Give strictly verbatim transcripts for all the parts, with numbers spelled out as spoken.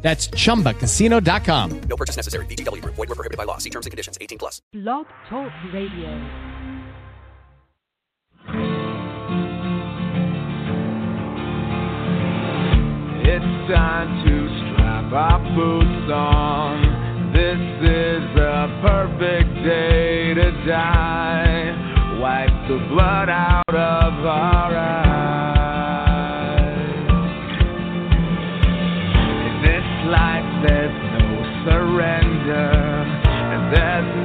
That's chumba casino dot com. No purchase necessary. V G W Group. Void where prohibited by law. See terms and conditions. eighteen plus. Blog Talk Radio. It's time to strap our boots on. This is the perfect day to die. Wipe the blood out of our eyes. Like there's no surrender, and there's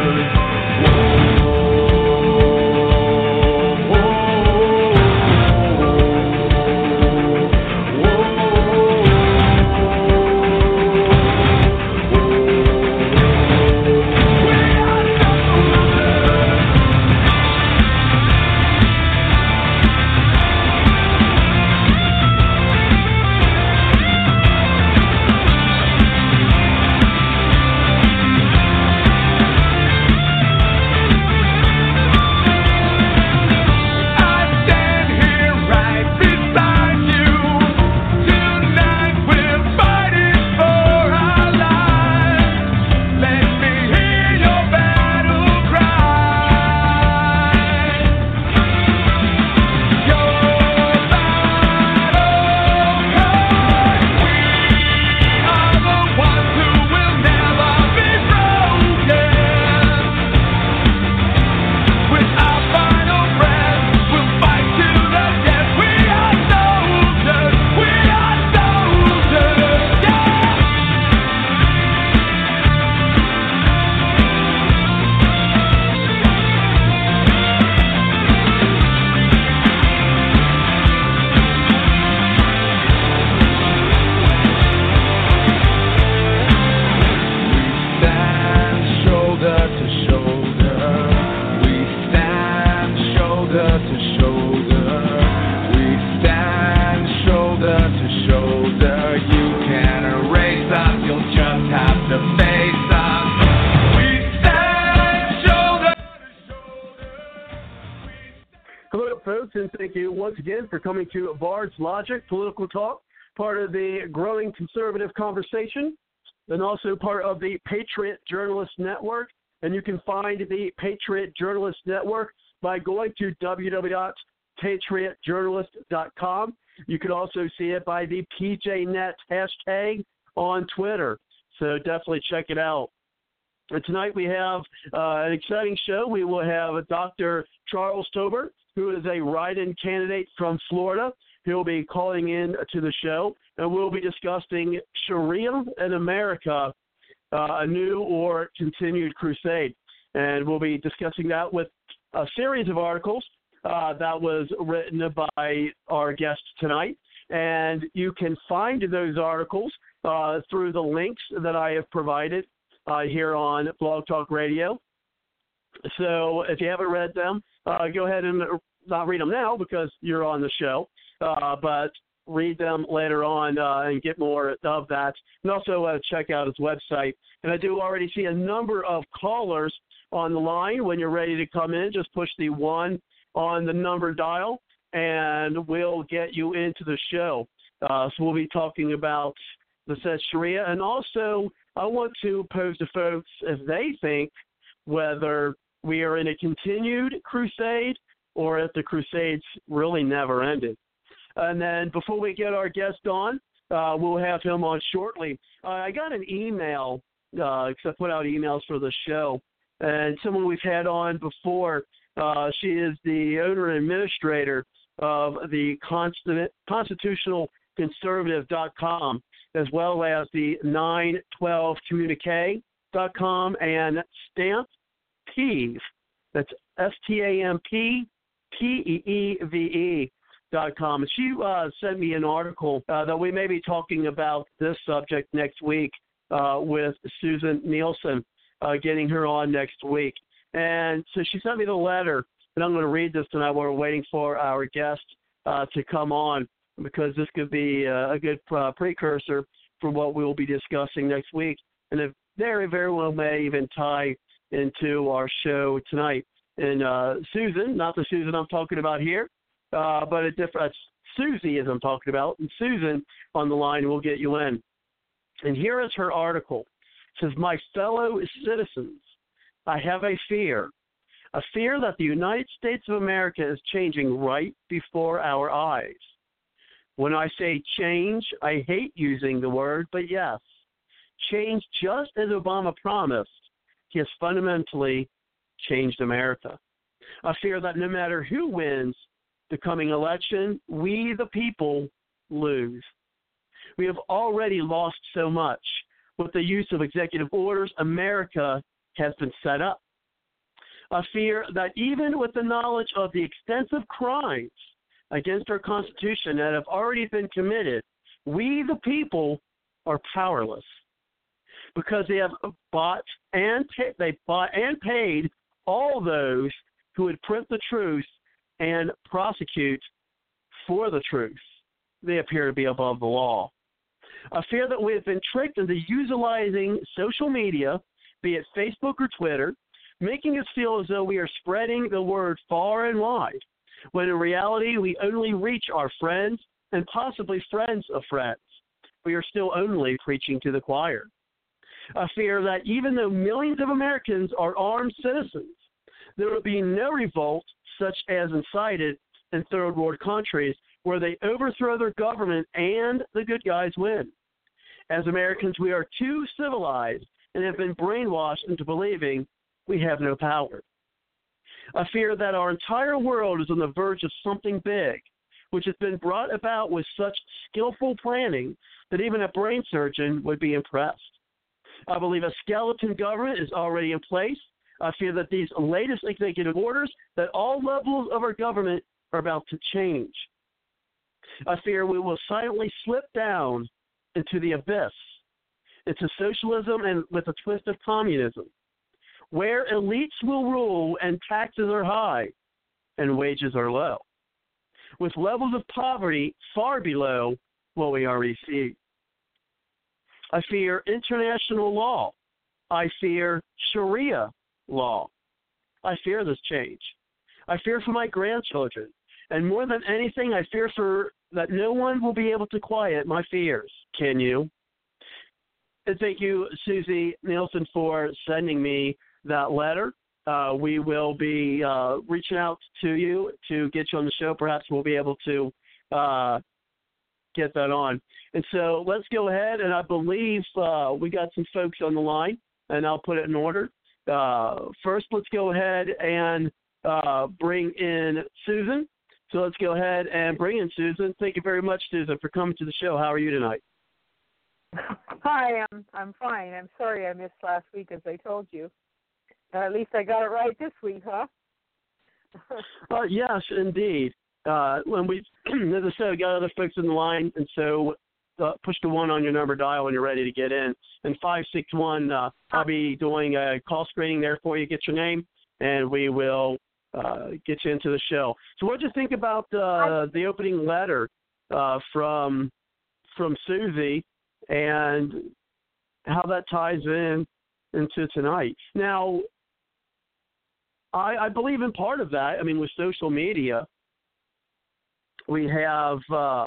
For coming to Bard's Logic, political talk, part of the growing conservative conversation, and also part of the Patriot Journalist Network. And you can find the Patriot Journalist Network by going to w w w dot patriot journalist dot com. You can also see it by the P J Net hashtag on Twitter. So definitely check it out. And tonight we have uh, an exciting show. We will have Doctor Charles Tolbert, who is a write-in candidate from Florida. He'll be calling in to the show, and we'll be discussing Sharia in America, uh, a new or continued crusade. And we'll be discussing that with a series of articles uh, that was written by our guest tonight. And you can find those articles uh, through the links that I have provided uh, here on Blog Talk Radio. So if you haven't read them, uh, go ahead and not read them now because you're on the show, uh, but read them later on uh, and get more of that. And also uh, check out his website. And I do already see a number of callers on the line. When you're ready to come in, just push the one on the number dial, and we'll get you into the show. Uh, so we'll be talking about the said Sharia. And also I want to pose to folks if they think whether we are in a continued crusade or if the crusades really never ended. And then before we get our guest on, uh, we'll have him on shortly. Uh, I got an email, because uh, I put out emails for the show, and someone we've had on before Uh, she is the owner and administrator of the Constitutional Conservative dot com, as well as the nine twelve communique dot com and Stamp Peeve. That's S T A M P P E E V E dot com. And she uh, sent me an article uh, that we may be talking about this subject next week uh, with Susan Nielsen, uh, getting her on next week. And so she sent me the letter, and I'm going to read this tonight while we're waiting for our guest uh, to come on, because this could be uh, a good uh, precursor for what we will be discussing next week. And it very, very well may even tie into our show tonight. And uh, Susan, not the Susan I'm talking about here, uh, but a different uh, Susie as I'm talking about. And Susan on the line will get you in. And here is her article. It says, "My fellow citizens, I have a fear, a fear that the United States of America is changing right before our eyes. When I say change, I hate using the word, but yes, change just as Obama promised. He has fundamentally changed America. I fear that no matter who wins the coming election, we, the people, lose. We have already lost so much. With the use of executive orders, America has been set up. I fear that even with the knowledge of the extensive crimes against our Constitution that have already been committed, we, the people, are powerless, because they have bought and pay, they bought and paid all those who would print the truth and prosecute for the truth. They appear to be above the law. I fear that we have been tricked into utilizing social media, be it Facebook or Twitter, making us feel as though we are spreading the word far and wide, when in reality we only reach our friends and possibly friends of friends. We are still only preaching to the choir. I fear that even though millions of Americans are armed citizens, there will be no revolt such as incited in third world countries where they overthrow their government and the good guys win. As Americans, we are too civilized and have been brainwashed into believing we have no power. I fear that our entire world is on the verge of something big, which has been brought about with such skillful planning that even a brain surgeon would be impressed. I believe a skeleton government is already in place. I fear that these latest executive orders, that all levels of our government are about to change. I fear we will silently slip down into the abyss, into socialism and with a twist of communism, where elites will rule and taxes are high and wages are low, with levels of poverty far below what we already see. I fear international law. I fear Sharia law. I fear this change. I fear for my grandchildren. And more than anything, I fear for that no one will be able to quiet my fears. Can you?" And thank you, Susie Nielsen, for sending me that letter. Uh, we will be uh, reaching out to you to get you on the show. Perhaps we'll be able to uh, get that on. And so let's go ahead, and I believe uh, we got some folks on the line, and I'll put it in order. Uh, first, let's go ahead and uh, bring in Susan. So let's go ahead and bring in Susan. Thank you very much, Susan, for coming to the show. How are you tonight? Hi, I'm I'm fine. I'm sorry I missed last week, as I told you. Uh, at least I got it right this week, huh? uh, yes, indeed. Uh, when we, as I said, we got other folks in the line, and so uh, push the one on your number dial when you're ready to get in. And five six one, uh, I'll be doing a call screening there for you. Get your name, and we will uh, get you into the show. So what did you think about uh, the opening letter uh, from from Susie and how that ties in into tonight? Now, I, I believe in part of that, I mean, with social media, we have, uh,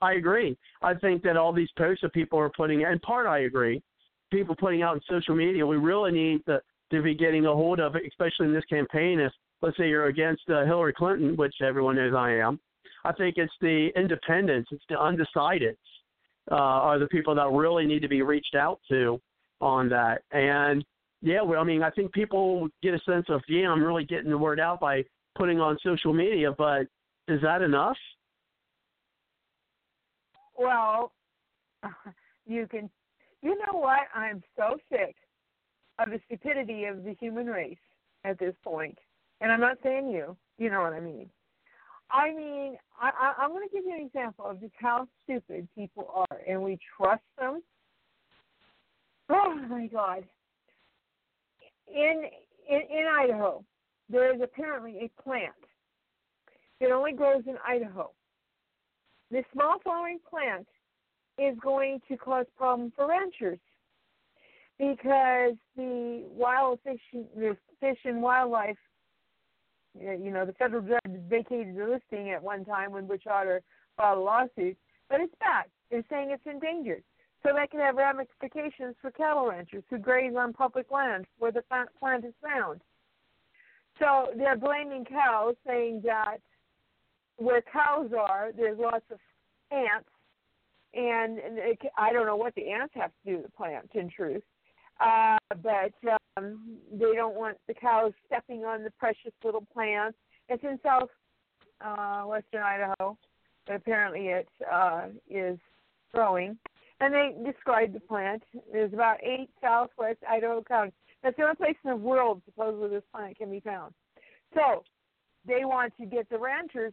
I agree. I think that all these posts that people are putting, in part I agree, people putting out on social media, we really need to, to be getting a hold of it, especially in this campaign. If, let's say, you're against uh, Hillary Clinton, which everyone knows I am, I think it's the independents, it's the undecideds uh, are the people that really need to be reached out to on that. And yeah, well, I mean, I think people get a sense of, yeah, I'm really getting the word out by putting on social media, but is that enough? Well, you can, you know what? I'm so sick of the stupidity of the human race at this point. And I'm not saying you, you know what I mean. I mean, I, I, I'm going to give you an example of just how stupid people are, and we trust them. Oh, my God. In, in in Idaho, there is apparently a plant that only grows in Idaho. This small flowering plant is going to cause problems for ranchers because the wild fish, the fish and wildlife, you know, the federal judge vacated the listing at one time when Witch Otter filed a lawsuit, but it's back. They're saying it's endangered. So that can have ramifications for cattle ranchers who graze on public land where the plant is found. So they're blaming cows, saying that where cows are, there's lots of ants, and it, I don't know what the ants have to do with the plant, in truth, uh, but um, they don't want the cows stepping on the precious little plants. It's in south uh, western Idaho, but apparently it uh, is growing. And they described the plant. There's about eight southwest Idaho counties. That's the only place in the world, supposedly, this plant can be found. So they want to get the ranchers.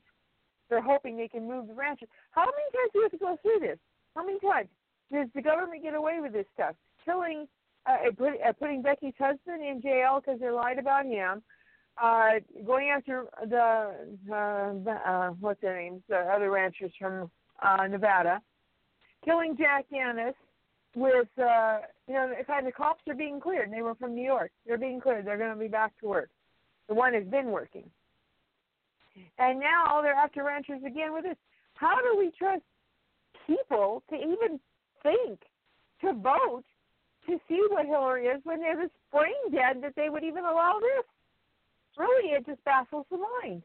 They're hoping they can move the ranchers. How many times do you have to go through this? How many times does the government get away with this stuff? Killing, uh, put, uh, putting Becky's husband in jail because they lied about him. Uh, going after the, uh, uh, what's their names, the other ranchers from uh, Nevada. Killing Jack Yanis with, uh, you know, the kind of cops are being cleared. And they were from New York. They're being cleared. They're going to be back to work. The one has been working. And now they're after ranchers again with this. How do we trust people to even think, to vote, to see what Hillary is when they're this brain dead that they would even allow this? Really, it just baffles the mind.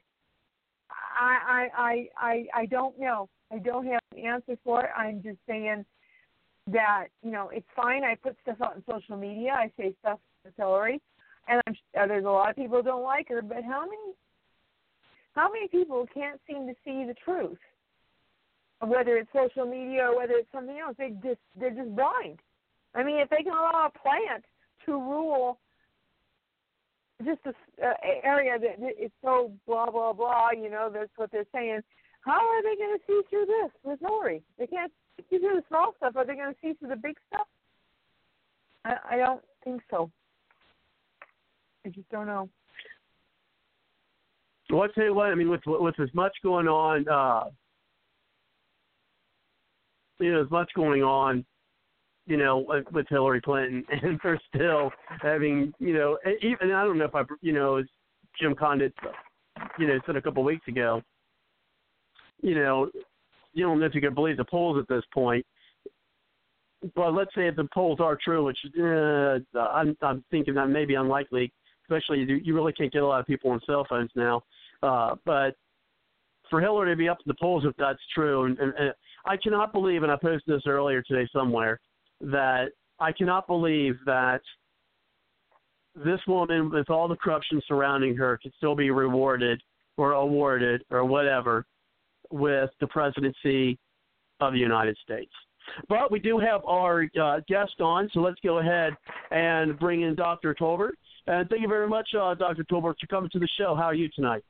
I, I, I, I don't know. I don't have an answer for it. I'm just saying that, you know, it's fine. I put stuff out on social media. I say stuff to Hillary, and I'm, there's a lot of people who don't like her. But how many, how many people can't seem to see the truth, whether it's social media or whether it's something else? They just they're just blind. I mean, if they can allow a plant to rule just an uh, area that it's so blah blah blah, you know, that's what they're saying. How are they going to see through this with Hillary? They can't see through the small stuff. Are they going to see through the big stuff? I, I don't think so. I just don't know. Well, I'll tell you what, I mean, with, with as much going on, uh, you know, as much going on, you know, with, with Hillary Clinton, and they're still having, you know, even, I don't know if I, you know, as Jim Condit, you know, said a couple of weeks ago, you know, you don't know if you can believe the polls at this point. But let's say if the polls are true, which uh, I'm, I'm thinking that may be unlikely, especially you, you really can't get a lot of people on cell phones now. Uh, but for Hillary to be up in the polls, if that's true, and, and, and I cannot believe, and I posted this earlier today somewhere, that I cannot believe that this woman, with all the corruption surrounding her, could still be rewarded or awarded or whatever with the presidency of the United States. But we do have our uh, guest on, so let's go ahead and bring in Doctor Tolbert. And thank you very much, uh, Doctor Tolbert, for coming to the show. How are you tonight?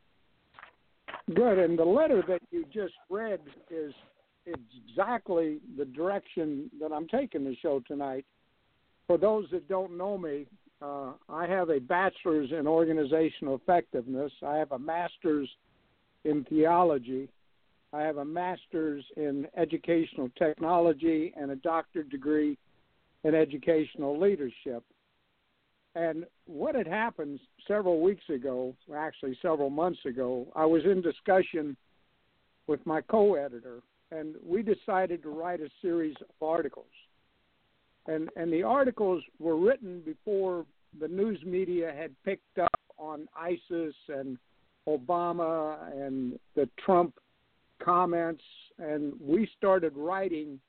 Good, and the letter that you just read is exactly the direction that I'm taking the show tonight. For those that don't know me, uh, I have a bachelor's in organizational effectiveness. I have a master's in theology. I have a master's in educational technology and a doctorate degree in educational leadership. And what had happened several weeks ago, actually several months ago, I was in discussion with my co-editor, and we decided to write a series of articles. And, and the articles were written before the news media had picked up on ISIS and Obama and the Trump comments, and we started writing,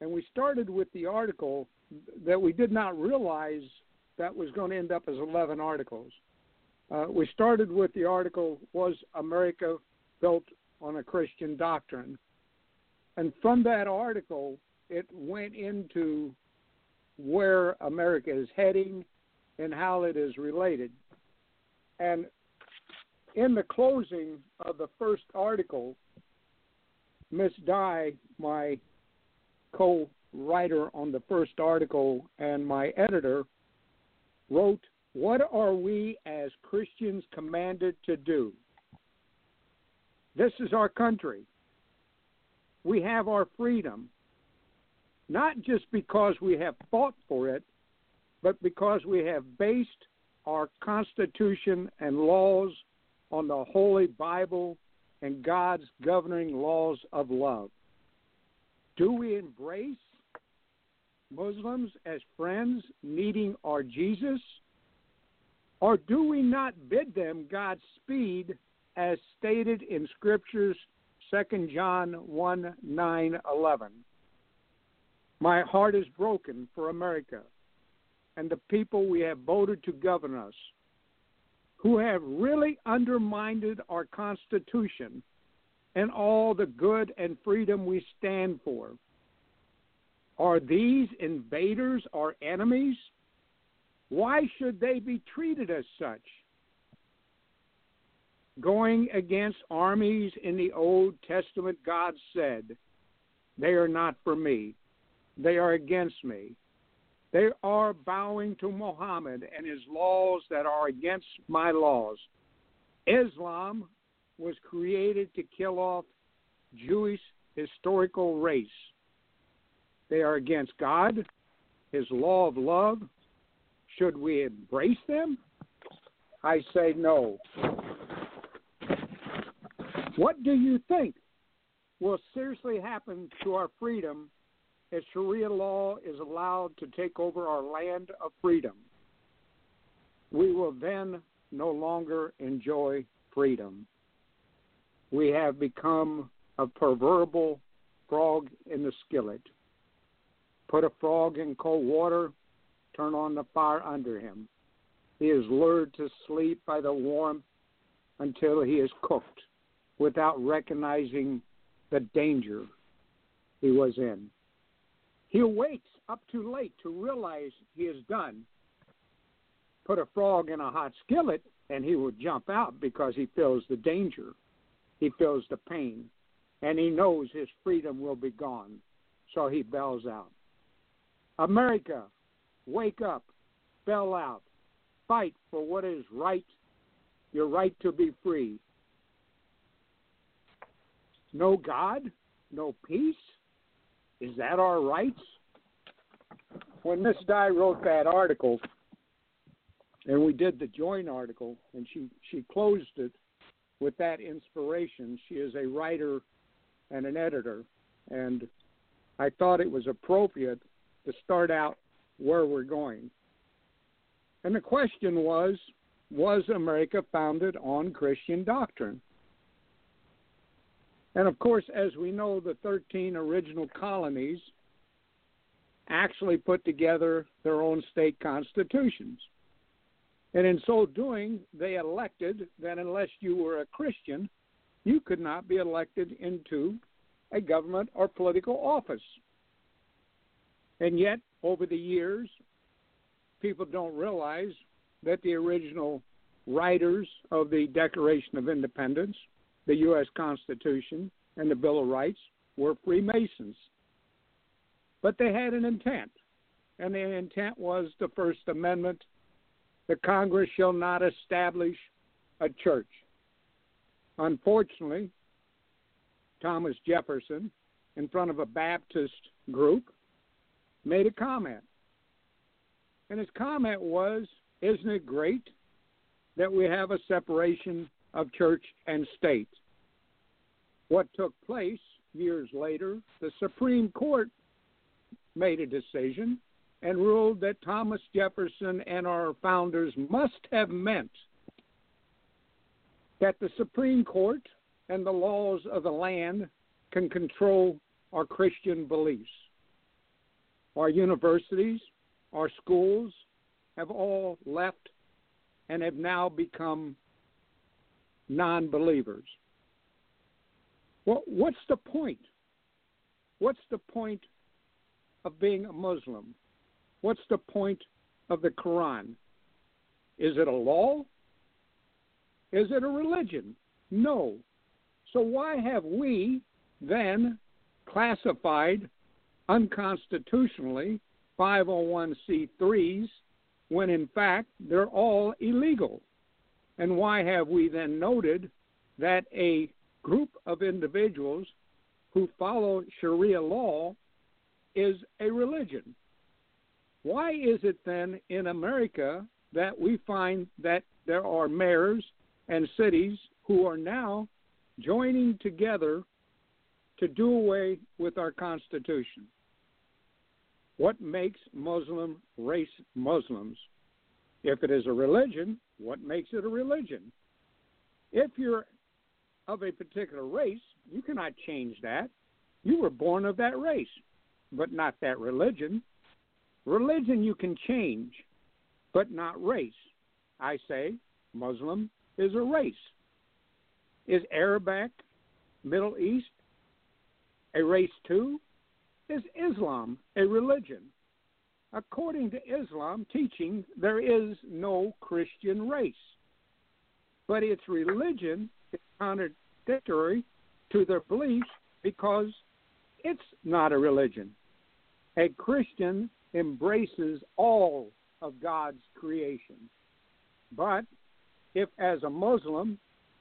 and we started with the article that we did not realize that was going to end up as eleven articles. Uh, we started with the article, Was America Built on a Christian Doctrine? And from that article, it went into where America is heading and how it is related. And in the closing of the first article, Miss Dye, my co-writer on the first article and my editor, wrote, "What are we as Christians commanded to do? This is our country. We have our freedom, not just because we have fought for it, but because we have based our Constitution and laws on the Holy Bible and God's governing laws of love. Do we embrace Muslims as friends needing our Jesus? Or do we not bid them Godspeed as stated in Scriptures, Second John one, nine, eleven? My heart is broken for America and the people we have voted to govern us, who have really undermined our Constitution and all the good and freedom we stand for. Are these invaders our enemies? Why should they be treated as such? Going against armies in the Old Testament, God said, they are not for me. They are against me. They are bowing to Muhammad and his laws that are against my laws. Islam was created to kill off Jewish historical race. They are against God, his law of love. Should we embrace them? I say no. What do you think will seriously happen to our freedom if Sharia law is allowed to take over our land of freedom? We will then no longer enjoy freedom. We have become a proverbial frog in the skillet. Put a frog in cold water, turn on the fire under him. He is lured to sleep by the warmth until he is cooked without recognizing the danger he was in. He wakes up too late to realize he is done. Put a frog in a hot skillet and he will jump out because he feels the danger. He feels the pain, and he knows his freedom will be gone, so he bells out. America, wake up, bell out, fight for what is right, your right to be free. No God, no peace? Is that our rights?" When Miss Dye wrote that article, and we did the joint article, and she, she closed it with that inspiration. She is a writer and an editor, and I thought it was appropriate to start out where we're going. And the question was, was America founded on Christian doctrine? And of course, as we know, the thirteen original colonies actually put together their own state constitutions. And in so doing, they elected that unless you were a Christian, you could not be elected into a government or political office. And yet, over the years, people don't realize that the original writers of the Declaration of Independence, the U S Constitution, and the Bill of Rights were Freemasons. But they had an intent, and their intent was the First Amendment. The Congress shall not establish a church. Unfortunately, Thomas Jefferson, in front of a Baptist group, made a comment. And his comment was, "Isn't it great that we have a separation of church and state?" What took place years later, the Supreme Court made a decision and ruled that Thomas Jefferson and our founders must have meant that the Supreme Court and the laws of the land can control our Christian beliefs. Our universities, our schools, have all left and have now become non-believers. Well, what's the point? What's the point of being a Muslim? What's the point of the Quran? Is it a law? Is it a religion? No. So why have we then classified unconstitutionally five oh one c threes when in fact they're all illegal? And why have we then noted that a group of individuals who follow Sharia law is a religion? Why is it then in America that we find that there are mayors and cities who are now joining together to do away with our Constitution? What makes Muslim race Muslims? If it is a religion, what makes it a religion? If you're of a particular race, you cannot change that. You were born of that race, but not that religion. Religion you can change, but not race. I say Muslim is a race. Is Arabic, Middle East, a race too? Is Islam a religion? According to Islam teaching, there is no Christian race. But its religion is contradictory to their beliefs because it's not a religion. A Christian embraces all of God's creation. But if as a Muslim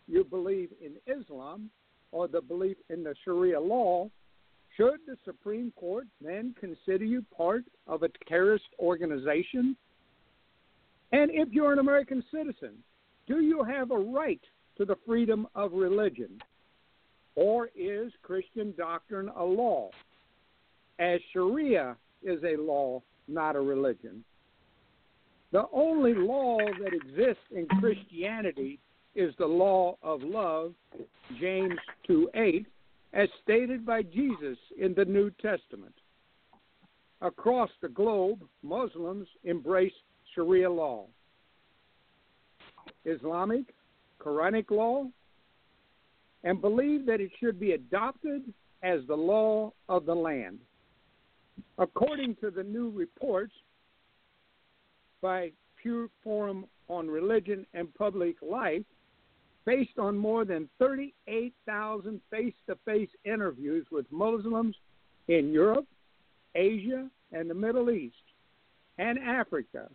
you believe in Islam or the belief in the Sharia law, should the Supreme Court then consider you part of a terrorist organization? And if you're an American citizen, do you have a right to the freedom of religion? Or is Christian doctrine a law, as Sharia is a law, not a religion? The only law that exists in Christianity is the law of love, James two eight, as stated by Jesus in the New Testament. Across the globe, Muslims embrace Sharia law, Islamic, Quranic law, and believe that it should be adopted as the law of the land. According to the new reports by Pew Forum on Religion and Public Life, based on more than thirty-eight thousand face-to-face interviews with Muslims in Europe, Asia, and the Middle East, and Africa.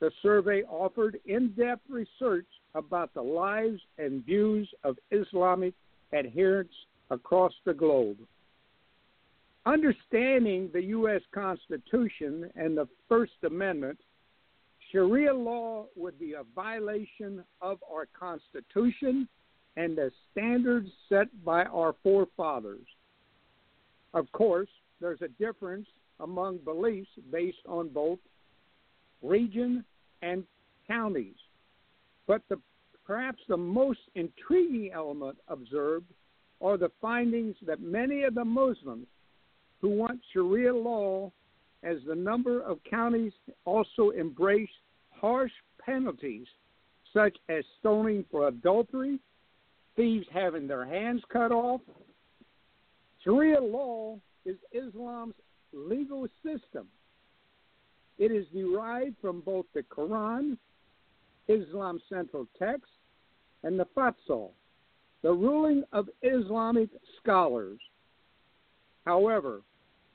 The survey offered in-depth research about the lives and views of Islamic adherents across the globe. Understanding the U S Constitution and the First Amendment, Sharia law would be a violation of our Constitution and the standards set by our forefathers. Of course, there's a difference among beliefs based on both region and counties. But the, perhaps the most intriguing element observed are the findings that many of the Muslims who want Sharia law, as the number of counties, also embrace harsh penalties such as stoning for adultery, thieves having their hands cut off. Sharia law is Islam's legal system. It is derived from both the Quran, Islam's central text, and the Fatwa, the ruling of Islamic scholars. However,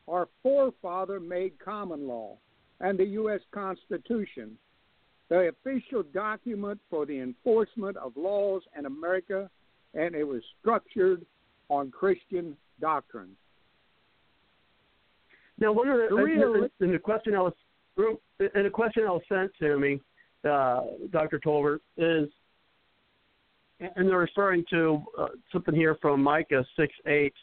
our forefather made common law and the U S Constitution the official document for the enforcement of laws in America, and it was structured on Christian doctrine. Now, one of the, Sharia, and the question I was, and the question I was sent to me, uh, Doctor Tolbert, is, and they're referring to uh, something here from Micah six eight.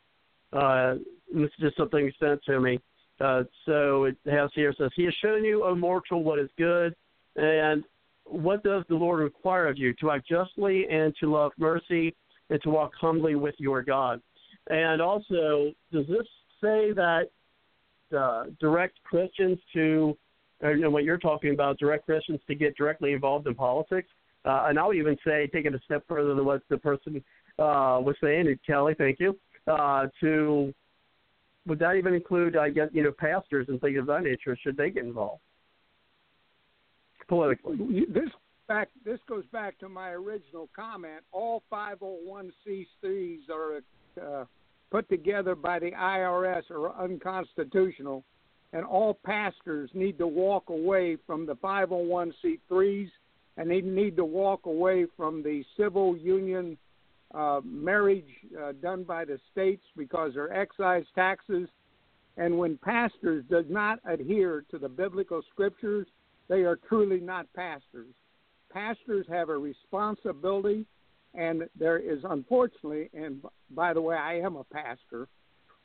Uh, this is just something he sent to me. Uh, so it has here, it says, "He has shown you, O mortal, what is good, and what does the Lord require of you? To act justly and to love mercy and to walk humbly with your God." And also, does this say that uh, direct Christians to uh, you know, what you're talking about, direct Christians to get directly involved in politics. Uh, and I'll even say, take it a step further than what the person uh, was saying, and Kelly, thank you, uh, to would that even include, I guess, you know, pastors and things of that nature? Should they get involved politically? This back, this goes back to my original comment. All five oh one c threes are uh, put together by the I R S are unconstitutional, and all pastors need to walk away from the five oh one c threes, and they need to walk away from the civil union uh, marriage uh, done by the states, because they're excise taxes. And when pastors do not adhere to the biblical scriptures, they are truly not pastors. Pastors have a responsibility, and there is, unfortunately, and by the way, I am a pastor.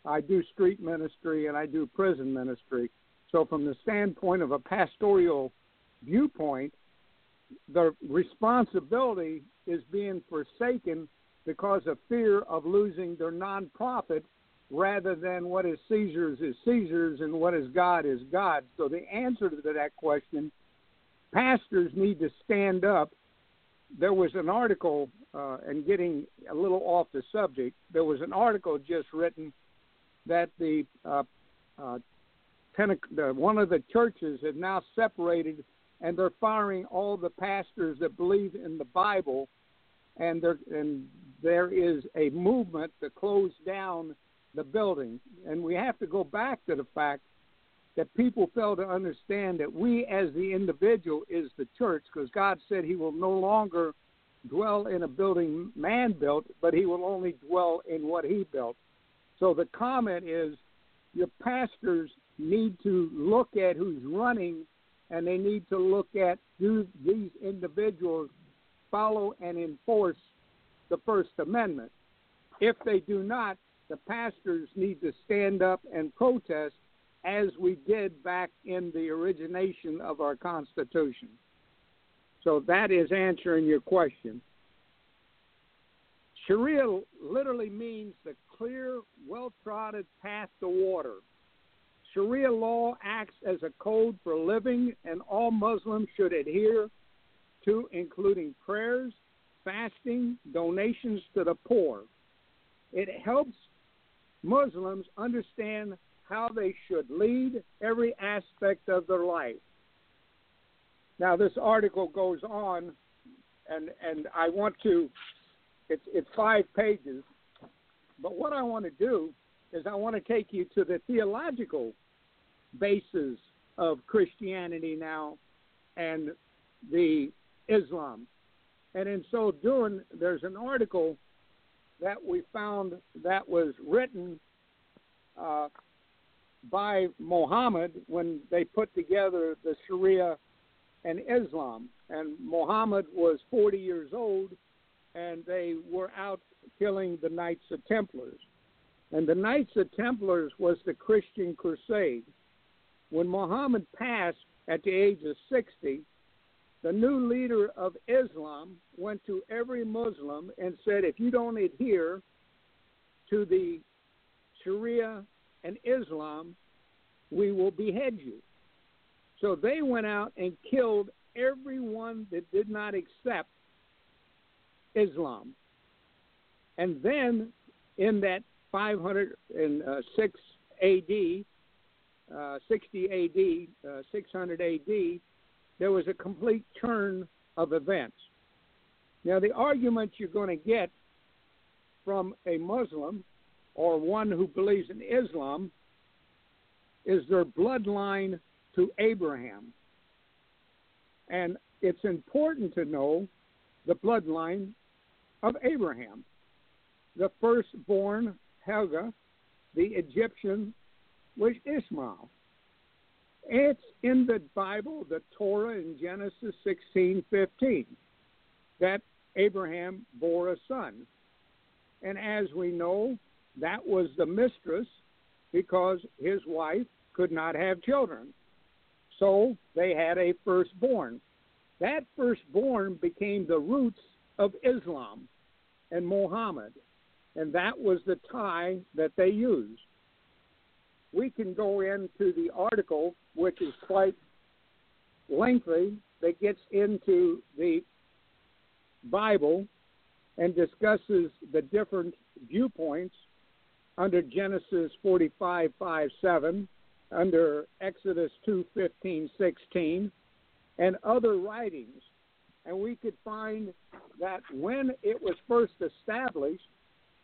I do street ministry, and I do prison ministry. So from the standpoint of a pastoral viewpoint, the responsibility is being forsaken because of fear of losing their nonprofit, rather than what is Caesar's is Caesar's and what is God is God. So the answer to that question, pastors need to stand up. There was an article, uh, and getting a little off the subject, there was an article just written that the uh, uh, Pente- one of the churches have now separated, and they're firing all the pastors that believe in the Bible, and there and there is a movement to close down the building. And we have to go back to the fact that people fail to understand that we as the individual is the church, because God said he will no longer dwell in a building man built, but he will only dwell in what he built. So the comment is your pastors need to look at who's running, and they need to look at, do these individuals follow and enforce the First Amendment? If they do not, the pastors need to stand up and protest, as we did back in the origination of our Constitution. So that is answering your question. Sharia literally means the clear, well-trodden path to water. Sharia law acts as a code for living, and all Muslims should adhere to, including prayers, fasting, donations to the poor. It helps Muslims understand how they should lead every aspect of their life. Now, this article goes on, and and I want to, it's, it's five pages, but what I want to do is I want to take you to the theological basis of Christianity now and the Islam. And in so doing, there's an article that we found that was written uh, by Muhammad when they put together the Sharia and Islam. And Muhammad was forty years old, and they were out killing the Knights of Templars. And the Knights of Templars was the Christian crusade. When Muhammad passed at the age of sixty, the new leader of Islam went to every Muslim and said, if you don't adhere to the Sharia and Islam, we will behead you. So they went out and killed everyone that did not accept Islam. And then in that five oh six A D, uh, sixty A D, uh, six hundred A D, there was a complete turn of events. Now, the argument you're going to get from a Muslim or one who believes in Islam is their bloodline to Abraham. And it's important to know the bloodline of Abraham. The firstborn, Hagar, the Egyptian, was Ishmael. It's in the Bible, the Torah, in Genesis sixteen fifteen, that Abraham bore a son. And as we know, that was the mistress, because his wife could not have children. So they had a firstborn. That firstborn became the roots of Islam and Muhammad. And that was the tie that they used. We can go into the article, which is quite lengthy that gets into the Bible and discusses the different viewpoints under Genesis forty-five, five, seven, under Exodus two, fifteen, sixteen, and other writings. And we could find that when it was first established,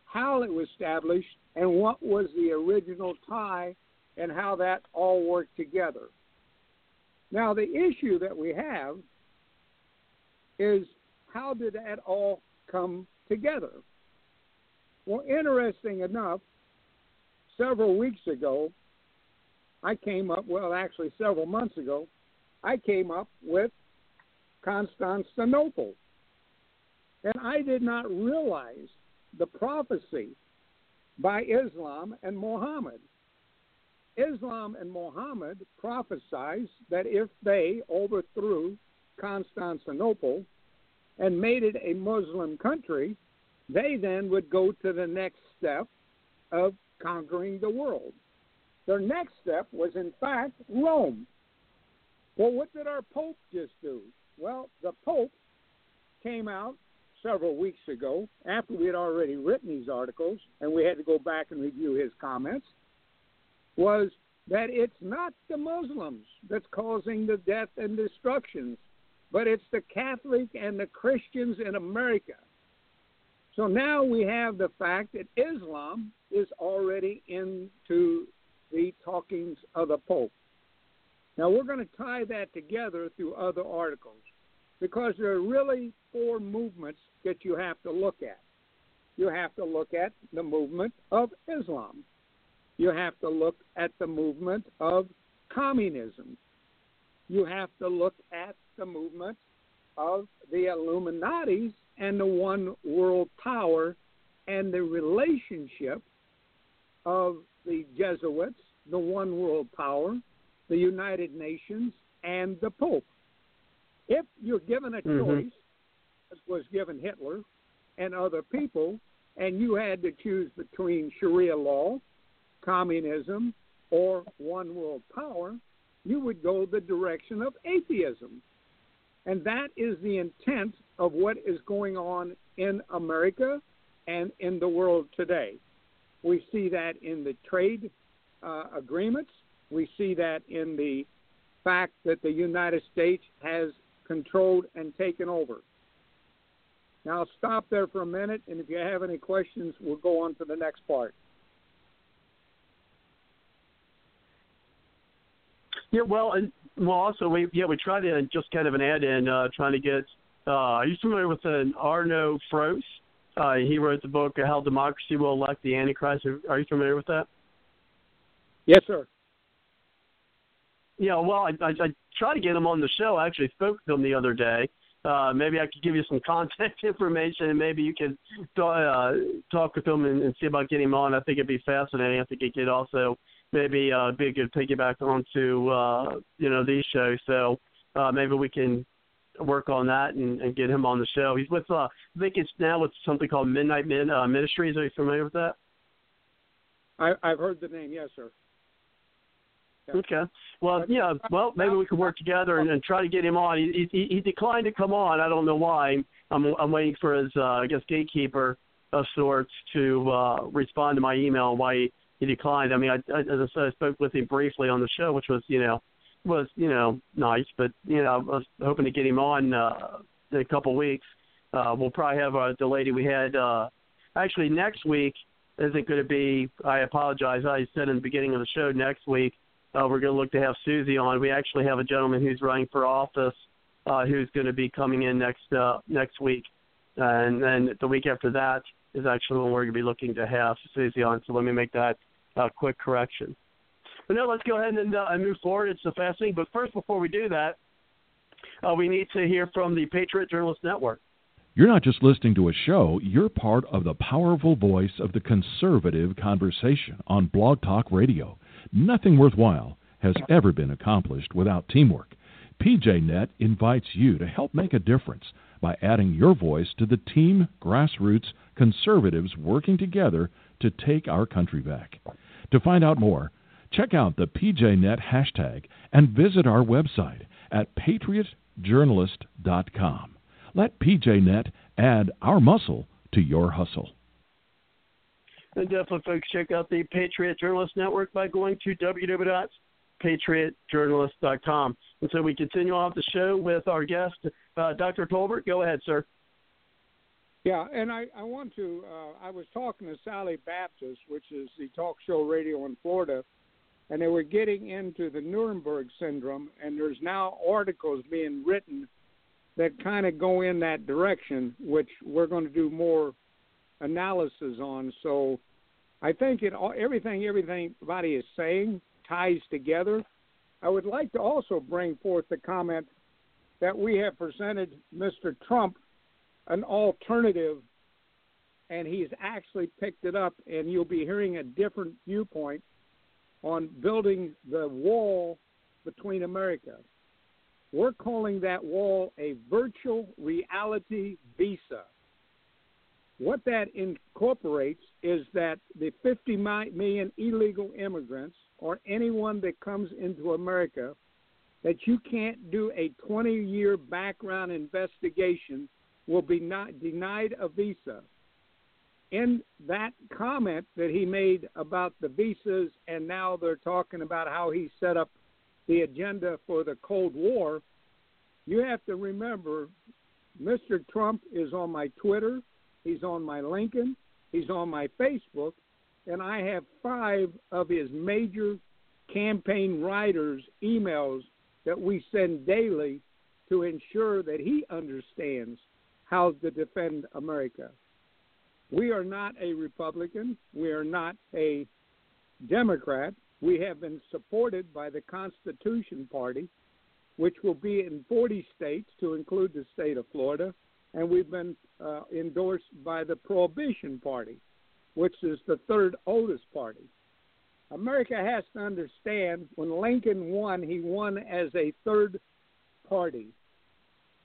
how it was established, and what was the original tie, and how that all worked together. Now, the issue that we have is how did that all come together? Well, interesting enough, several weeks ago, I came up, well, actually several months ago, I came up with Constantinople. And I did not realize the prophecy by Islam and Muhammad. Islam and Muhammad prophesies that if they overthrew Constantinople and made it a Muslim country, they then would go to the next step of conquering the world. Their next step was, in fact, Rome. Well, what did our Pope just do? Well, the Pope came out several weeks ago after we had already written these articles, and we had to go back and review his comments, was that it's not the Muslims that's causing the death and destructions, but it's the Catholic and the Christians in America. So now we have the fact that Islam is already into the talkings of the Pope. Now, we're going to tie that together through other articles because there are really four movements that you have to look at. You have to look at the movement of Islam. You have to look at the movement of communism. You have to look at the movement of the Illuminatis and the one world power and the relationship of the Jesuits, the one world power, the United Nations, and the Pope. If you're given a mm-hmm. choice, as was given Hitler and other people, and you had to choose between Sharia law, communism, or one world power, you would go the direction of atheism. And that is the intent of what is going on in America and in the world today. We see that in the trade uh, agreements. We see that in the fact that the United States has controlled and taken over. Now, I'll stop there for a minute, and if you have any questions, we'll go on to the next part. Yeah, well, and well, also we yeah we tried to just kind of an add-in, uh, trying to get. Uh, are you familiar with an Arno Froese? Uh, he wrote the book "How Democracy Will Elect the Antichrist." Are you familiar with that? Yes, sir. Yeah, well, I, I, I tried to get him on the show. I actually spoke to him the other day. Uh, maybe I could give you some contact information, and maybe you could uh, talk with him and, and see about getting him on. I think it'd be fascinating. I think it could also maybe uh, be a good piggyback onto uh, you know these shows. So uh, maybe we can work on that and, and get him on the show. He's with uh, I think it's now with something called Midnight Min uh, Ministries. Are you familiar with that? I, I've heard the name. Yes, sir. Okay. Well, yeah. Well, maybe we could work together and, and try to get him on. He, he, he declined to come on. I don't know why. I'm, I'm waiting for his, uh, I guess, gatekeeper of sorts to uh, respond to my email why he, he declined. I mean, I, I, as I said, I spoke with him briefly on the show, which was, you know, was you know nice. But you know, I was hoping to get him on uh, in a couple weeks. Uh, we'll probably have uh, the lady we had uh, actually next week isn't going to be. I apologize. I said in the beginning of the show next week. Uh, we're going to look to have Susie on. We actually have a gentleman who's running for office uh, who's going to be coming in next uh, next week. Uh, and then the week after that is actually when we're going to be looking to have Susie on. So let me make that uh, quick correction. But now let's go ahead and uh, move forward. It's a fascinating. But first, before we do that, uh, we need to hear from the Patriot Journalist Network. You're not just listening to a show. You're part of the powerful voice of the conservative conversation on Blog Talk Radio. Nothing worthwhile has ever been accomplished without teamwork. P J Net invites you to help make a difference by adding your voice to the team grassroots conservatives working together to take our country back. To find out more, check out the P J Net hashtag and visit our website at patriot journalist dot com. Let P J Net add our muscle to your hustle. And definitely, folks, check out the Patriot Journalist Network by going to w w w dot patriot journalist dot com. And so we continue off the show with our guest, uh, Doctor Tolbert. Go ahead, sir. Yeah, and I, I want to, uh, I was talking to Sally Baptist, which is the talk show radio in Florida, and they were getting into the Nuremberg syndrome, and there's now articles being written that kind of go in that direction, which we're going to do more analysis on. So I think it all, everything everything everybody is saying ties together. I would like to also bring forth the comment that we have presented Mister Trump an alternative, and he's actually picked it up, and you'll be hearing a different viewpoint on building the wall between America. We're calling that wall a virtual reality visa. What that incorporates is that the fifty million illegal immigrants or anyone that comes into America, that you can't do a twenty-year background investigation, will be not denied a visa. In that comment that he made about the visas, and now they're talking about how he set up the agenda for the Cold War, you have to remember Mister Trump is on my Twitter. He's on my LinkedIn, he's on my Facebook, and I have five of his major campaign writers' emails that we send daily to ensure that he understands how to defend America. We are not a Republican. We are not a Democrat. We have been supported by the Constitution Party, which will be in forty states to include the state of Florida, and we've been uh, endorsed by the Prohibition Party, which is the third oldest party. America has to understand when Lincoln won, he won as a third party.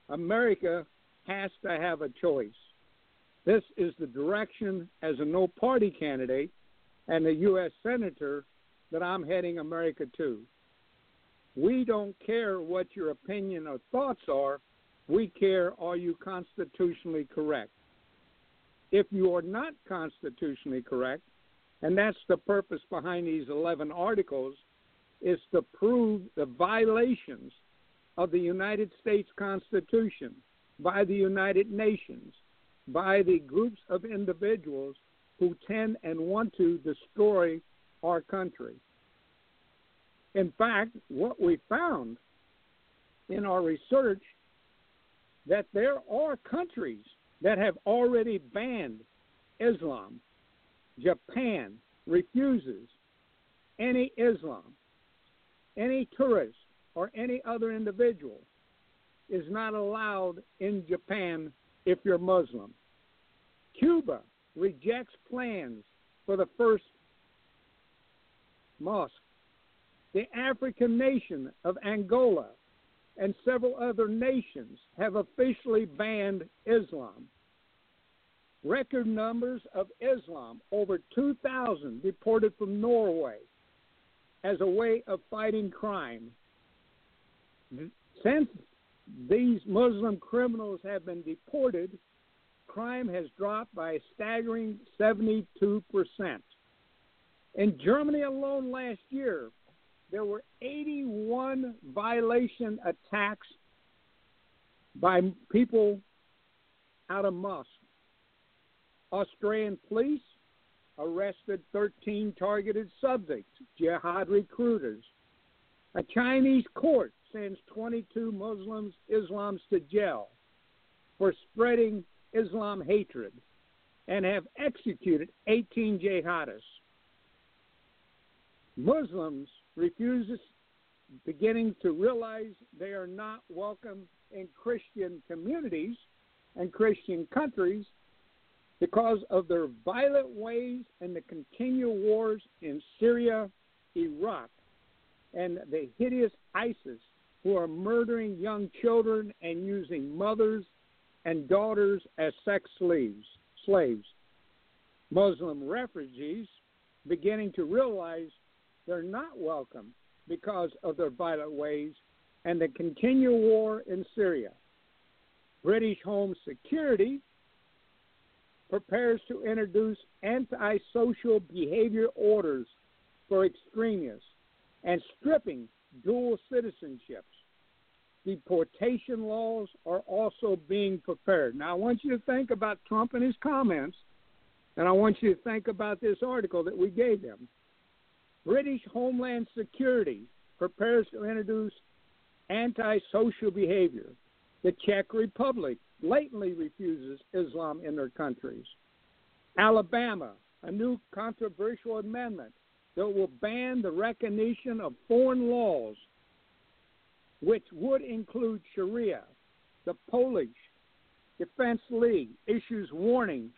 America has to have a choice. This is the direction as a no-party candidate and a U S senator that I'm heading America to. We don't care what your opinion or thoughts are. We care, are you constitutionally correct? If you are not constitutionally correct, and that's the purpose behind these eleven articles, is to prove the violations of the United States Constitution by the United Nations, by the groups of individuals who tend and want to destroy our country. In fact, what we found in our research that there are countries that have already banned Islam. Japan refuses any Islam. Any tourist or any other individual is not allowed in Japan if you're Muslim. Cuba rejects plans for the first mosque. The African nation of Angola and several other nations have officially banned Islam. Record numbers of Islam, over two thousand deported from Norway as a way of fighting crime. Since these Muslim criminals have been deported, crime has dropped by a staggering seventy-two percent. In Germany alone last year, there were eighty-one violation attacks by people out of mosques. Australian police arrested thirteen targeted subjects, jihad recruiters. A Chinese court sends twenty-two Muslims, Islams to jail for spreading Islam hatred and have executed eighteen jihadists. Muslims refuses beginning to realize they are not welcome in Christian communities and Christian countries because of their violent ways and the continual wars in Syria, Iraq, and the hideous ISIS who are murdering young children and using mothers and daughters as sex slaves. slaves. Muslim refugees beginning to realize they're not welcome because of their violent ways and the continual war in Syria. British Home Security prepares to introduce antisocial behavior orders for extremists and stripping dual citizenships. Deportation laws are also being prepared. Now, I want you to think about Trump and his comments, and I want you to think about this article that we gave him. British Homeland Security prepares to introduce antisocial behavior. The Czech Republic blatantly refuses Islam in their countries. Alabama, a new controversial amendment that will ban the recognition of foreign laws, which would include Sharia. The Polish Defense League issues warning,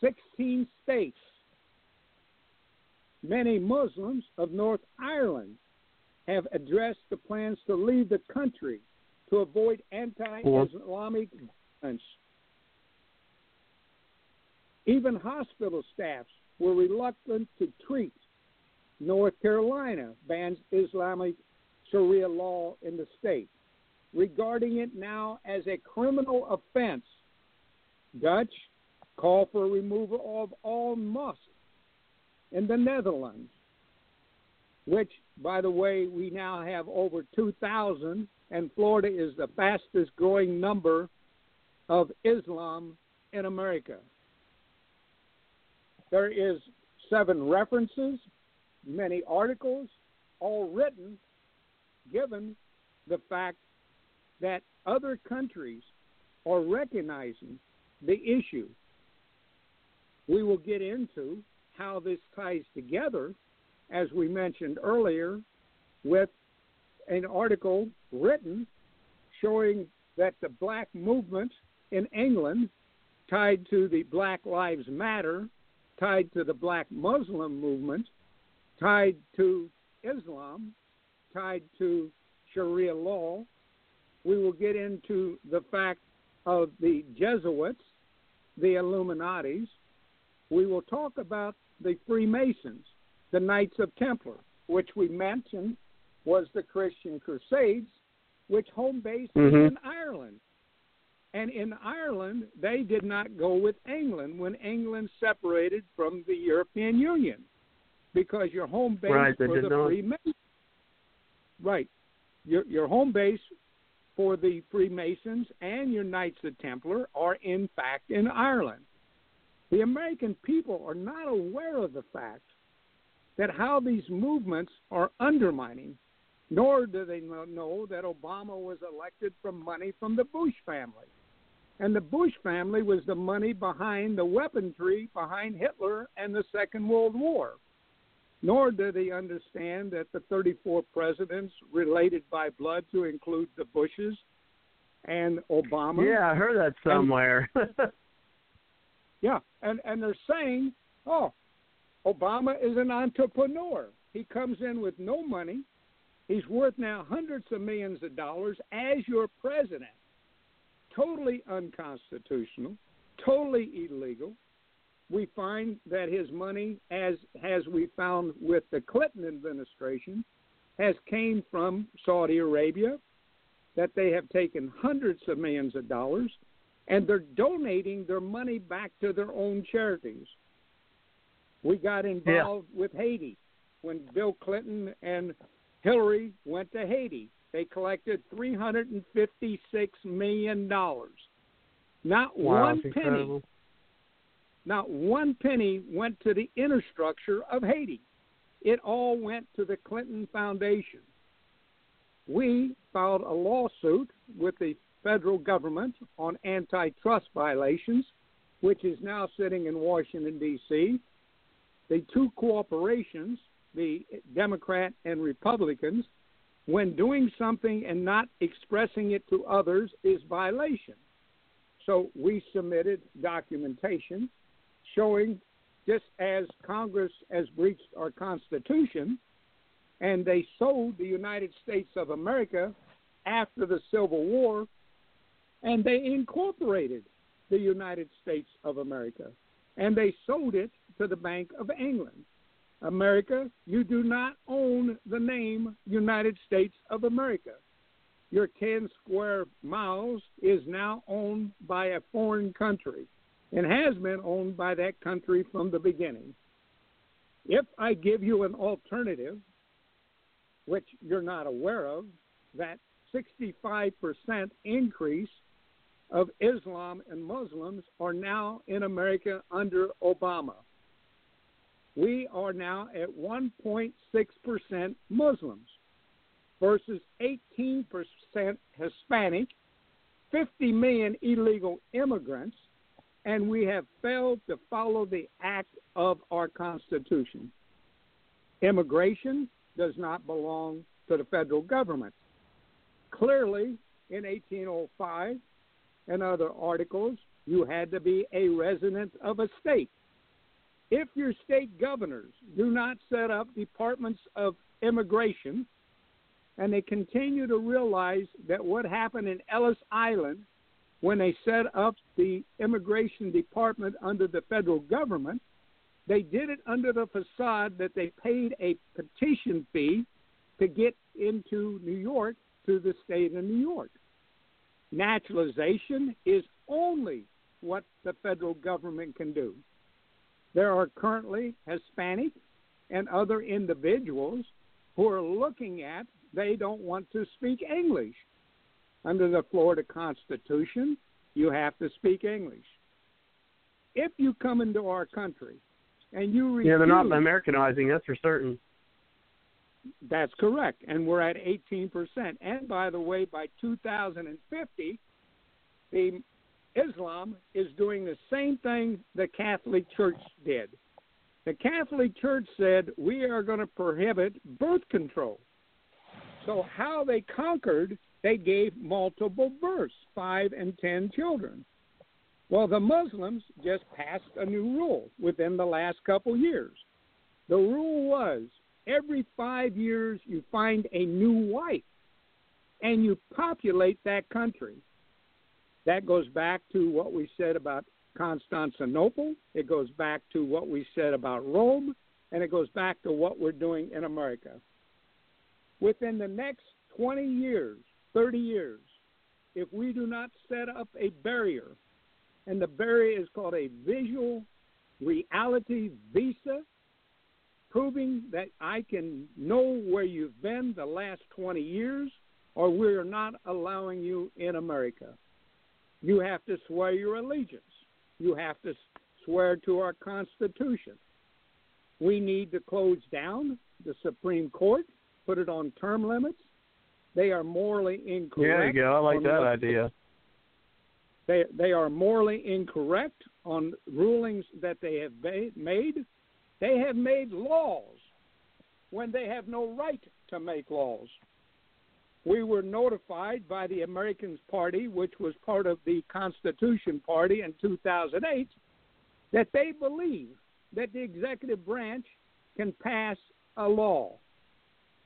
sixteen states. Many Muslims of North Ireland have addressed the plans to leave the country to avoid anti-Islamic violence. Even hospital staffs were reluctant to treat. North Carolina bans Islamic Sharia law in the state, regarding it now as a criminal offense. Dutch call for removal of all mosques in the Netherlands, which, by the way, we now have over two thousand, and Florida is the fastest growing number of Islam in America. There is seven references, many articles, all written, given the fact that other countries are recognizing the issue. We will get into how this ties together, as we mentioned earlier, with an article written showing that the black movement in England, tied to the Black Lives Matter, tied to the black Muslim movement, tied to Islam, tied to Sharia law. We will get into the fact of the Jesuits, the Illuminatis. We will talk about the Freemasons, the Knights of Templar, which we mentioned was the Christian Crusades, which home base mm-hmm. is in Ireland. And in Ireland, they did not go with England when England separated from the European Union, because your home base right, for the know. Freemasons. Right. Your, your home base for the Freemasons and your Knights of Templar are, in fact, in Ireland. The American people are not aware of the fact that how these movements are undermining, nor do they know that Obama was elected from money from the Bush family. And the Bush family was the money behind the weaponry behind Hitler and the Second World War. Nor do they understand that the thirty-four presidents related by blood, to include the Bushes and Obama. Yeah, I heard that somewhere. And, yeah, and, and they're saying, oh, Obama is an entrepreneur. He comes in with no money. He's worth now hundreds of millions of dollars as your president. Totally unconstitutional, totally illegal. We find that his money, as as we found with the Clinton administration, has came from Saudi Arabia, that they have taken hundreds of millions of dollars, and they're donating their money back to their own charities. We got involved yeah. with Haiti when Bill Clinton and Hillary went to Haiti. They collected three hundred fifty-six million dollars. Not wow, one penny. Incredible. Not one penny went to the infrastructure of Haiti. It all went to the Clinton Foundation. We filed a lawsuit with the federal government on antitrust violations, which is now sitting in Washington, D C The two corporations, the Democrat and Republicans, when doing something and not expressing it to others is violation. So we submitted documentation showing, just as Congress has breached our Constitution, and they sold the United States of America after the Civil War, and they incorporated the United States of America, and they sold it to the Bank of England. America, you do not own the name United States of America. your ten square miles is now owned by a foreign country and has been owned by that country from the beginning. If I give you an alternative, which you're not aware of, that sixty-five percent increase of Islam and Muslims are now in America under Obama. We are now at one point six percent Muslims versus eighteen percent Hispanic, fifty million illegal immigrants, and we have failed to follow the act of our Constitution. Immigration does not belong to the federal government. Clearly, in eighteen oh five and other articles, you had to be a resident of a state. If your state governors do not set up departments of immigration, and they continue to realize that what happened in Ellis Island when they set up the immigration department under the federal government, they did it under the facade that they paid a petition fee to get into New York, to the state of New York. Naturalization is only what the federal government can do. There are currently Hispanic and other individuals who are looking at, they don't want to speak English. Under the Florida Constitution, you have to speak English. If you come into our country and you refuse... Yeah, they're not Americanizing, that's for certain. That's correct, and we're at eighteen percent. And by the way, by two thousand fifty, the Islam is doing the same thing the Catholic Church did. The Catholic Church said, we are going to prohibit birth control. So how they conquered, they gave multiple births, five and ten children. Well, the Muslims just passed a new rule within the last couple years. The rule was, every five years you find a new wife and you populate that country. That goes back to what we said about Constantinople. It goes back to what we said about Rome, and it goes back to what we're doing in America. Within the next twenty years, thirty years, if we do not set up a barrier, and the barrier is called a visual reality visa, proving that I can know where you've been the last twenty years, or we're not allowing you in America. You have to swear your allegiance. You have to swear to our Constitution. We need to close down the Supreme Court, put it on term limits. They are morally incorrect. Yeah, yeah, I like that idea. They, they are morally incorrect on rulings that they have made. They have made laws when they have no right to make laws. We were notified by the Americans Party, which was part of the Constitution Party in two thousand eight, that they believe that the executive branch can pass a law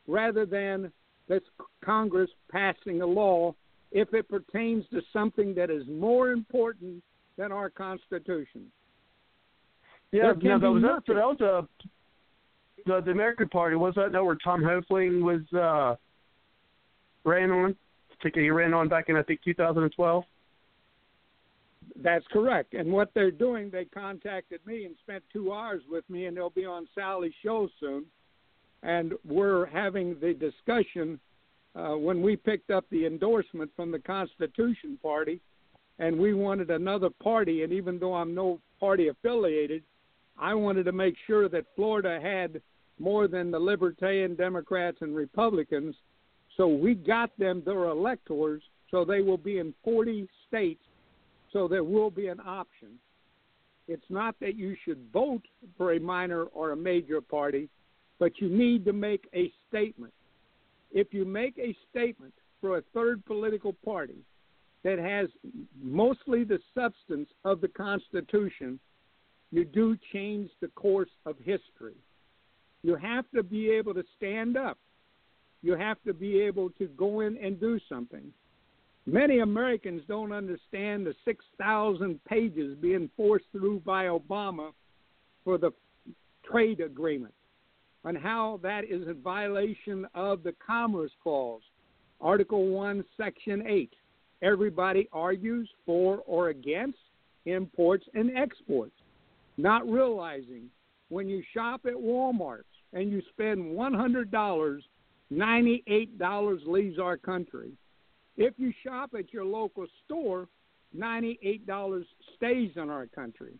rather than this Congress passing a law if it pertains to something that is more important than our Constitution. Yeah, now, that was that, that was a, the, the American Party, was that no, where Tom Hoefling was uh, ran on? He ran on back in, I think, two thousand twelve? That's correct. And what they're doing, they contacted me and spent two hours with me, and they'll be on Sally's show soon. And we're having the discussion uh, when we picked up the endorsement from the Constitution Party, and we wanted another party, and even though I'm no party affiliated, I wanted to make sure that Florida had more than the Libertarian, Democrats, and Republicans, so we got them their electors, so they will be in forty states, so there will be an option. It's not that you should vote for a minor or a major party, but you need to make a statement. If you make a statement for a third political party that has mostly the substance of the Constitution, you do change the course of history. You have to be able to stand up. You have to be able to go in and do something. Many Americans don't understand the six thousand pages being forced through by Obama for the trade agreement and how that is a violation of the Commerce Clause. Article one, Section eight. Everybody argues for or against imports and exports, not realizing when you shop at Walmart and you spend one hundred dollars, ninety-eight dollars leaves our country. If you shop at your local store, ninety-eight dollars stays in our country.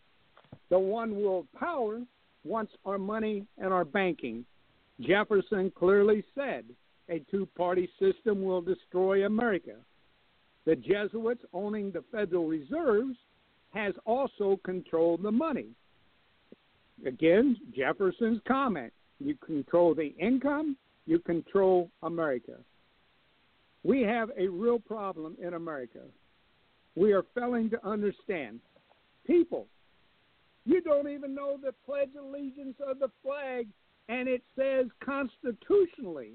The one world power wants our money and our banking. Jefferson clearly said a two-party system will destroy America. The Jesuits owning the Federal Reserves has also controlled the money. Again, Jefferson's comment, you control the income, you control America. We have a real problem in America. We are failing to understand. People, you don't even know the Pledge of Allegiance of the flag, and it says constitutionally,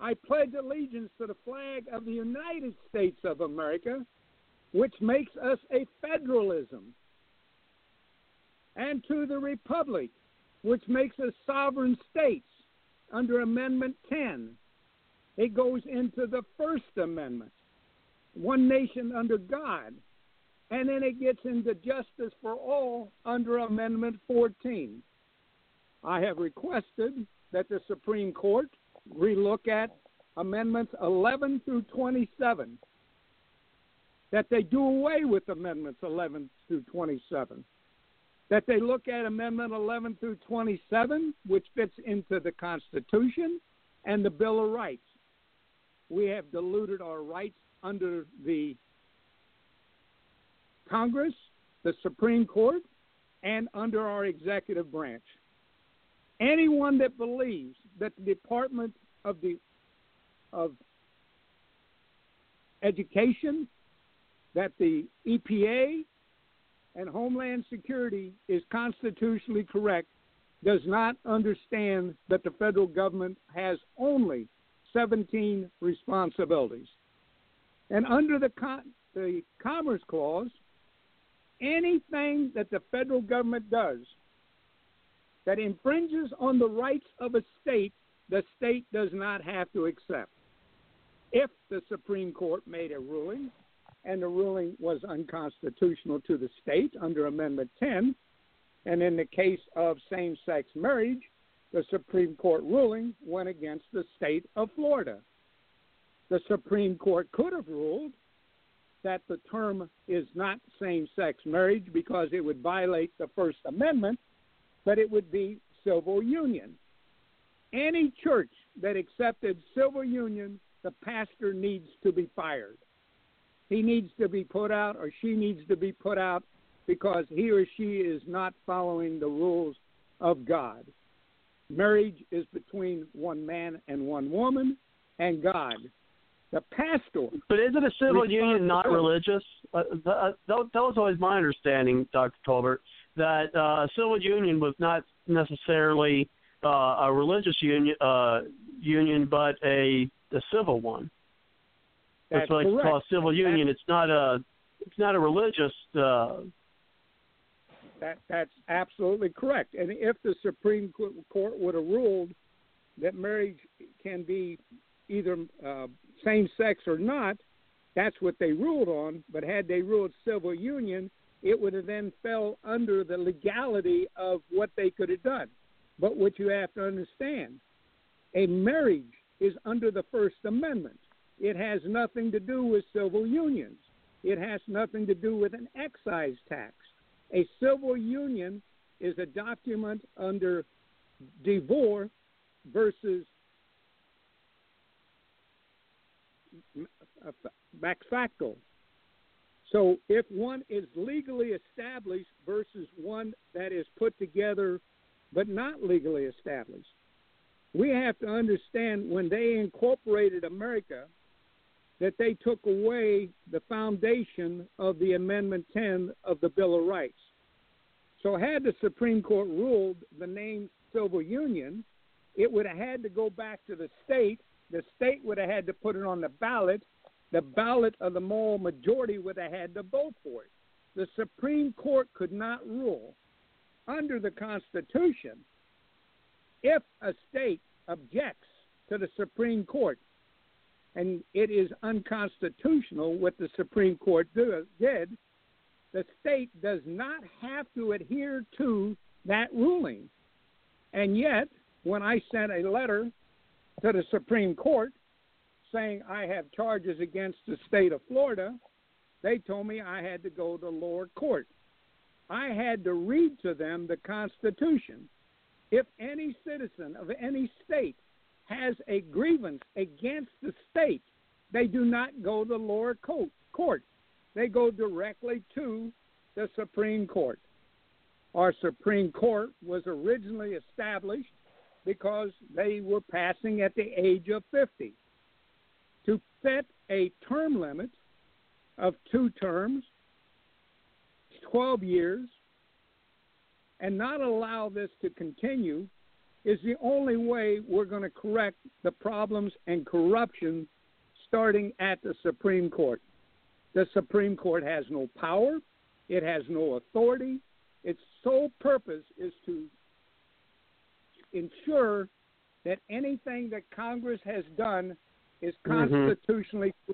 I pledge allegiance to the flag of the United States of America, which makes us a federalism, and to the republic, which makes us sovereign states under Amendment ten. It goes into the First Amendment, one nation under God, and then it gets into justice for all under Amendment fourteen. I have requested that the Supreme Court relook at Amendments eleven through twenty-seven, that they do away with Amendments eleven through twenty-seven, that they look at Amendment eleven through twenty-seven, which fits into the Constitution and the Bill of Rights. We have diluted our rights under the Congress, the Supreme Court, and under our executive branch. Anyone that believes that the Department of the of Education, that the E P A, and Homeland Security is constitutionally correct does not understand that the federal government has only seventeen responsibilities. And under the, Con- the Commerce Clause, anything that the federal government does that infringes on the rights of a state, the state does not have to accept. If the Supreme Court made a ruling and the ruling was unconstitutional to the state under Amendment ten, and in the case of same-sex marriage, the Supreme Court ruling went against the state of Florida. The Supreme Court could have ruled that the term is not same-sex marriage because it would violate the First Amendment, but it would be civil union. Any church that accepted civil union, the pastor needs to be fired. He needs to be put out or she needs to be put out because he or she is not following the rules of God. Marriage is between one man and one woman and God. The pastor. But isn't a civil union not religious? Uh, the, uh, that was always my understanding, Doctor Tolbert, that uh, a civil union was not necessarily uh, a religious union, uh, union, but a, a civil one. That's what it's called, civil union. That's, it's not a, it's not a religious. Uh... That that's absolutely correct. And if the Supreme Court would have ruled that marriage can be either uh, same sex or not, that's what they ruled on. But had they ruled civil union, it would have then fell under the legality of what they could have done. But what you have to understand, a marriage is under the First Amendment. It has nothing to do with civil unions. It has nothing to do with an excise tax. A civil union is a document under divorce versus back facto. So if one is legally established versus one that is put together but not legally established, we have to understand when they incorporated America that they took away the foundation of the Amendment ten of the Bill of Rights. So had the Supreme Court ruled the name civil union, it would have had to go back to the state. The state would have had to put it on the ballot. The ballot of the moral majority would have had to vote for it. The Supreme Court could not rule under the Constitution. If a state objects to the Supreme Court, and it is unconstitutional what the Supreme Court do, did, the state does not have to adhere to that ruling. And yet, when I sent a letter to the Supreme Court saying I have charges against the state of Florida, they told me I had to go to lower court. I had to read to them the Constitution. If any citizen of any state has a grievance against the state, they do not go to lower court. They go directly to the Supreme Court. Our Supreme Court was originally established because they were passing at the age of fifty. To set a term limit of two terms, twelve years, and not allow this to continue is the only way we're going to correct the problems and corruption starting at the Supreme Court. The Supreme Court has no power. It has no authority. Its sole purpose is to ensure that anything that Congress has done is constitutionally mm-hmm.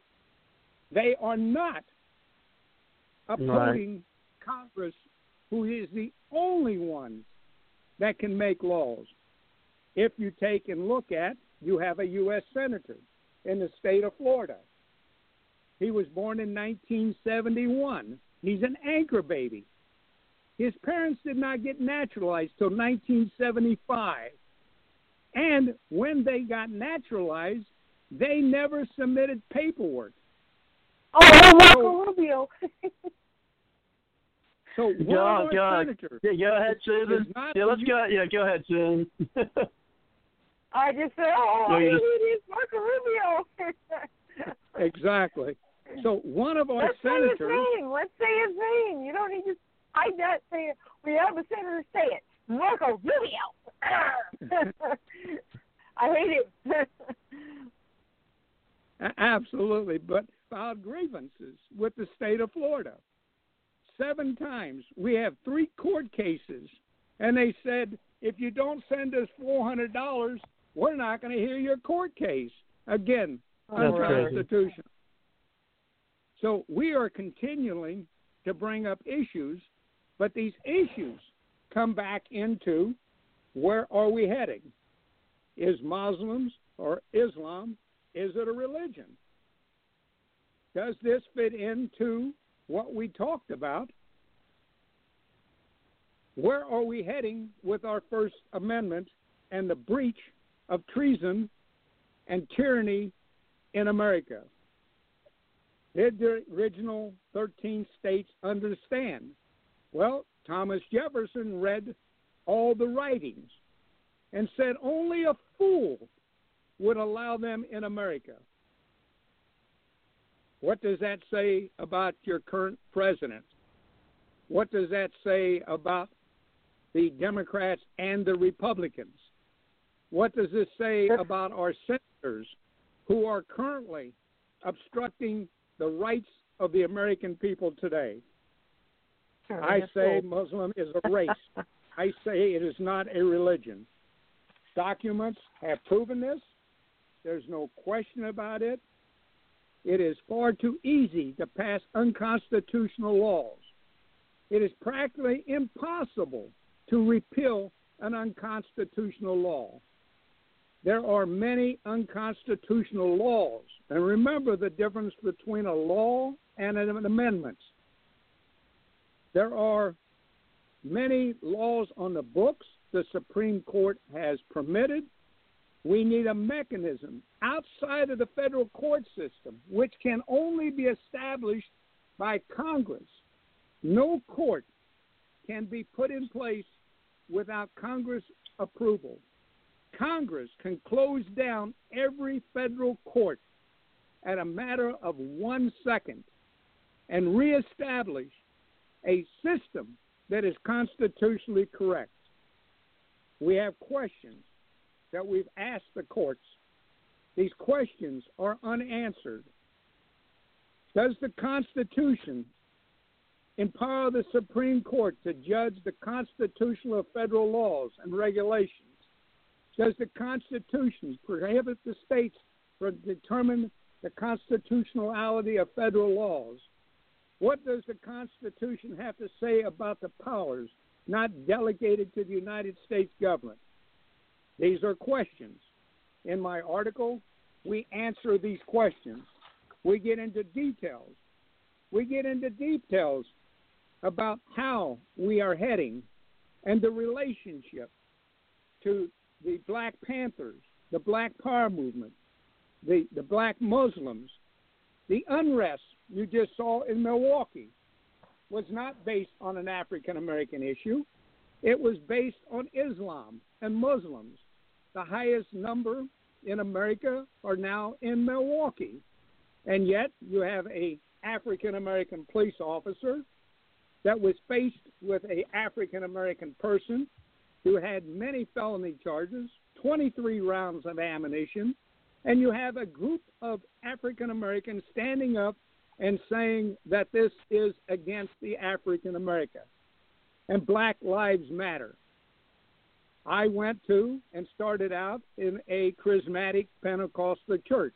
They are not upholding right. Congress, who is the only one that can make laws. If you take and look at, you have a U S senator in the state of Florida. He was born in nineteen seventy-one. He's an anchor baby. His parents did not get naturalized till nineteen seventy-five. And when they got naturalized, they never submitted paperwork. Oh, Marco Rubio. So one of our senators. Yeah, go ahead, Susan. Yeah, let's go. Yeah, go ahead, Susan. I just said, oh, all you need is Marco Rubio. Exactly. So one of our senators. Let's say his name. Let's say his name. You don't need to. I not say it. We have a senator say it. Marco Rubio. I hate him. Absolutely, but filed grievances with the state of Florida seven times. We have three court cases, and they said, if you don't send us four hundred dollars, we're not going to hear your court case. Again, unconstitutional. So we are continuing to bring up issues, but these issues come back into where are we heading? Is Muslims or Islam? Is it a religion? Does this fit into what we talked about? Where are we heading with our First Amendment and the breach of treason and tyranny in America? Did the original thirteen states understand? Well, Thomas Jefferson read all the writings and said only a fool would allow them in America. What does that say about your current president? What does that say about the Democrats and the Republicans? What does this say about our senators who are currently obstructing the rights of the American people today? Sure, I say cool. Muslim is a race. I say it is not a religion. Documents have proven this. There's no question about it. It is far too easy to pass unconstitutional laws. It is practically impossible to repeal an unconstitutional law. There are many unconstitutional laws. And remember the difference between a law and an amendment. There are many laws on the books the Supreme Court has permitted. We need a mechanism outside of the federal court system, which can only be established by Congress. No court can be put in place without Congress approval. Congress can close down every federal court at a matter of one second and reestablish a system that is constitutionally correct. We have questions that we've asked the courts. These questions are unanswered. Does the Constitution empower the Supreme Court to judge the constitutional of federal laws and regulations? Does the Constitution prohibit the states from determining the constitutionality of federal laws. What does the Constitution have to say about the powers not delegated to the United States government? These are questions. In my article, we answer these questions. We get into details. We get into details about how we are heading and the relationship to the Black Panthers, the Black Power Movement, the, the Black Muslims. The unrest you just saw in Milwaukee was not based on an African-American issue. It was based on Islam and Muslims. The highest number in America are now in Milwaukee. And yet you have a African-American police officer that was faced with a African-American person who had many felony charges, twenty-three rounds of ammunition, and you have a group of African-Americans standing up and saying that this is against the African-American and Black Lives Matter. I went to and started out in a charismatic Pentecostal church.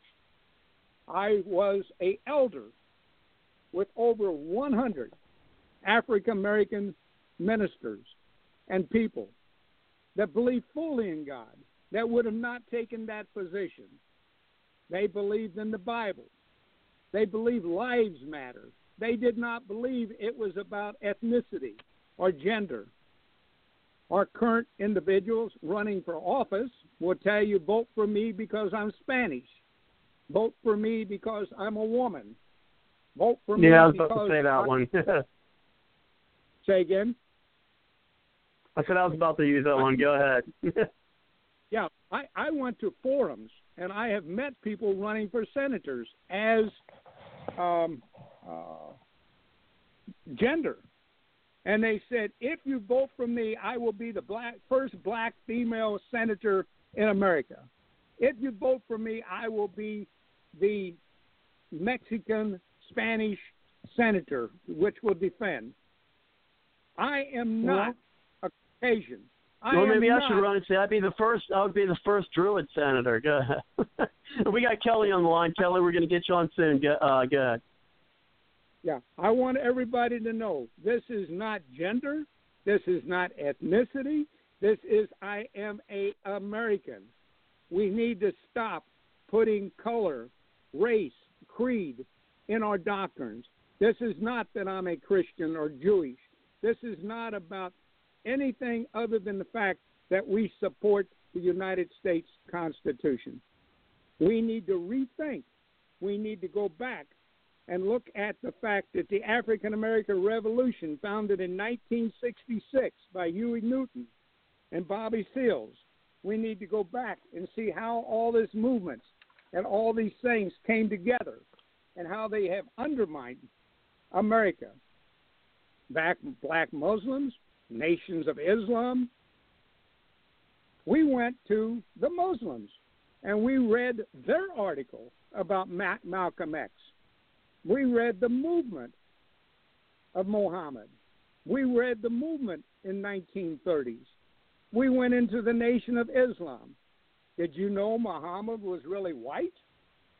I was an elder with over one hundred African-American ministers and people that believed fully in God, that would have not taken that position. They believed in the Bible. They believed lives matter. They did not believe it was about ethnicity or gender. Our current individuals running for office will tell you, vote for me because I'm Spanish. Vote for me because I'm a woman. Vote for me because... Yeah, I was about to say that I... one. Say again? I said I was about to use that one. Go ahead. Yeah, I, I went to forums, and I have met people running for senators as um, uh, gender. And they said, if you vote for me, I will be the black, first black female senator in America. If you vote for me, I will be the Mexican Spanish senator, which will defend. I am not a Caucasian. I well, maybe I should run and say I'd be the first. I would be the first Druid senator. Go ahead. We got Kelly on the line. Kelly, we're going to get you on soon. Go, uh, go ahead. Yeah, I want everybody to know this is not gender. This is not ethnicity. This is I am a American. We need to stop putting color, race, creed in our doctrines. This is not that I'm a Christian or Jewish. This is not about anything other than the fact that we support the United States Constitution. We need to rethink. We need to go back and look at the fact that the African American Revolution, founded in nineteen sixty-six by Huey Newton and Bobby Seals, we need to go back and see how all these movements and all these things came together and how they have undermined America. Back, black Muslims, Nations of Islam. We went to the Muslims and we read their article about Malcolm X. We read the movement of Muhammad. We read the movement in nineteen thirties. We went into the Nation of Islam. Did you know Muhammad was really white?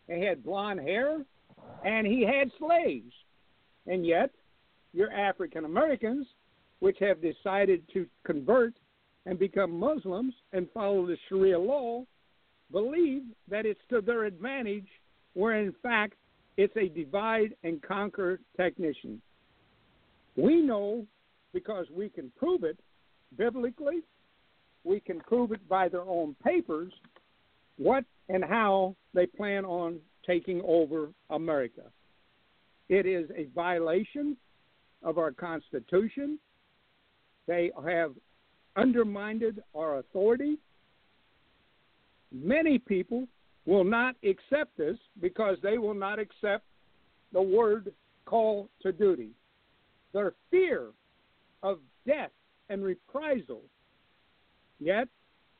He had blonde hair and he had slaves. And yet, you're African Americans, which have decided to convert and become Muslims and follow the Sharia law, believe that it's to their advantage, where in fact it's a divide and conquer technician. We know because we can prove it biblically, we can prove it by their own papers, what and how they plan on taking over America. It is a violation of our Constitution. They have undermined our authority. Many people will not accept this because they will not accept the word call to duty. Their fear of death and reprisal. Yet,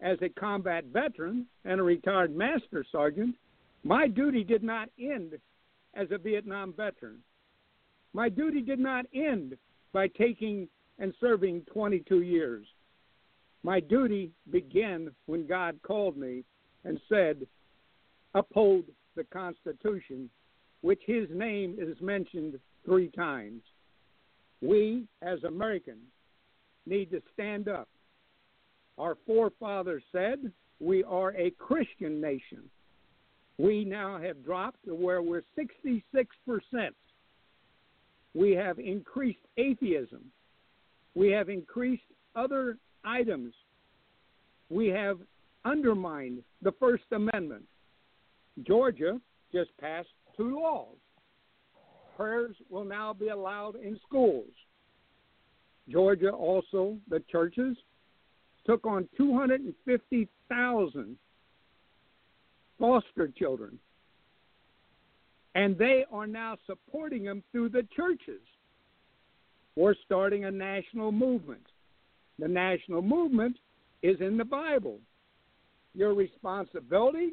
as a combat veteran and a retired master sergeant, my duty did not end as a Vietnam veteran. My duty did not end by taking and serving twenty-two years. My duty began when God called me and said, uphold the Constitution, which his name is mentioned three times. We, as Americans, need to stand up. Our forefathers said we are a Christian nation. We now have dropped to where we're sixty-six percent. We have increased atheism. We have increased other items. We have undermined the First Amendment. Georgia just passed two laws. Prayers will now be allowed in schools. Georgia also, the churches, took on two hundred fifty thousand foster children, and they are now supporting them through the churches. We're starting a national movement. The national movement is in the Bible. Your responsibility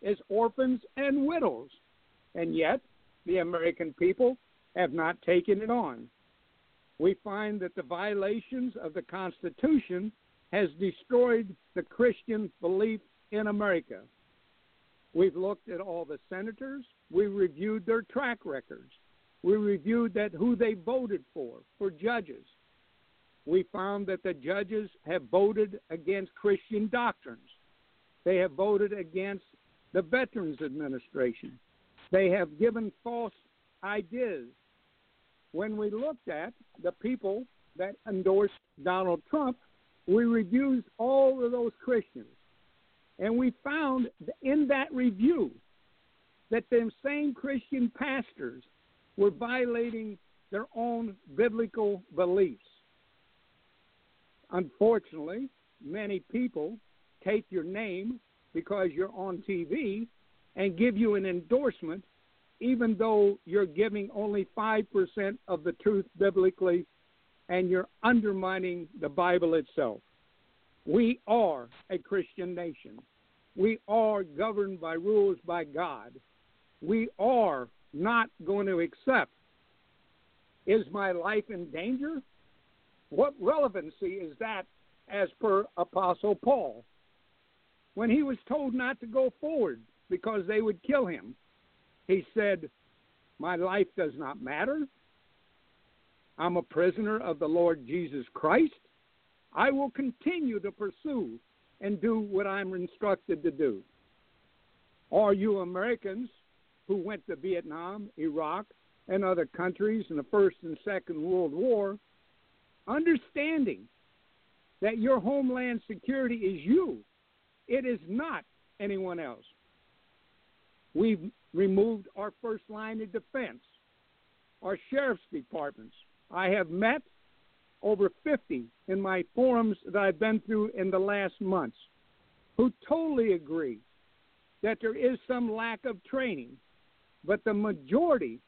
is orphans and widows, and yet the American people have not taken it on. We find that the violations of the Constitution has destroyed the Christian belief in America. We've looked at all the senators. We reviewed their track records. We reviewed that who they voted for, for judges. We found that the judges have voted against Christian doctrines. They have voted against the Veterans Administration. They have given false ideas. When we looked at the people that endorsed Donald Trump, we reviewed all of those Christians. And we found in that review that them same Christian pastors were violating their own biblical beliefs. Unfortunately, many people take your name because you're on T V and give you an endorsement, even though you're giving only five percent of the truth biblically, and you're undermining the Bible itself. We are a Christian nation. We are governed by rules by God. We are not going to accept. Is my life in danger? What relevancy is that as per Apostle Paul? When he was told not to go forward because they would kill him, he said, my life does not matter. I'm a prisoner of the Lord Jesus Christ. I will continue to pursue and do what I'm instructed to do. Are you Americans who went to Vietnam, Iraq, and other countries in the First and Second World War, understanding that your homeland security is you? It is not anyone else. We've removed our first line of defense, our sheriff's departments. I have met over fifty in my forums that I've been through in the last months who totally agree that there is some lack of training, but the majority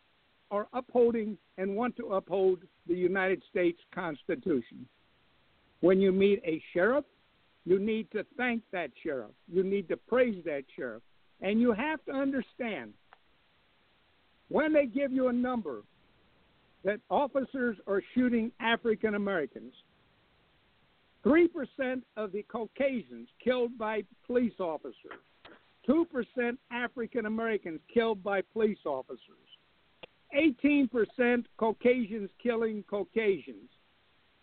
are upholding and want to uphold the United States Constitution. When you meet a sheriff, you need to thank that sheriff. You need to praise that sheriff. And you have to understand, when they give you a number that officers are shooting African Americans, three percent of the Caucasians killed by police officers, two percent African Americans killed by police officers, eighteen percent Caucasians killing Caucasians,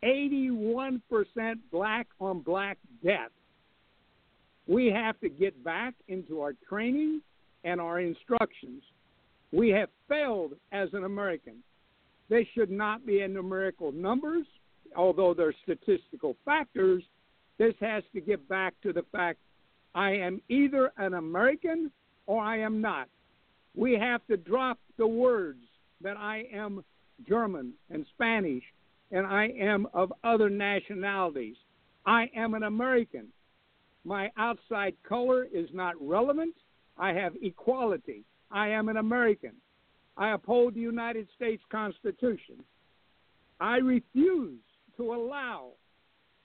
eighty-one percent black on black death. We have to get back into our training and our instructions. We have failed as an American. They should not be in numerical numbers, although they're statistical factors. This has to get back to the fact I am either an American or I am not. We have to drop the words that I am German and Spanish and I am of other nationalities. I am an American. My outside color is not relevant. I have equality. I am an American. I uphold the United States Constitution. I refuse to allow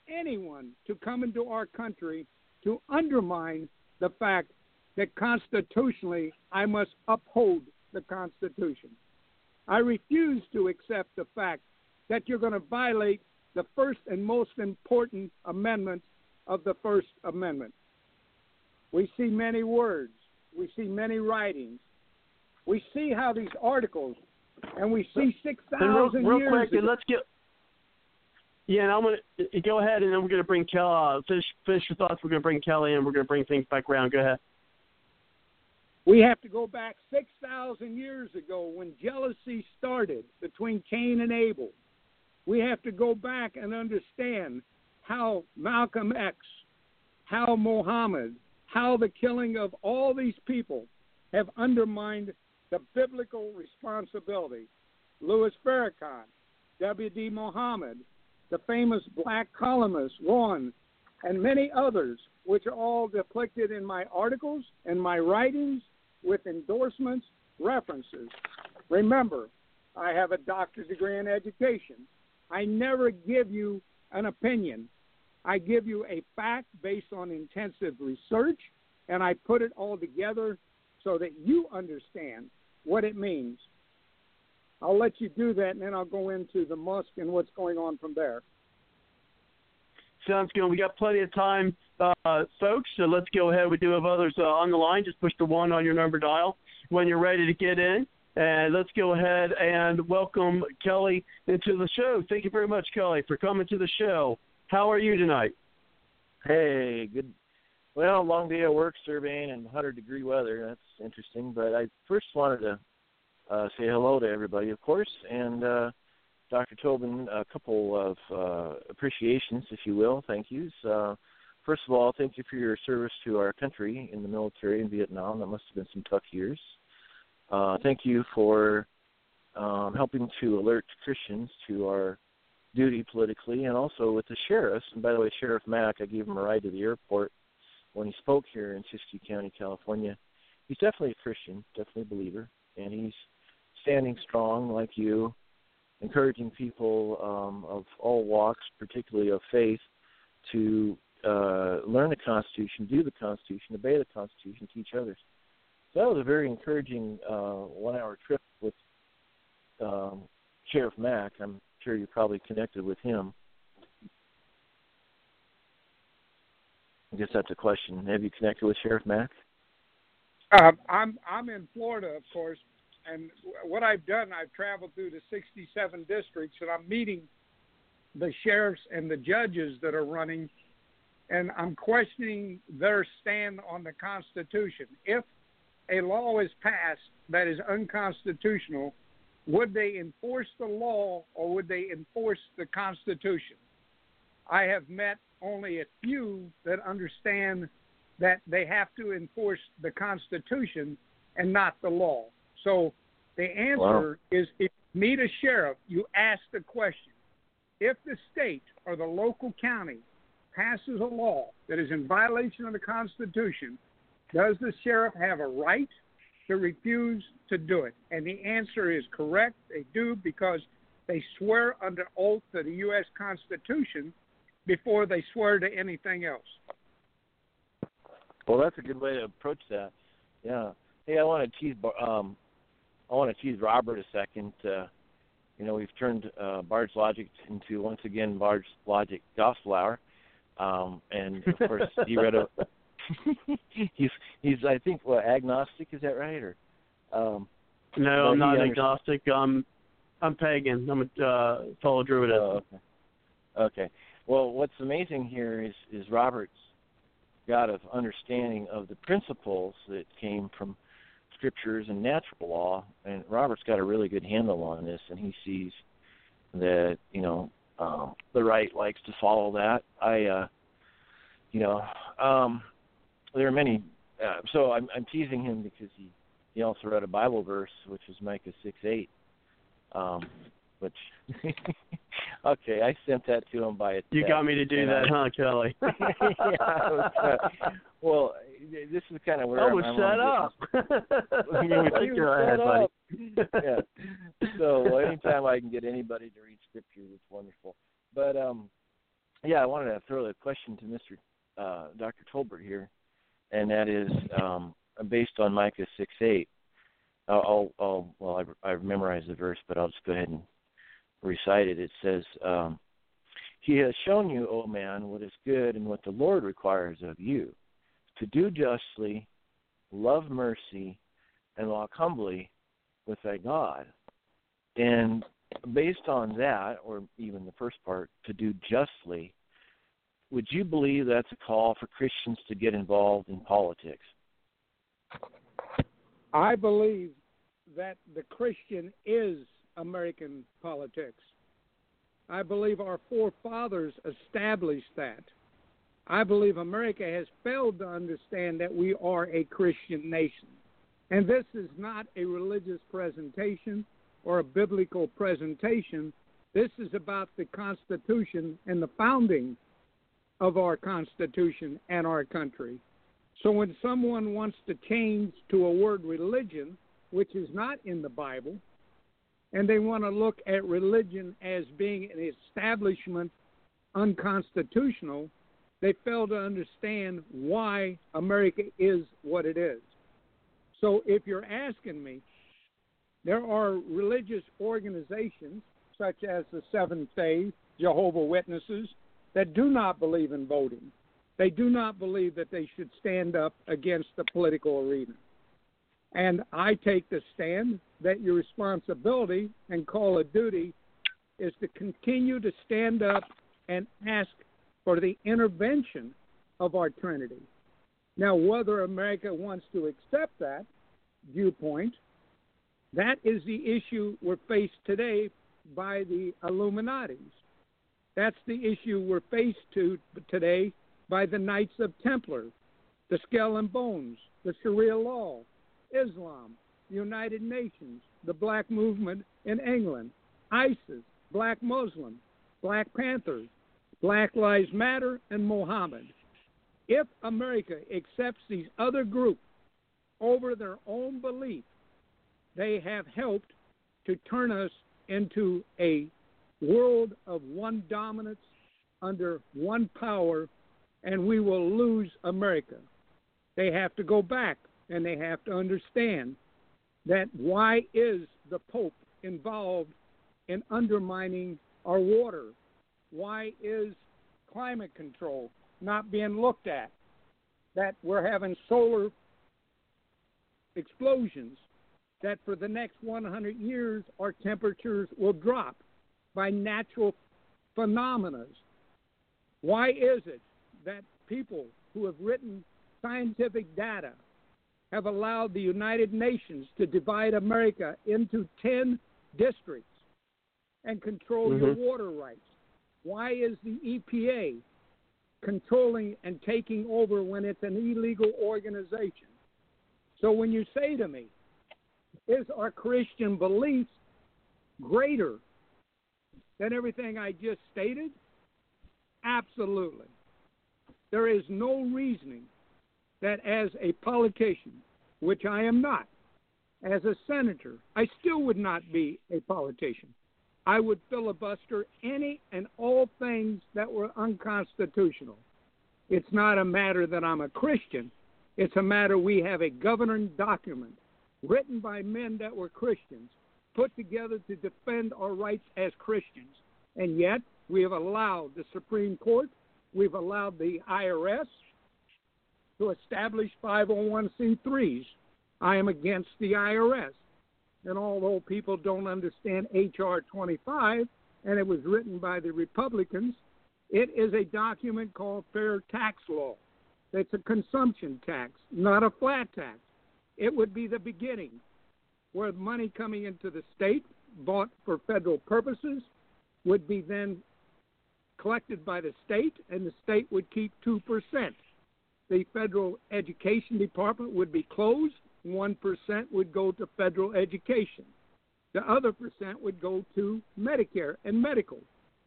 anyone to come into our country to undermine the fact that constitutionally I must uphold the Constitution. I refuse to accept the fact that you're going to violate the first and most important amendment of the First Amendment. We see many words. We see many writings. We see how these articles, and we see six thousand years quick, ago. And let's get, yeah, and I'm going to go ahead, and then we're going to bring Kelly, uh, finish, finish your thoughts. We're going to bring Kelly, and we're going to bring things back around. Go ahead. We have to go back six thousand years ago when jealousy started between Cain and Abel. We have to go back and understand how Malcolm X, how Muhammad, how the killing of all these people have undermined the biblical responsibility. Louis Farrakhan, W D Muhammad, the famous black columnist, Warren, and many others, which are all depicted in my articles and my writings with endorsements, references. Remember, I have a doctorate degree in education. I never give you an opinion. I give you a fact based on intensive research, and I put it all together so that you understand what it means. I'll let you do that, and then I'll go into the mosque and what's going on from there. Sounds good. We got plenty of time, uh, folks, so let's go ahead. We do have others uh, on the line. Just push the one on your number dial when you're ready to get in. And let's go ahead and welcome Kelly into the show. Thank you very much, Kelly, for coming to the show. How are you tonight? Hey, good. Well, long day at work surveying and one hundred degree weather. That's interesting. But I first wanted to uh, say hello to everybody, of course, and uh, Doctor Tobin, a couple of uh, appreciations, if you will, thank yous. Uh, first of all, thank you for your service to our country in the military in Vietnam. That must have been some tough years. Uh, thank you for um, helping to alert Christians to our duty politically, and also with the sheriffs. And by the way, Sheriff Mack, I gave him a ride to the airport when he spoke here in Siskiyou County, California. He's definitely a Christian, definitely a believer, and he's standing strong like you, encouraging people um, of all walks, particularly of faith, to uh, learn the Constitution, do the Constitution, obey the Constitution, teach others. So that was a very encouraging uh, one-hour trip with um, Sheriff Mack. I'm sure you probably connected with him. I guess that's a question. Have you connected with Sheriff Mack? Uh, I'm I'm in Florida, of course, and what I've done, I've traveled through the sixty-seven districts, and I'm meeting the sheriffs and the judges that are running, and I'm questioning their stand on the Constitution. If a law is passed that is unconstitutional, would they enforce the law or would they enforce the Constitution? I have met only a few that understand that they have to enforce the Constitution and not the law. So the answer wow. is if you meet a sheriff, you ask the question. If the state or the local county passes a law that is in violation of the Constitution, does the sheriff have a right to refuse to do it? And the answer is correct. They do, because they swear under oath to the U S Constitution before they swear to anything else. Well, that's a good way to approach that. Yeah. Hey, I want to tease. Um, I want to tease Robert a second. Uh, you know, we've turned uh, Bard's Logic into once again Bard's Logic Gospel Hour, um, and of course he read a. he's he's I think well agnostic, is that right? Or um, no, I'm not agnostic. I'm I'm pagan. I'm a uh, fellow Druidist. Oh, okay. okay. Well, what's amazing here is is Robert's got of understanding of the principles that came from scriptures and natural law, and Robert's got a really good handle on this, and he sees that you know um, the right likes to follow that. I uh, you know. Um, There are many, uh, so I'm, I'm teasing him because he, he also wrote a Bible verse, which is Micah six eight, um, which, okay, I sent that to him by a text. You got me to do that, I, huh, Kelly? yeah, was, uh, well, this is kind of where oh, I'm Oh, shut I'm up. I mean, we think you're ahead, buddy. yeah. So anytime I can get anybody to read scripture, it's wonderful. But, um, yeah, I wanted to throw the question to Mister Uh, Doctor Tolbert here. And that is um, based on Micah six eight. I'll, I'll, well, I've, I've memorized the verse, but I'll just go ahead and recite it. It says, um, He has shown you, O man, what is good and what the Lord requires of you, to do justly, love mercy, and walk humbly with thy God. And based on that, or even the first part, to do justly, would you believe that's a call for Christians to get involved in politics? I believe that the Christian is American politics. I believe our forefathers established that. I believe America has failed to understand that we are a Christian nation. And this is not a religious presentation or a biblical presentation. This is about the Constitution and the founding of our Constitution and our country. So when someone wants to change to a word religion, which is not in the Bible, and they want to look at religion as being an establishment unconstitutional, they fail to understand why America is what it is. So if you're asking me, there are religious organizations such as the Seventh Day Jehovah's Witnesses that do not believe in voting. They do not believe that they should stand up against the political arena. And I take the stand that your responsibility and call of duty is to continue to stand up and ask for the intervention of our Trinity. Now, whether America wants to accept that viewpoint, that is the issue we're faced today by the Illuminatis. That's the issue we're faced to today by the Knights of Templar, the Skull and Bones, the Sharia law, Islam, the United Nations, the Black Movement in England, ISIS, Black Muslims, Black Panthers, Black Lives Matter, and Mohammed. If America accepts these other groups over their own belief, they have helped to turn us into a world of one dominance under one power, and we will lose America. They have to go back. And they have to understand that why is the Pope involved in undermining our water? Why is climate control not being looked at? That we're having solar explosions, that for the next one hundred years our temperatures will drop by natural phenomena. Why is it that people who have written scientific data have allowed the United Nations to divide America into ten districts and control mm-hmm. your water rights? Why is the E P A controlling and taking over when it's an illegal organization? So when you say to me, is our Christian beliefs greater than everything I just stated? Absolutely. There is no reasoning that as a politician, which I am not, as a senator, I still would not be a politician. I would filibuster any and all things that were unconstitutional. It's not a matter that I'm a Christian. It's a matter we have a governing document written by men that were Christians, put together to defend our rights as Christians. And yet we have allowed the Supreme Court, we've allowed the I R S, to establish five oh one c threes. I am against the I R S. And although people don't understand H R twenty-five, and it was written by the Republicans, it is a document called Fair Tax Law. It's a consumption tax, not a flat tax. It would be the beginning where money coming into the state, bought for federal purposes, would be then collected by the state, and the state would keep two percent. The federal education department would be closed. One percent would go to federal education. The other percent would go to Medicare and medical.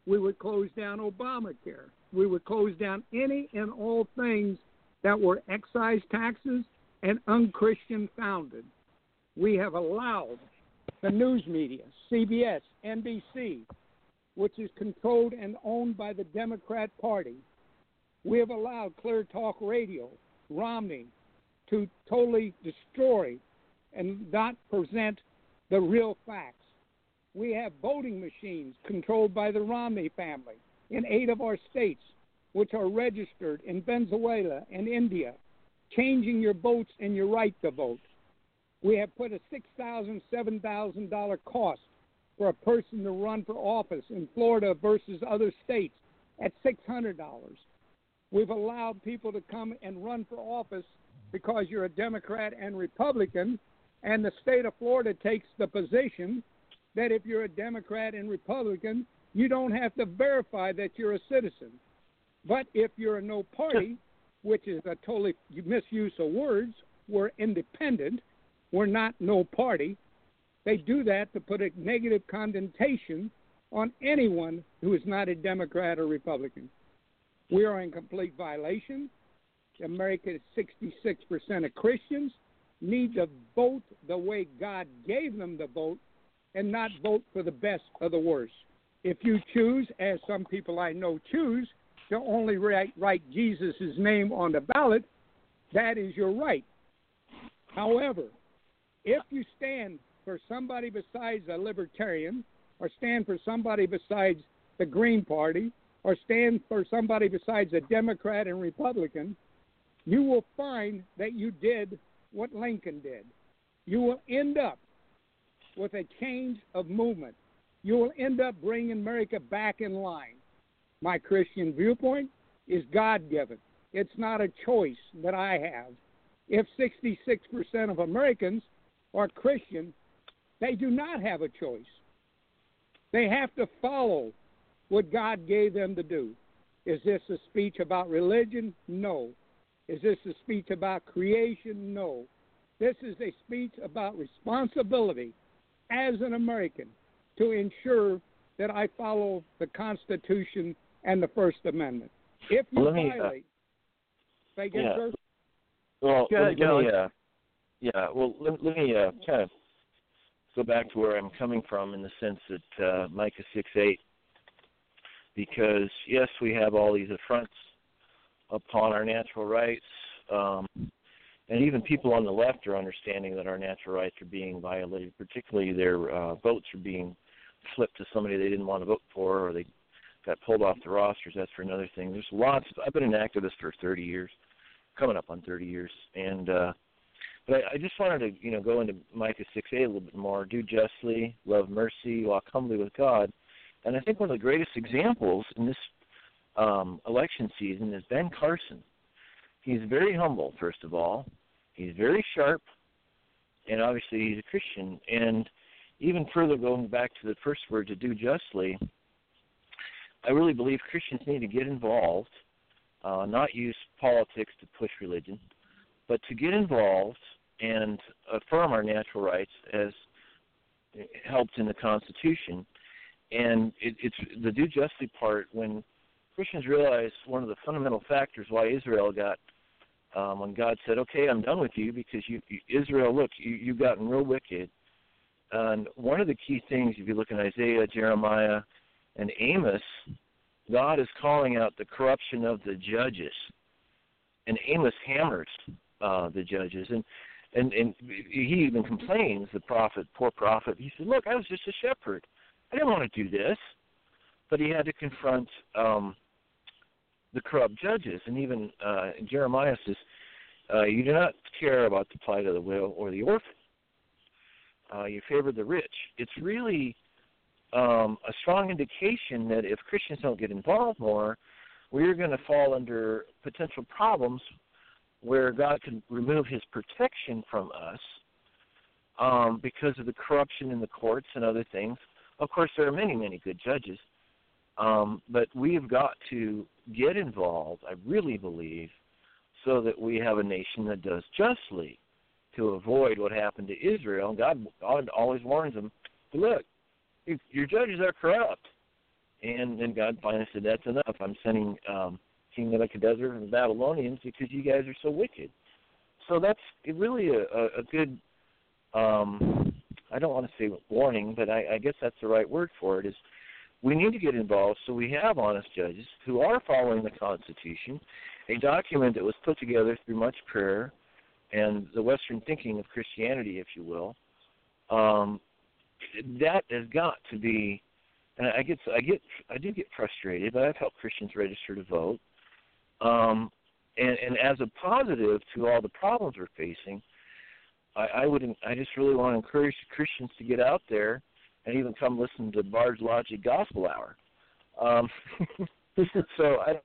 We would close down Obamacare. We would close down any and all things that were excise taxes and unchristian founded. We have allowed the news media, C B S, N B C, which is controlled and owned by the Democrat Party. We have allowed Clear Talk Radio, Romney, to totally destroy and not present the real facts. We have voting machines controlled by the Romney family in eight of our states, which are registered in Venezuela and India, changing your votes and your right to vote. We have put a six thousand dollars, seven thousand dollars cost for a person to run for office in Florida versus other states at six hundred dollars. We've allowed people to come and run for office because you're a Democrat and Republican, and the state of Florida takes the position that if you're a Democrat and Republican, you don't have to verify that you're a citizen. But if you're a no party, which is a totally misuse of words, we're independent, we're not no party. They do that to put a negative connotation on anyone who is not a Democrat or Republican. We are in complete violation. America is sixty-six percent of Christians need to vote the way God gave them to vote and not vote for the best or the worst. If you choose, as some people I know choose, to only write, write Jesus' name on the ballot, that is your right. However, if you stand for somebody besides a libertarian, or stand for somebody besides the Green Party, or stand for somebody besides a Democrat and Republican, you will find that you did what Lincoln did. You will end up with a change of movement. You will end up bringing America back in line. My Christian viewpoint is God-given. It's not a choice that I have. If sixty-six percent of Americans are Christian, they do not have a choice. They have to follow what God gave them to do. Is this a speech about religion? No. Is this a speech about creation? No. This is a speech about responsibility as an American to ensure that I follow the Constitution and the First Amendment. If you let me, violate, uh, say yeah. First? Well, let me, let me, uh, yeah. Well, let, let me uh, kind of go back to where I'm coming from in the sense that uh, Micah six eight, because yes, we have all these affronts upon our natural rights, um, and even people on the left are understanding that our natural rights are being violated. Particularly, their uh, votes are being flipped to somebody they didn't want to vote for, or they got pulled off the rosters. That's for another thing. There's lots. Of, I've been an activist for thirty years, coming up on thirty years, and uh, but I, I just wanted to, you know, go into Micah six eight a little bit more. Do justly, love mercy, walk humbly with God. And I think one of the greatest examples in this um, election season is Ben Carson. He's very humble, first of all. He's very sharp, and obviously he's a Christian. And even further, going back to the first word, to do justly, I really believe Christians need to get involved, uh, not use politics to push religion, but to get involved and affirm our natural rights as helped in the Constitution. And it, it's the do justly part, when Christians realize one of the fundamental factors why Israel got, um, when God said, okay, I'm done with you because you, you Israel, look, you, you've gotten real wicked. And one of the key things, if you look in Isaiah, Jeremiah, and Amos, God is calling out the corruption of the judges. And Amos hammers uh, the judges. And, and, and he even complains, the prophet, poor prophet, he said, look, I was just a shepherd. I didn't want to do this, but he had to confront um, the corrupt judges. And even uh, Jeremiah says, uh, you do not care about the plight of the widow or the orphan. Uh, you favor the rich. It's really um, a strong indication that if Christians don't get involved more, we're going to fall under potential problems where God can remove his protection from us um, because of the corruption in the courts and other things. Of course, there are many, many good judges, um, but we have got to get involved, I really believe, so that we have a nation that does justly to avoid what happened to Israel. God, God always warns them, look, your judges are corrupt. And then God finally said, that's enough. I'm sending um, King Nebuchadnezzar and the Babylonians because you guys are so wicked. So that's really a, a good... Um, I don't want to say warning, but I, I guess that's the right word for it, is we need to get involved so we have honest judges who are following the Constitution, a document that was put together through much prayer and the Western thinking of Christianity, if you will. Um, that has got to be, and I get, I get, I do get frustrated, but I've helped Christians register to vote. Um, and, and as a positive to all the problems we're facing, I, I would I just really want to encourage Christians to get out there and even come listen to Bard's Logic Gospel Hour. Um, so I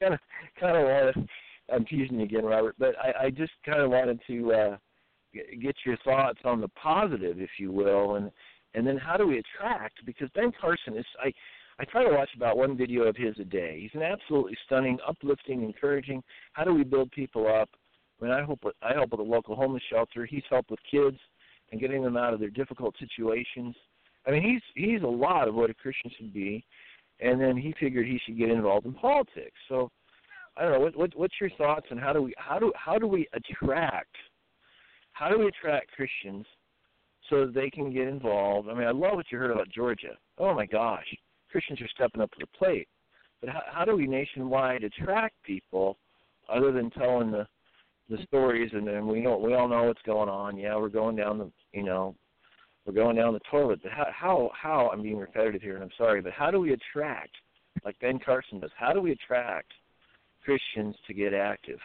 kind of kind of want to. I'm teasing you again, Robert, but I, I just kind of wanted to uh, get your thoughts on the positive, if you will, and and then how do we attract? Because Ben Carson is I. I try to watch about one video of his a day. He's an absolutely stunning, uplifting, encouraging. How do we build people up? I mean, I help with, I help with a local homeless shelter. He's helped with kids and getting them out of their difficult situations. I mean, he's he's a lot of what a Christian should be. And then he figured he should get involved in politics. So I don't know. What, what what's your thoughts on how do we how do how do we attract how do we attract Christians so that they can get involved? I mean, I love what you heard about Georgia. Oh my gosh. Christians are stepping up to the plate, but how, how do we nationwide attract people other than telling the, the stories? And then we know we all know what's going on. Yeah, we're going down the you know we're going down the toilet. But how how, how I'm being repetitive here, and I'm sorry, but how do we attract, like Ben Carson does? How do we attract Christians to get active?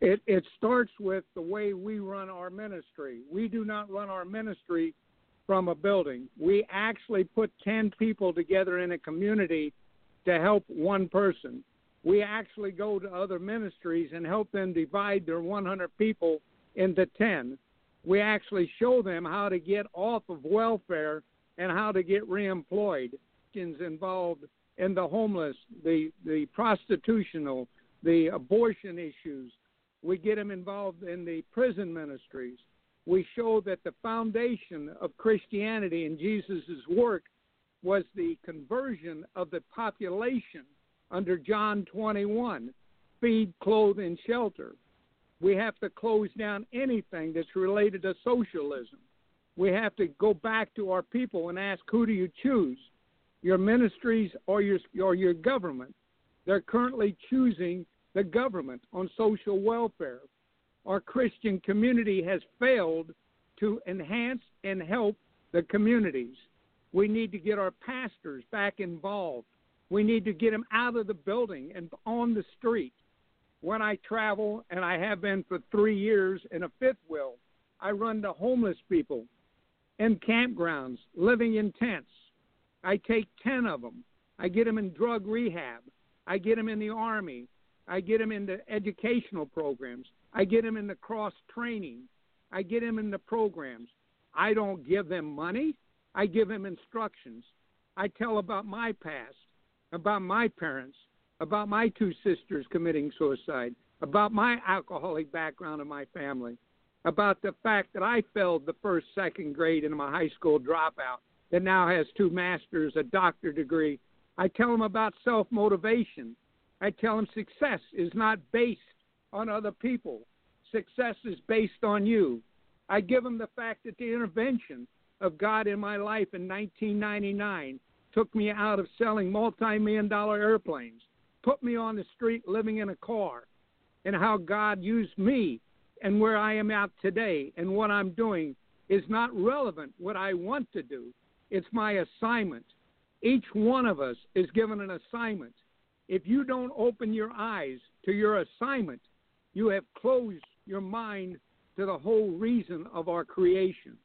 It it starts with the way we run our ministry. We do not run our ministry from a building. We actually put ten people together in a community to help one person. We actually go to other ministries and help them divide their one hundred people into ten. We actually show them how to get off of welfare and how to get reemployed. Involved in the homeless, the, the prostitutional, the abortion issues. We get them involved in the prison ministries. We show that the foundation of Christianity and Jesus' work was the conversion of the population under John twenty-one, feed, clothe, and shelter. We have to close down anything that's related to socialism. We have to go back to our people and ask, who do you choose, your ministries or your, or your government? They're currently choosing the government on social welfare. Our Christian community has failed to enhance and help the communities. We need to get our pastors back involved. We need to get them out of the building and on the street. When I travel, and I have been for three years in a fifth wheel, I run to homeless people in campgrounds, living in tents. I take ten of them. I get them in drug rehab. I get them in the Army. I get them into educational programs. I get them in the cross training. I get them in the programs. I don't give them money. I give them instructions. I tell about my past, about my parents, about my two sisters committing suicide, about my alcoholic background in my family, about the fact that I failed the first, second grade and I'm a high school dropout that now has two masters, a doctorate degree. I tell them about self-motivation. I tell them success is not based on other people. Success is based on you. I give them the fact that the intervention of God in my life in nineteen ninety-nine took me out of selling multi-million dollar airplanes, put me on the street living in a car, and how God used me and where I am at today and what I'm doing is not relevant what I want to do. It's my assignment. Each one of us is given an assignment. If you don't open your eyes to your assignment, you have closed your mind to the whole reason of our creation.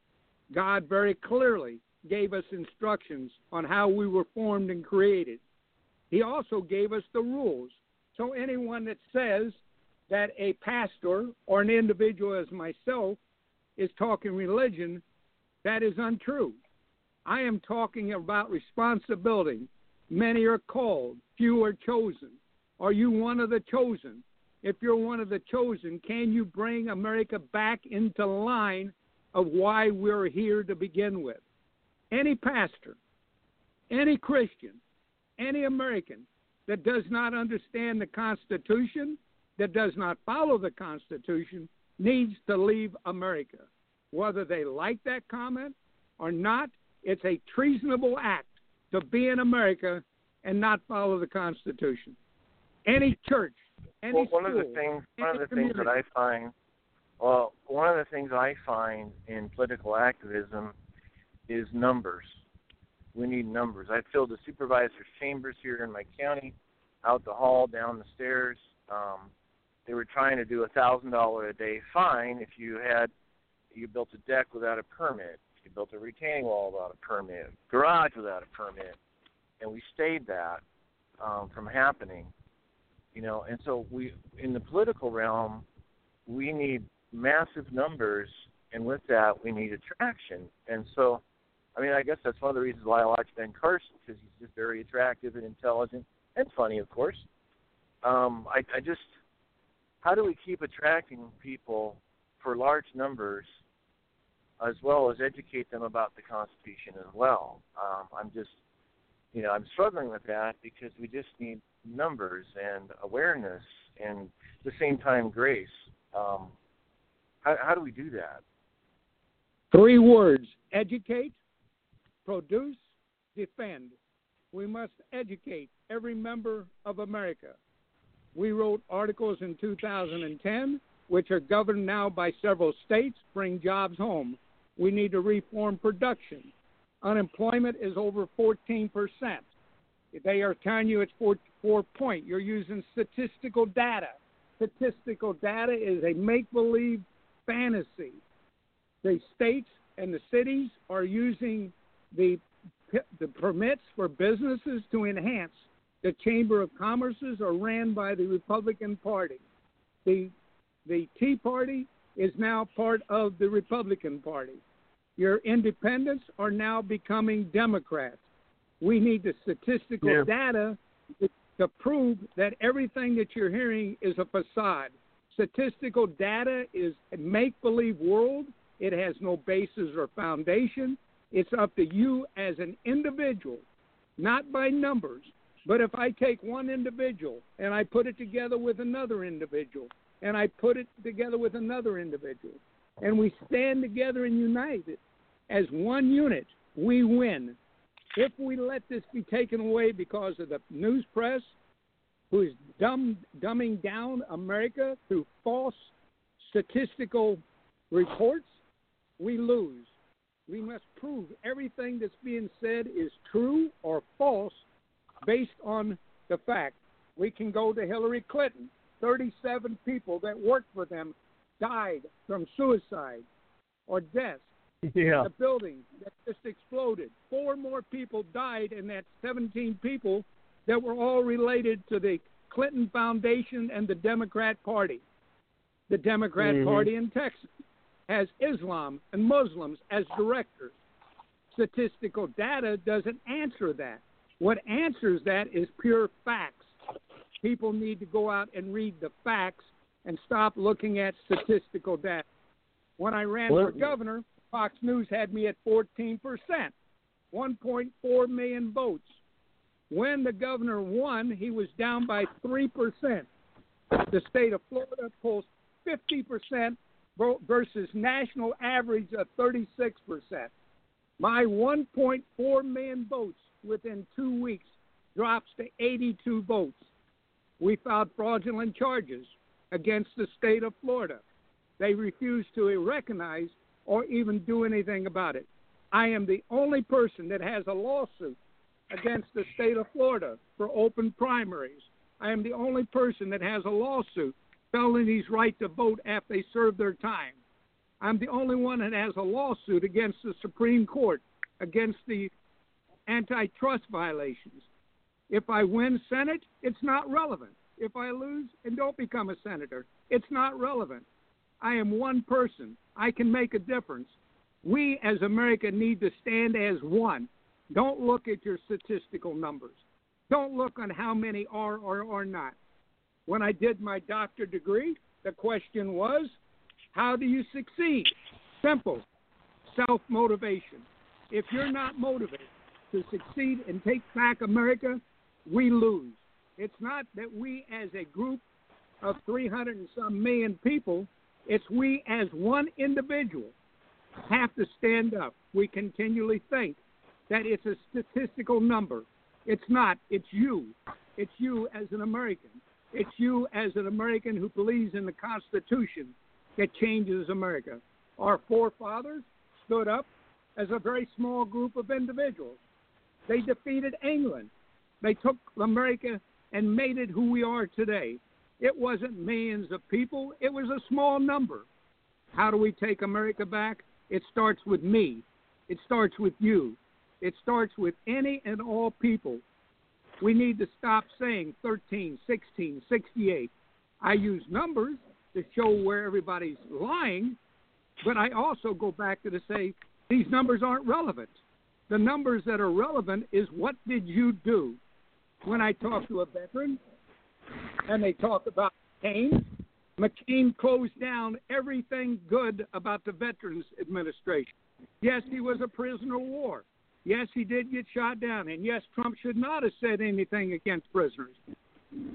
God very clearly gave us instructions on how we were formed and created. He also gave us the rules. So anyone that says that a pastor or an individual as myself is talking religion, that is untrue. I am talking about responsibility. Many are called, few are chosen. Are you one of the chosen? If you're one of the chosen, can you bring America back into line of why we're here to begin with? Any pastor, any Christian, any American that does not understand the Constitution, that does not follow the Constitution, needs to leave America. Whether they like that comment or not, it's a treasonable act to be in America and not follow the Constitution. Any church, any well, one school, of the things, one of the community. things that I find, well, one of the things I find in political activism is numbers. We need numbers. I filled the supervisor's chambers here in my county, out the hall, down the stairs. Um, they were trying to do a one thousand dollars a day fine if you had you built a deck without a permit. You built a retaining wall without a permit. Garage without a permit. And we stayed that um, from happening. You know, and so we, in the political realm, we need massive numbers, and with that, we need attraction. And so, I mean, I guess that's one of the reasons why I like Ben Carson, because he's just very attractive and intelligent and funny, of course. Um, I, I just, how do we keep attracting people for large numbers, as well as educate them about the Constitution as well? Um, I'm just, you know, I'm struggling with that because we just need numbers and awareness and at the same time grace. Um, how, how do we do that? Three words: educate, produce, defend. We must educate every member of America. We wrote articles in two thousand ten, which are governed now by several states, bring jobs home. We need to reform production. Unemployment is over fourteen percent. They are telling you it's four point. You're using statistical data. Statistical data is a make-believe fantasy. The states and the cities are using the the permits for businesses to enhance. The Chamber of Commerce's are ran by the Republican Party. The the Tea Party is now part of the Republican Party. Your independents are now becoming Democrats. We need the statistical yeah. data to, to prove that everything that you're hearing is a facade. Statistical data is a make-believe world. It has no basis or foundation. It's up to you as an individual, not by numbers. But if I take one individual and I put it together with another individual and I put it together with another individual and we stand together and unite it as one unit, we win. If we let this be taken away because of the news press, who is dumb, dumbing down America through false statistical reports, we lose. We must prove everything that's being said is true or false based on the fact. We can go to Hillary Clinton. thirty-seven people that worked for them died from suicide or death. Yeah. The building that just exploded. Four more people died, and that's seventeen people that were all related to the Clinton Foundation and the Democrat Party. The Democrat mm-hmm. Party in Texas has Islam and Muslims as directors. Statistical data doesn't answer that. What answers that is pure facts. People need to go out and read the facts and stop looking at statistical data. When I ran well, for governor, Fox News had me at fourteen percent, one point four million votes. When the governor won, he was down by three percent. The state of Florida polls fifty percent versus national average of thirty-six percent. My one point four million votes within two weeks drops to eighty-two votes. We filed fraudulent charges against the state of Florida. They refused to recognize or even do anything about it. I am the only person that has a lawsuit against the state of Florida for open primaries. I am the only person that has a lawsuit felonies right to vote after they serve their time. I'm the only one that has a lawsuit against the Supreme Court, against the antitrust violations. If I win Senate, it's not relevant. If I lose and don't become a senator, it's not relevant. I am one person. I can make a difference. We as America need to stand as one. Don't look at your statistical numbers. Don't look on how many are or are not. When I did my doctorate degree, the question was, how do you succeed? Simple. Self-motivation. If you're not motivated to succeed and take back America, we lose. It's not that we as a group of three hundred and some million people, it's we as one individual have to stand up. We continually think that it's a statistical number. It's not. It's you. It's you as an American. It's you as an American who believes in the Constitution that changes America. Our forefathers stood up as a very small group of individuals. They defeated England. They took America and made it who we are today. It wasn't millions of people. It was a small number. How do we take America back? It starts with me. It starts with you. It starts with any and all people. We need to stop saying thirteen, sixteen, sixty-eight. I use numbers to show where everybody's lying, but I also go back to, to say these numbers aren't relevant. The numbers that are relevant is what did you do? When I talk to a veteran and they talk about McCain, McCain closed down everything good about the Veterans Administration. Yes, he was a prisoner of war. Yes, he did get shot down. And yes, Trump should not have said anything against prisoners.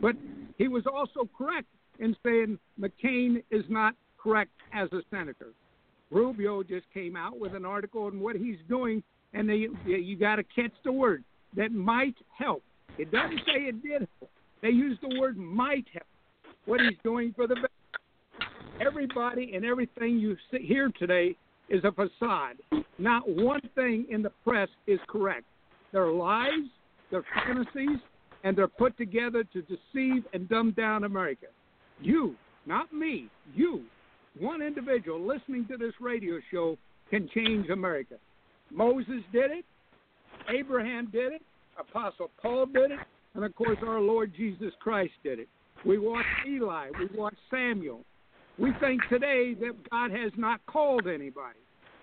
But he was also correct in saying McCain is not correct as a senator. Rubio just came out with an article on what he's doing, and they, you got to catch the word. That might help. It doesn't say it did help. They use the word might help. What he's doing for the veterans. Everybody and everything you see here today is a facade. Not one thing in the press is correct. They're lies, they're fantasies, and they're put together to deceive and dumb down America. You, not me, you, one individual listening to this radio show can change America. Moses did it. Abraham did it. Apostle Paul did it. And, of course, our Lord Jesus Christ did it. We watched Eli. We watched Samuel. We think today that God has not called anybody.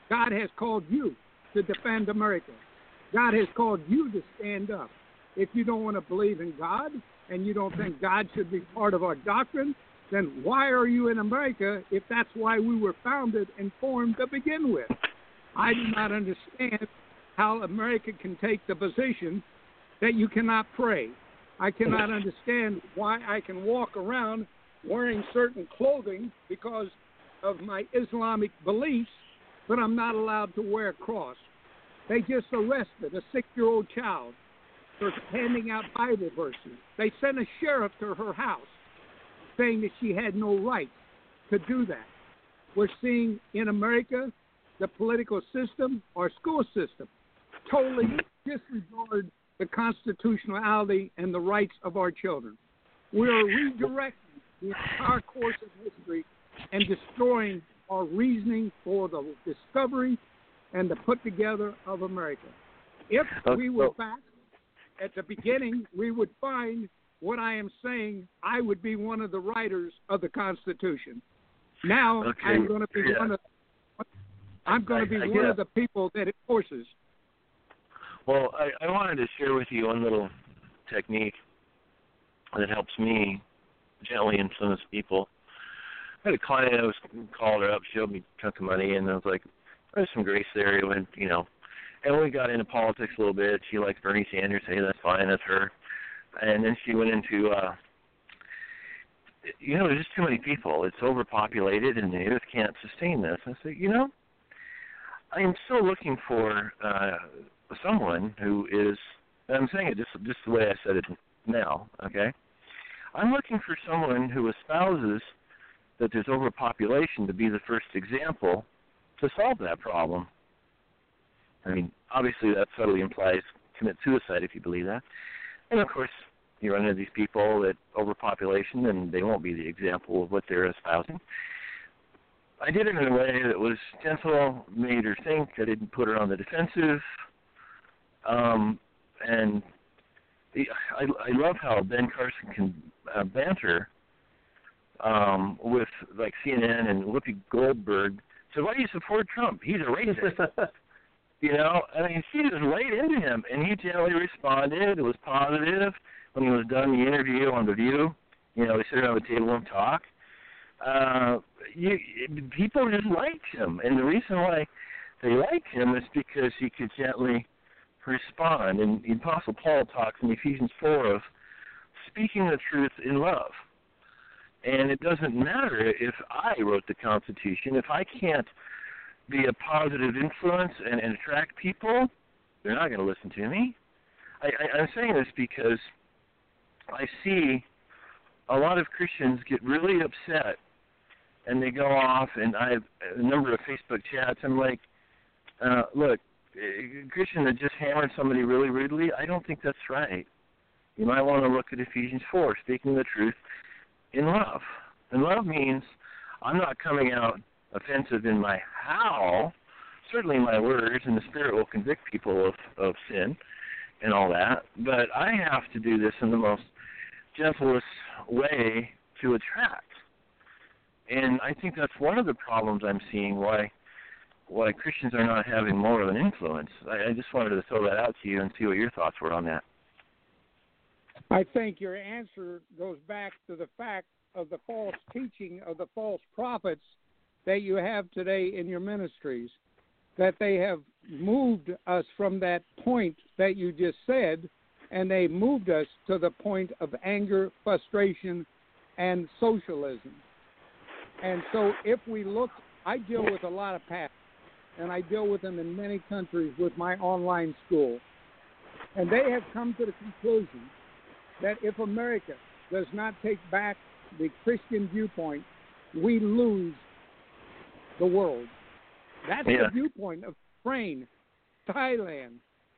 God has called you to defend America. God has called you to stand up. If you don't want to believe in God and you don't think God should be part of our doctrine, then why are you in America if that's why we were founded and formed to begin with? I do not understand how America can take the position that you cannot pray. I cannot understand why I can walk around wearing certain clothing because of my Islamic beliefs, but I'm not allowed to wear a cross. They just arrested a six-year-old child for handing out Bible verses. They sent a sheriff to her house saying that she had no right to do that. We're seeing in America the political system, our school system, totally disregard the constitutionality and the rights of our children. We are redirecting the entire course of history and destroying our reasoning for the discovery and the put together of America. If we were back at the beginning, we would find what I am saying. I would be one of the writers of the Constitution. Now okay. I'm going to be yeah. one of I'm going to be I, I one of the people that it forces. Well, I, I wanted to share with you one little technique that helps me gently influence people. I had a client, I was called her up, she owed me a chunk of money, and I was like, there's some grace there, and, you know. And we got into politics a little bit. She liked Bernie Sanders. Hey, that's fine, that's her. And then she went into, uh, you know, there's just too many people. It's overpopulated, and they just can't sustain this. I said, you know, I am still looking for uh, someone who is, and I'm saying it just, just the way I said it now, okay? I'm looking for someone who espouses that there's overpopulation to be the first example to solve that problem. I mean, obviously that subtly implies commit suicide if you believe that. And, of course, you run into these people that overpopulation, and they won't be the example of what they're espousing. I did it in a way that was gentle, made her think. I didn't put her on the defensive. Um, and the, I, I love how Ben Carson can uh, banter um, with, like, C N N and Whoopi Goldberg. So why do you support Trump? He's a racist. You know, I mean, she was right into him, and he gently responded. It was positive. When he was done the interview on The View, you know, they sit around the table and talk. Uh, you, people just liked him, and the reason why they liked him is because he could gently respond. And the Apostle Paul talks in Ephesians four of speaking the truth in love. And it doesn't matter if I wrote the Constitution. If I can't be a positive influence and, and attract people, they're not going to listen to me. I, I, I'm saying this because I see a lot of Christians get really upset, and they go off, and I have a number of Facebook chats. I'm like, uh, look, a Christian that just hammered somebody really rudely, I don't think that's right. You might want to look at Ephesians four, speaking the truth in love. And love means I'm not coming out offensive in my how, certainly my words, and the Spirit will convict people of, of sin and all that, but I have to do this in the most gentlest way to attract. And I think that's one of the problems I'm seeing why why Christians are not having more of an influence. I, I just wanted to throw that out to you and see what your thoughts were on that. I think your answer goes back to the fact of the false teaching of the false prophets that you have today in your ministries, that they have moved us from that point that you just said, and they moved us to the point of anger, frustration, and socialism. And so if we look, I deal with a lot of pastors, and I deal with them in many countries with my online school, and they have come to the conclusion that if America does not take back the Christian viewpoint, we lose the world. That's yeah. the viewpoint of Ukraine, Thailand,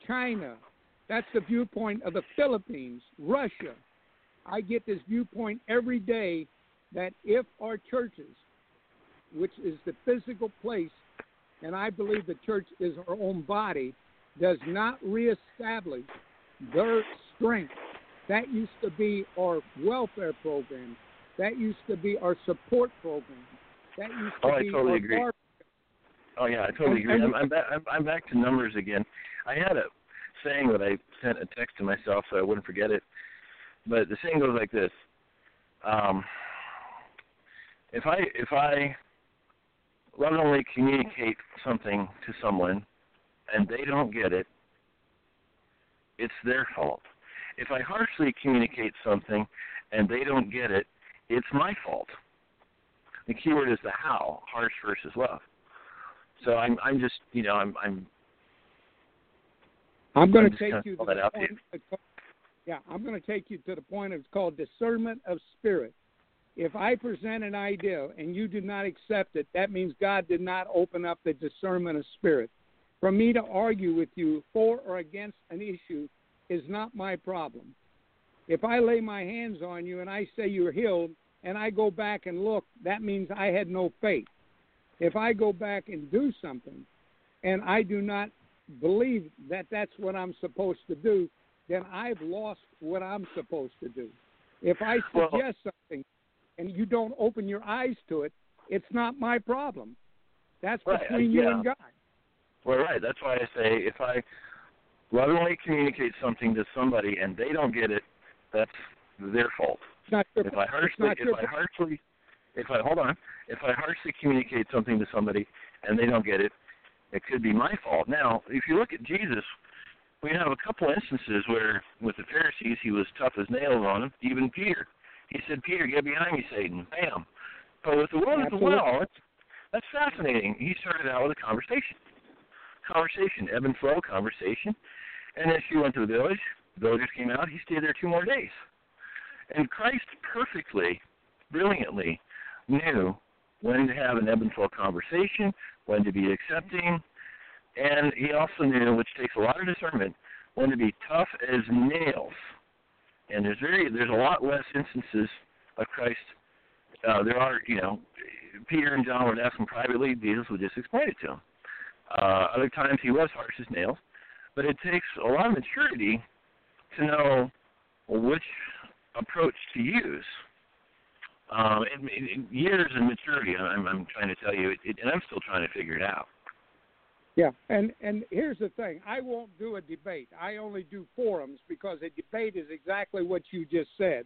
China. That's the viewpoint of the Philippines, Russia. I get this viewpoint every day that if our churches, which is the physical place, and I believe the church is our own body, does not reestablish their strength. That used to be our welfare program. That used to be our support program. That used to oh, be I totally our agree. Bar- oh, yeah, I totally agree. I'm, I'm, back, I'm, I'm back to numbers again. I had a saying that I sent a text to myself so I wouldn't forget it. But the saying goes like this. Um, if I if I lovingly communicate something to someone and they don't get it, it's their fault. If I harshly communicate something and they don't get it, it's my fault. The key word is the how, harsh versus love. So I'm, I'm just, you know, I'm. I'm, I'm going to take you to the point. Of, yeah, I'm going to take you to the point. It's called discernment of spirit. If I present an idea and you do not accept it, that means God did not open up the discernment of spirit. For me to argue with you for or against an issue is not my problem. If I lay my hands on you and I say you're healed, and I go back and look, that means I had no faith. If I go back and do something, and I do not believe that that's what I'm supposed to do, then I've lost what I'm supposed to do. If I suggest well, something, and you don't open your eyes to it, it's not my problem. That's right, between yeah. you and God. Well, right. That's why I say if I lovingly communicate something to somebody and they don't get it, that's their fault. If I harshly, if I harshly, if I hold on, if I harshly communicate something to somebody and they don't get it, it could be my fault. Now, if you look at Jesus, we have a couple instances where, with the Pharisees, he was tough as nails on them. Even Peter, he said, "Peter, get behind me, Satan!" Bam. But with the woman at the well, that's, that's fascinating. He started out with a conversation, conversation, ebb and flow conversation, and then she went to the village. The villagers came out. He stayed there two more days. And Christ perfectly, brilliantly knew when to have an ebb and flow conversation, when to be accepting, and he also knew, which takes a lot of discernment, when to be tough as nails. And there's very, there's a lot less instances of Christ. Uh, there are, you know, Peter and John would ask him privately. Jesus would just explain it to him. Uh, other times he was harsh as nails. But it takes a lot of maturity to know which approach to use. Um, it, it, years in maturity, I'm, I'm trying to tell you, it, it, and I'm still trying to figure it out. Yeah, and, and here's the thing. I won't do a debate. I only do forums because a debate is exactly what you just said.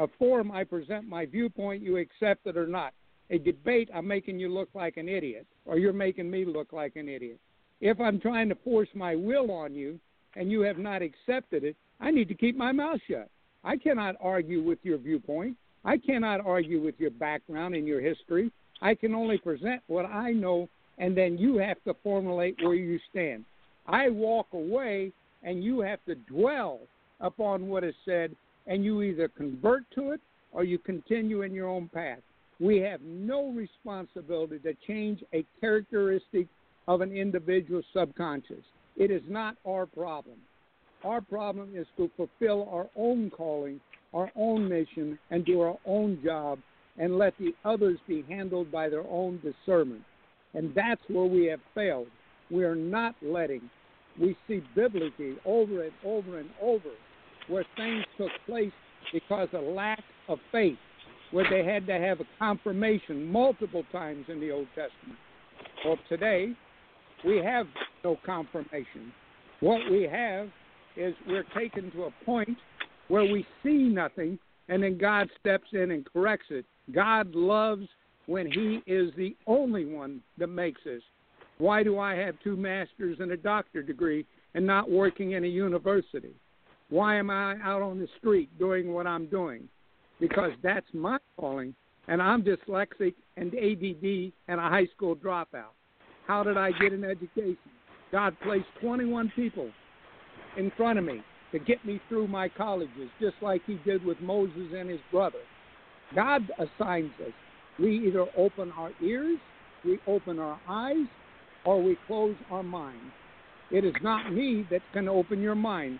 A forum, I present my viewpoint, you accept it or not. A debate, I'm making you look like an idiot, or you're making me look like an idiot. If I'm trying to force my will on you and you have not accepted it, I need to keep my mouth shut. I cannot argue with your viewpoint. I cannot argue with your background and your history. I can only present what I know, and then you have to formulate where you stand. I walk away, and you have to dwell upon what is said, and you either convert to it or you continue in your own path. We have no responsibility to change a characteristic of an individual's subconscious. It is not our problem. Our problem is to fulfill our own calling, our own mission, and do our own job and let the others be handled by their own discernment. And that's where we have failed. We are not letting. We see biblically over and over and over where things took place because of lack of faith, where they had to have a confirmation multiple times in the Old Testament. Well, today, we have no confirmation. What we have is we're taken to a point where we see nothing, and then God steps in and corrects it. God loves when he is the only one that makes this. Why do I have two masters and a doctorate degree and not working in a university? Why am I out on the street doing what I'm doing? Because that's my calling, and I'm dyslexic and A D D and a high school dropout. How did I get an education? God placed twenty-one people in front of me to get me through my colleges, just like he did with Moses and his brother. God assigns us. We either open our ears, we open our eyes, or we close our mind. It is not me that can open your mind.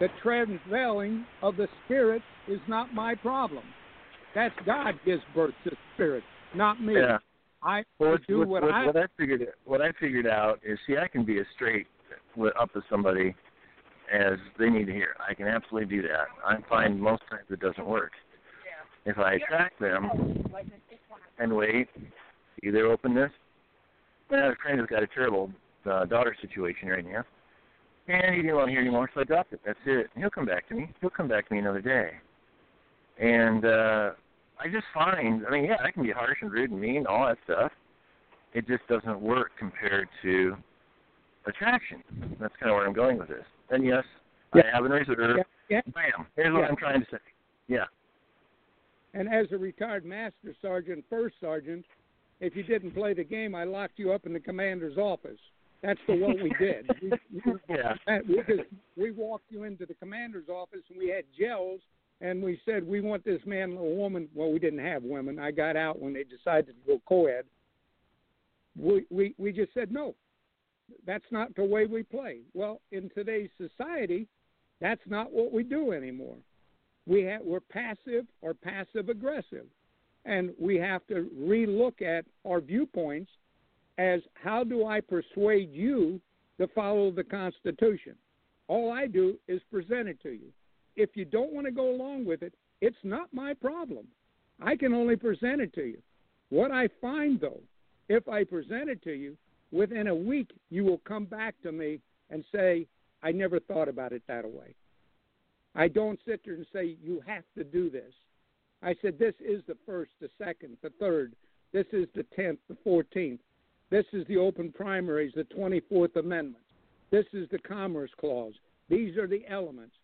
The travailing of the Spirit is not my problem. That's God gives birth to Spirit, not me. Yeah. I well, do what, what, what I what I figured what I figured out is, see, I can be as straight up to somebody as they need to hear. I can absolutely do that. I find most times it doesn't work. Yeah. If I attack them and wait, see their openness. My friend has got a terrible uh, daughter situation right now, and he didn't want to hear anymore, so I dropped it. That's it. He'll come back to me. He'll come back to me another day. And uh, I just find, I mean, yeah, I can be harsh and rude and mean, all that stuff. It just doesn't work compared to attraction. That's kind of where I'm going with this. And yes, yeah. I have an reserve. Yeah. Yeah. Bam. Here's what yeah. I'm trying to say. Yeah. And as a retired master sergeant, first sergeant, if you didn't play the game, I locked you up in the commander's office. That's the what we did. We, we, yeah. we, just, we walked you into the commander's office, and we had gels, and we said, we want this man or woman. Well, we didn't have women. I got out when they decided to go co-ed. We, we, we just said, no, that's not the way we play. Well, in today's society, that's not what we do anymore. We have, we're passive or passive-aggressive. And we have to relook at our viewpoints as how do I persuade you to follow the Constitution? All I do is present it to you. If you don't want to go along with it, it's not my problem. I can only present it to you. What I find, though, if I present it to you, within a week you will come back to me and say, I never thought about it that way. I don't sit there and say, you have to do this. I said, this is the first, the second, the third. This is the tenth, the fourteenth. This is the open primaries, the twenty-fourth Amendment. This is the Commerce Clause. These are the elements.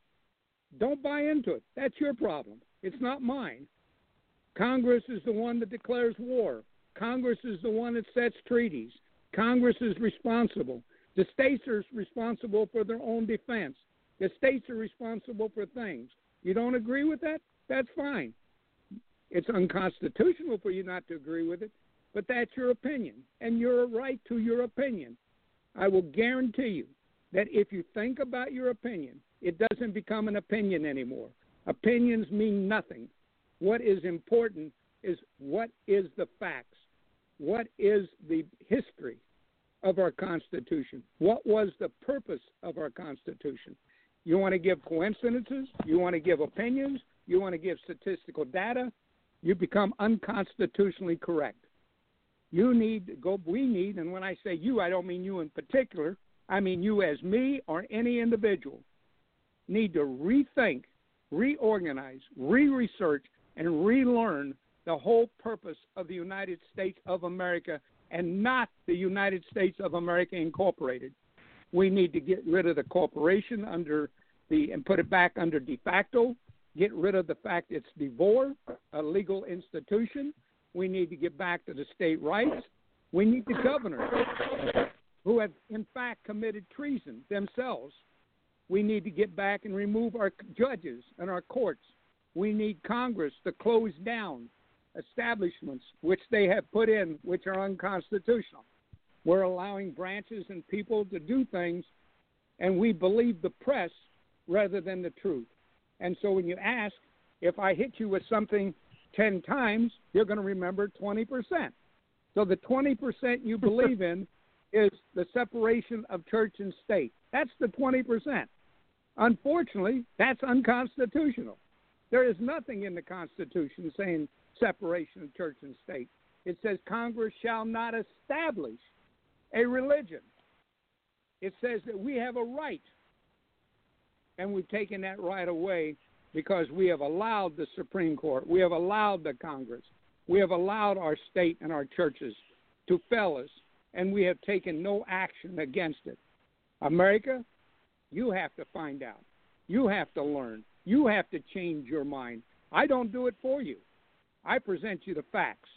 Don't buy into it. That's your problem. It's not mine. Congress is the one that declares war. Congress is the one that sets treaties. Congress is responsible. The states are responsible for their own defense. The states are responsible for things. You don't agree with that? That's fine. It's unconstitutional for you not to agree with it, but that's your opinion, and you're right to your opinion. I will guarantee you that if you think about your opinion, it doesn't become an opinion anymore. Opinions mean nothing. What is important is what is the facts, what is the history of our Constitution, what was the purpose of our Constitution. You want to give coincidences, you want to give opinions, you want to give statistical data, you become unconstitutionally correct. You need to go, we need, and when I say you, I don't mean you in particular. I mean you as me or any individual. Need to rethink, reorganize, re-research, and relearn the whole purpose of the United States of America and not the United States of America Incorporated. We need to get rid of the corporation under the and put it back under de facto. Get rid of the fact it's D V O R, a legal institution. We need to get back to the state rights. We need the governors who have, in fact, committed treason themselves. We need to get back and remove our judges and our courts. We need Congress to close down establishments which they have put in, which are unconstitutional. We're allowing branches and people to do things, and we believe the press rather than the truth. And so when you ask, if I hit you with something ten times, you're going to remember twenty percent. So the twenty percent you believe in is the separation of church and state. That's the twenty percent. Unfortunately, that's unconstitutional. There is nothing in the Constitution saying separation of church and state. It says Congress shall not establish a religion. It says that we have a right, and we've taken that right away because we have allowed the Supreme Court, we have allowed the Congress, we have allowed our state and our churches to fail us, and we have taken no action against it. America, you have to find out. You have to learn. You have to change your mind. I don't do it for you. I present you the facts.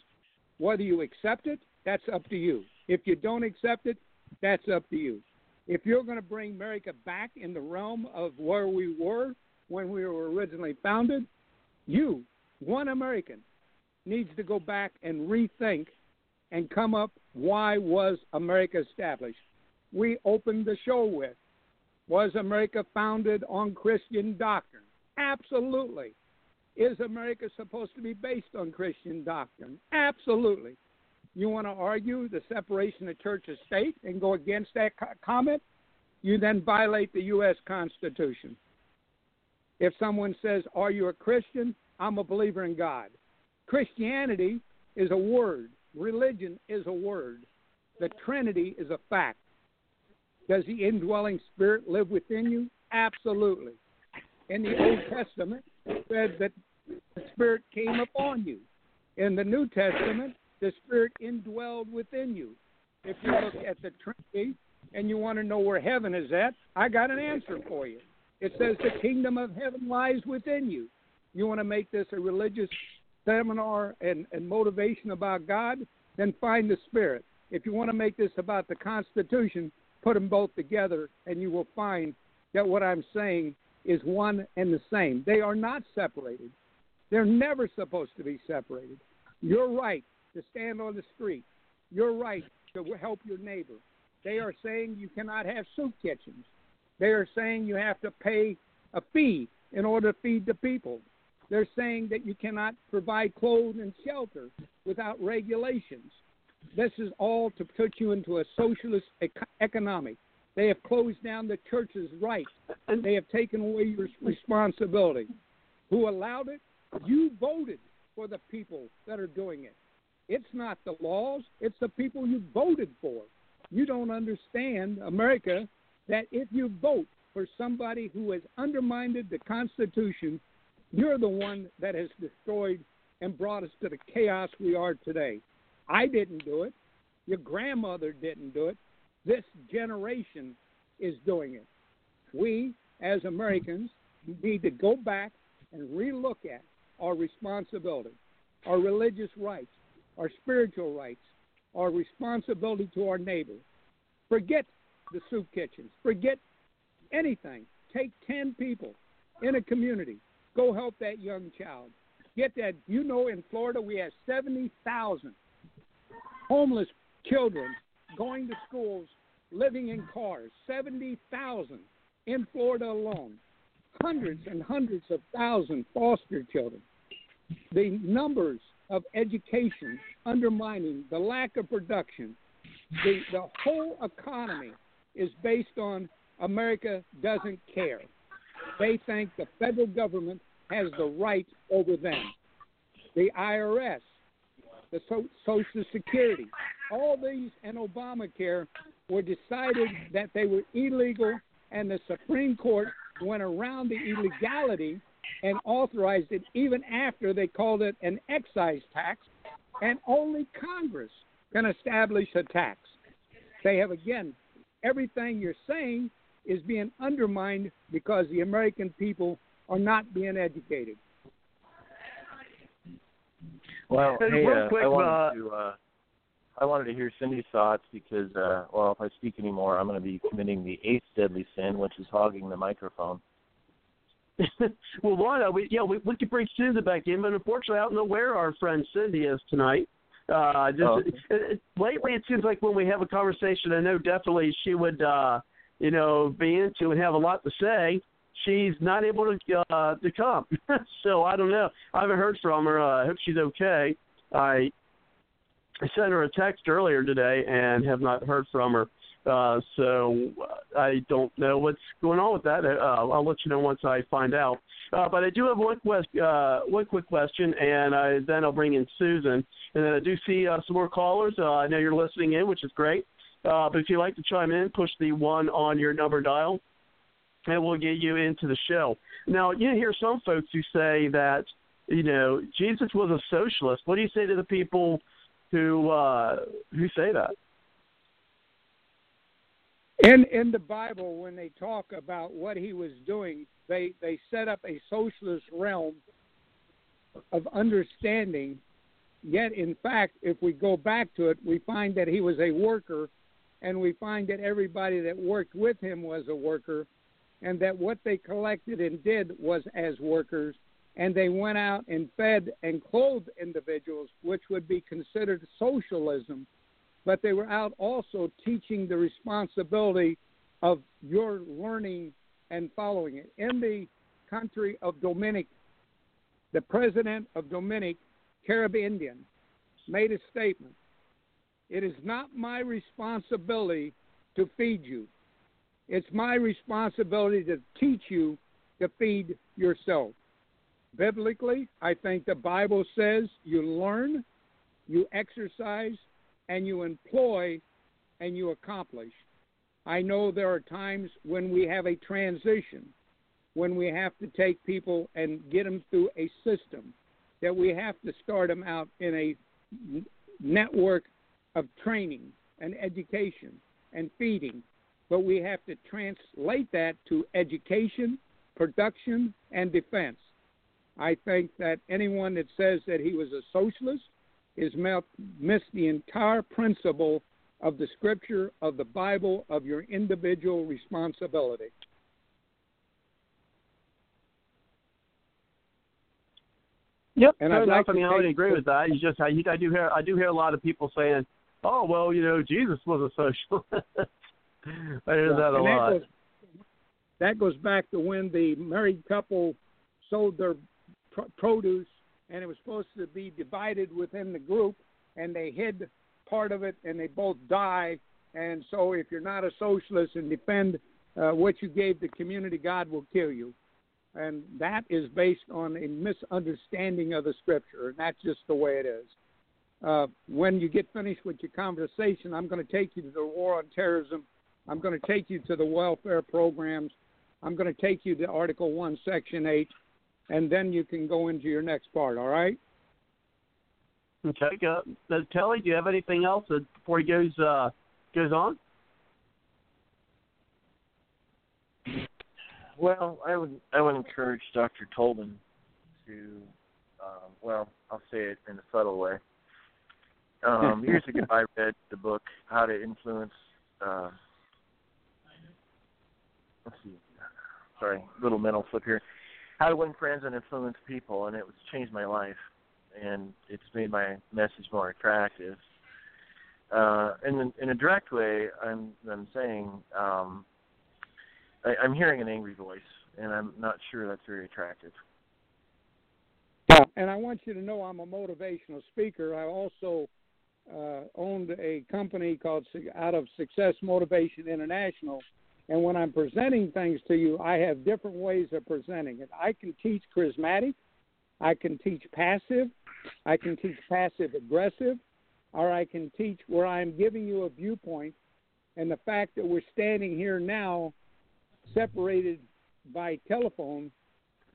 Whether you accept it, that's up to you. If you don't accept it, that's up to you. If you're going to bring America back in the realm of where we were when we were originally founded, you, one American, needs to go back and rethink and come up why was America established. We opened the show with, was America founded on Christian doctrine? Absolutely. Is America supposed to be based on Christian doctrine? Absolutely. You want to argue the separation of church and state and go against that co- comment, you then violate the U S Constitution. If someone says, are you a Christian? I'm a believer in God. Christianity is a word. Religion is a word. The Trinity is a fact. Does the indwelling spirit live within you? Absolutely. In the Old Testament, it said that the Spirit came upon you. In the New Testament, the Spirit indwelled within you. If you look at the Trinity and you want to know where heaven is at, I got an answer for you. It says the kingdom of heaven lies within you. You want to make this a religious seminar and, and motivation about God? Then find the Spirit. If you want to make this about the Constitution, put them both together and you will find that what I'm saying is one and the same. They are not separated. They're never supposed to be separated. You're right to stand on the street. You're right to help your neighbor. They are saying you cannot have soup kitchens. They are saying you have to pay a fee in order to feed the people. They're saying that you cannot provide clothes and shelter without regulations. This is all to put you into a socialist economy. They have closed down the church's rights. They have taken away your responsibility. Who allowed it? You voted for the people that are doing it. It's not the laws. It's the people you voted for. You don't understand, America, that if you vote for somebody who has undermined the Constitution, you're the one that has destroyed and brought us to the chaos we are today. I didn't do it. Your grandmother didn't do it. This generation is doing it. We, as Americans, need to go back and relook at our responsibility, our religious rights, our spiritual rights, our responsibility to our neighbor. Forget the soup kitchens. Forget anything. Take ten people in a community. Go help that young child. Get that. You know, in Florida, we have seventy thousand homeless children going to schools, living in cars. seventy thousand in Florida alone. Hundreds and hundreds of thousands foster children. The numbers of education undermining, the lack of production. The, the whole economy is based on America doesn't care. They think the federal government has the right over them. The I R S, the so, Social Security, all these and Obamacare were decided that they were illegal, and the Supreme Court went around the illegality and authorized it even after they called it an excise tax, and only Congress can establish a tax. They have, again, everything you're saying is being undermined because the American people are not being educated. Well, hey, uh, quick, I, wanted to, uh, I wanted to hear Cindy's thoughts because, uh, well, if I speak anymore, I'm going to be committing the eighth deadly sin, which is hogging the microphone. Well, Lana, we, yeah, we, we could bring Susan back in, but unfortunately, I don't know where our friend Cindy is tonight. Uh, just oh. it, it, lately, it seems like when we have a conversation, I know definitely she would, uh, you know, be into and have a lot to say. she's not able to uh, to come. So I don't know. I haven't heard from her. Uh, I hope she's okay. I sent her a text earlier today and have not heard from her. Uh, so I don't know what's going on with that. Uh, I'll let you know once I find out. Uh, but I do have one, quest, uh, one quick question, and I, then I'll bring in Susan. And then I do see uh, some more callers. Uh, I know you're listening in, which is great. Uh, but if you'd like to chime in, push the one on your number dial, and we'll get you into the show. Now, you hear some folks who say that, you know, Jesus was a socialist. What do you say to the people who uh, who say that? In in the Bible, when they talk about what he was doing, they, they set up a socialist realm of understanding. Yet, in fact, if we go back to it, we find that he was a worker, and we find that everybody that worked with him was a worker, and that what they collected and did was as workers, and they went out and fed and clothed individuals, which would be considered socialism. But they were out also teaching the responsibility of your learning and following it. In the country of Dominic, the president of Dominic, Carib Indian, made a statement. It is not my responsibility to feed you. It's my responsibility to teach you to feed yourself. Biblically, I think the Bible says you learn, you exercise, and you employ, and you accomplish. I know there are times when we have a transition, when we have to take people and get them through a system, that we have to start them out in a network of training and education and feeding. But we have to translate that to education, production, and defense. I think that anyone that says that he was a socialist is missed the entire principle of the scripture, of the Bible, of your individual responsibility. Yep, and fair enough. Like I mean, I would agree with that. You just, I, I do hear, I do hear a lot of people saying, "Oh, well, you know, Jesus was a socialist." I hear that a lot. That goes, that goes back to when the married couple sold their pr- produce. And it was supposed to be divided within the group, and they hid part of it, and they both die. And so if you're not a socialist and defend uh, what you gave the community, God will kill you. And that is based on a misunderstanding of the scripture, and that's just the way it is. Uh, when you get finished with your conversation, I'm going to take you to the war on terrorism. I'm going to take you to the welfare programs. I'm going to take you to Article one, Section eight. And then you can go into your next part, all right? Okay. Uh, Telly, do you have anything else before he goes uh, goes on? Well, I would I would encourage Doctor Tolbert to, um, well, I'll say it in a subtle way. Um, years ago, I read the book How to Influence. Uh, let's see. Sorry, little mental flip here. How to Win Friends and Influence People, and it was changed my life, and it's made my message more attractive. Uh, in, in a direct way, I'm, I'm saying um, I, I'm hearing an angry voice, and I'm not sure that's very attractive. Yeah, and I want you to know I'm a motivational speaker. I also uh, owned a company called Out of Success Motivation International. And when I'm presenting things to you, I have different ways of presenting it. I can teach charismatic. I can teach passive. I can teach passive-aggressive. Or I can teach where I'm giving you a viewpoint. And the fact that we're standing here now separated by telephone,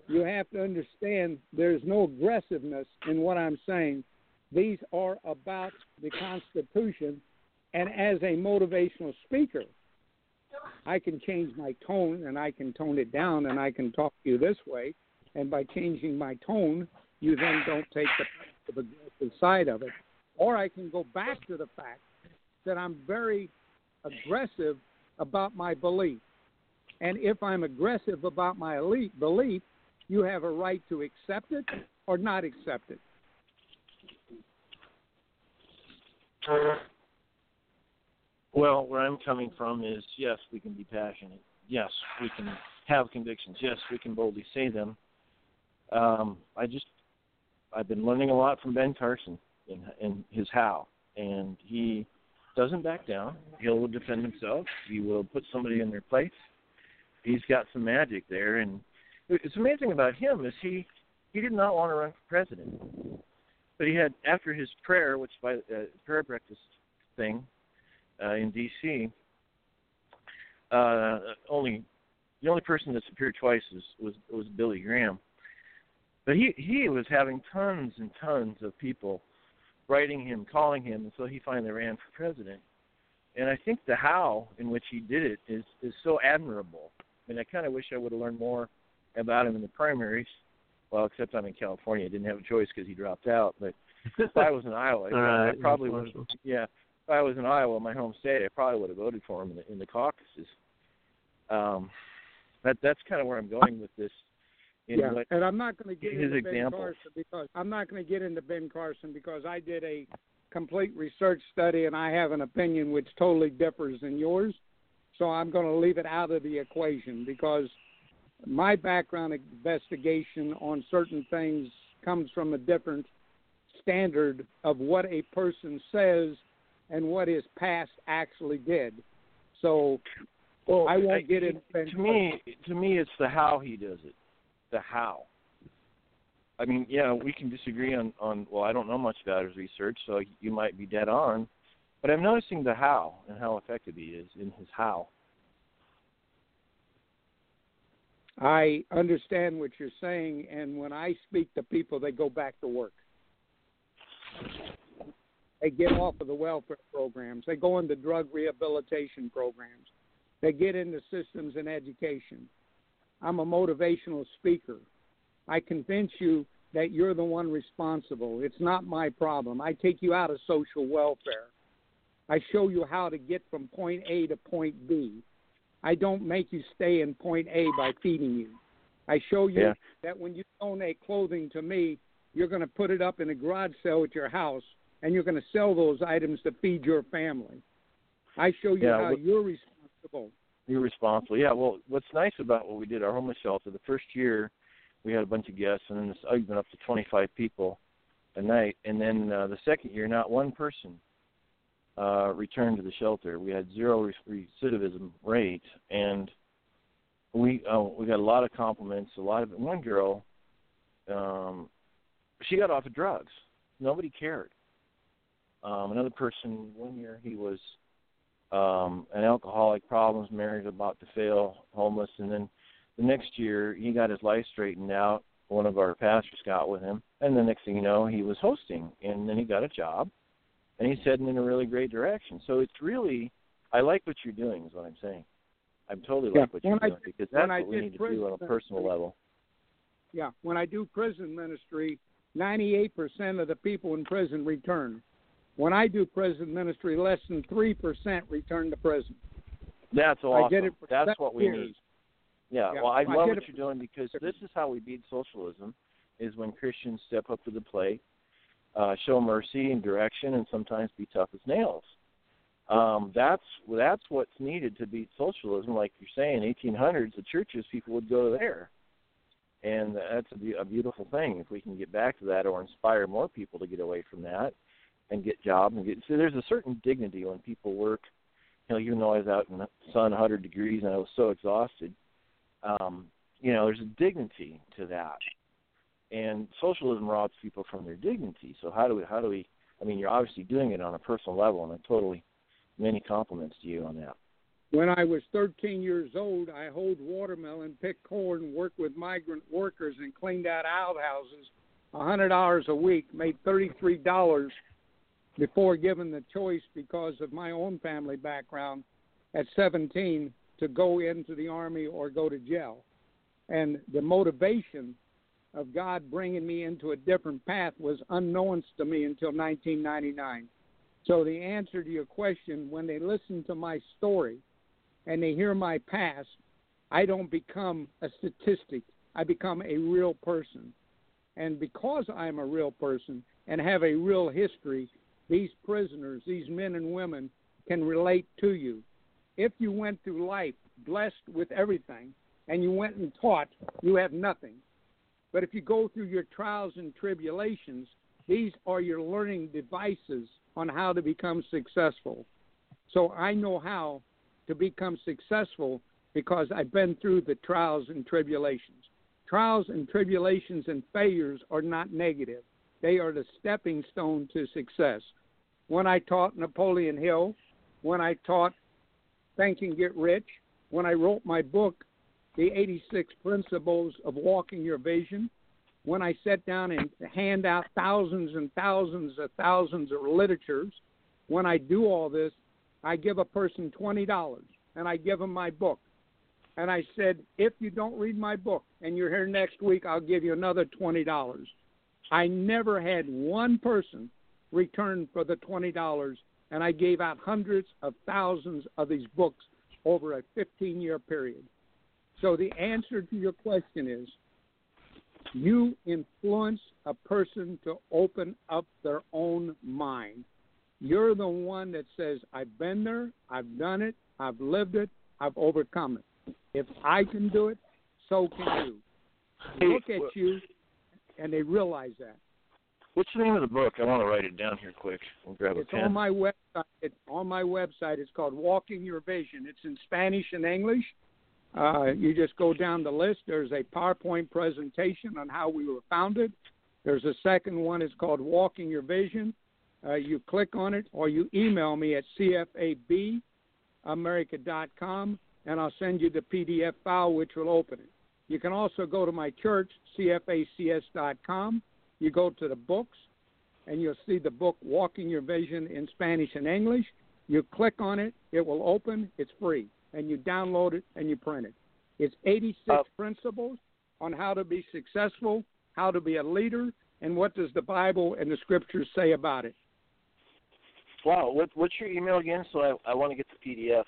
you have to understand there's no aggressiveness in what I'm saying. These are about the Constitution. And as a motivational speaker, I can change my tone, and I can tone it down, and I can talk to you this way. And by changing my tone, you then don't take the aggressive side of it. Or I can go back to the fact that I'm very aggressive about my belief. And if I'm aggressive about my belief, you have a right to accept it or not accept it. Uh-huh. Well, where I'm coming from is, yes, we can be passionate. Yes, we can have convictions. Yes, we can boldly say them. Um, I just, I've been learning a lot from Ben Carson and, and his how, and he doesn't back down. He'll defend himself. He will put somebody in their place. He's got some magic there, and it's amazing about him is he, he did not want to run for president, but he had after his prayer, which by uh, prayer breakfast thing uh, in D C Uh, only the only person that's appeared twice is, was was Billy Graham, but he, he was having tons and tons of people writing him, calling him, and so he finally ran for president. And I think the how in which he did it is, is so admirable. I mean, I kind of wish I would have learned more about him in the primaries. Well, except I'm in California. I didn't have a choice because he dropped out. But if I was in Iowa, uh, I probably would. Yeah, if I was in Iowa, my home state, I probably would have voted for him in the, in the caucuses. Um, that that's kind of where I'm going with this. You yeah, know, and I'm not going to get into Ben example. Carson because I'm not going to get into Ben Carson because I did a complete research study and I have an opinion which totally differs than yours. So I'm going to leave it out of the equation because my background investigation on certain things comes from a different standard of what a person says and what his past actually did. So well, I won't I, get into Ben to Carson. me. To me, it's the how he does it. The how. I mean, yeah, we can disagree on, on, well, I don't know much about his research, so you might be dead on, but I'm noticing the how and how effective he is in his how. I understand what you're saying, and when I speak to people, they go back to work. They get off of the welfare programs. They go into drug rehabilitation programs. They get into systems and education. I'm a motivational speaker. I convince you that you're the one responsible. It's not my problem. I take you out of social welfare. I show you how to get from point A to point B. I don't make you stay in point A by feeding you. I show you yeah. that when you donate clothing to me, you're going to put it up in a garage sale at your house, and you're going to sell those items to feed your family. I show you yeah, how you're responsible. You're responsible. Yeah, well, what's nice about what we did, our homeless shelter, the first year we had a bunch of guests, and then this argument up to twenty-five people a night. And then uh, the second year, not one person uh, returned to the shelter. We had zero recidivism rate, and we uh, we got a lot of compliments, a lot of it. One girl, um, she got off of drugs. Nobody cared. Um, another person, one year he was – Um, an alcoholic, problems, marriage about to fail, homeless. And then the next year, he got his life straightened out. One of our pastors got with him. And the next thing you know, he was hosting. And then he got a job. And he's heading in a really great direction. So it's really, I like what you're doing is what I'm saying. I totally yeah. like what when you're I, doing because that's what we need to do on a personal level. Yeah. When I do prison ministry, ninety-eight percent of the people in prison return. When I do prison ministry, less than three percent return to prison. That's awesome. I did it for That's what we years. need. Yeah, yeah, well, I, I love what you're doing because this is how we beat socialism is when Christians step up to the plate, uh, show mercy and direction, and sometimes be tough as nails. Um, that's that's what's needed to beat socialism. Like you're saying, eighteen hundreds, the churches, people would go there. And that's a, a beautiful thing if we can get back to that or inspire more people to get away from that. And get jobs and get. So there's a certain dignity when people work. You know, even though I was out in the sun, one hundred degrees, and I was so exhausted. Um, you know, there's a dignity to that, and socialism robs people from their dignity. So how do we? How do we? I mean, you're obviously doing it on a personal level, and I totally many compliments to you on that. When I was thirteen years old, I hoed watermelon, picked corn, worked with migrant workers, and cleaned out outhouses. A hundred hours a week, made thirty-three dollars. Before given the choice because of my own family background at seventeen to go into the Army or go to jail. And the motivation of God bringing me into a different path was unknown to me until nineteen ninety-nine. So the answer to your question, when they listen to my story and they hear my past, I don't become a statistic. I become a real person. And because I'm a real person and have a real history, these prisoners, these men and women, can relate to you. If you went through life blessed with everything, and you went and taught, you have nothing. But if you go through your trials and tribulations, these are your learning devices on how to become successful. So I know how to become successful because I've been through the trials and tribulations. Trials and tribulations and failures are not negative. They are the stepping stone to success. When I taught Napoleon Hill, when I taught Think and Get Rich, when I wrote my book, The eighty-six Principles of Walking Your Vision, when I sat down and hand out thousands and thousands and thousands of literatures, when I do all this, I give a person twenty dollars, and I give them my book. And I said, if you don't read my book and you're here next week, I'll give you another twenty dollars. I never had one person return for the twenty dollars, and I gave out hundreds of thousands of these books over a fifteen-year period. So the answer to your question is, you influence a person to open up their own mind. You're the one that says, I've been there, I've done it, I've lived it, I've overcome it. If I can do it, so can you. They look at you, and they realize that. What's the name of the book? I want to write it down here quick. I'll grab a it's pen. On my website. It's on my website. It's called Walking Your Vision. It's in Spanish and English. Uh, you just go down the list. There's a PowerPoint presentation on how we were founded. There's a second one. It's called Walking Your Vision. Uh, you click on it or you email me at c f a b america dot com, and I'll send you the P D F file, which will open it. You can also go to my church, c f a c s dot com. You go to the books, and you'll see the book Walking Your Vision in Spanish and English. You click on it. It will open. It's free. And you download it, and you print it. It's eighty-six uh, principles on how to be successful, how to be a leader, and what does the Bible and the Scriptures say about it. Wow. What, what's your email again? So I, I want to get the P D F.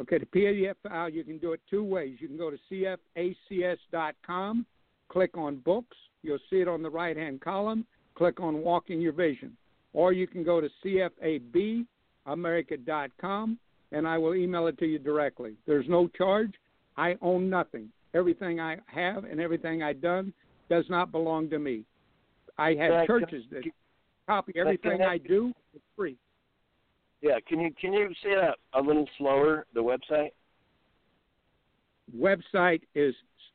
Okay, the P D F file, you can do it two ways. You can go to c f a c s dot com, click on Books. You'll see it on the right-hand column. Click on Walking Your Vision. Or you can go to c f a b america dot com, and I will email it to you directly. There's no charge. I own nothing. Everything I have and everything I've done does not belong to me. I have uh, churches that can, copy everything I, I do. It's free. Yeah, can you can you say that a little slower, the website? Website is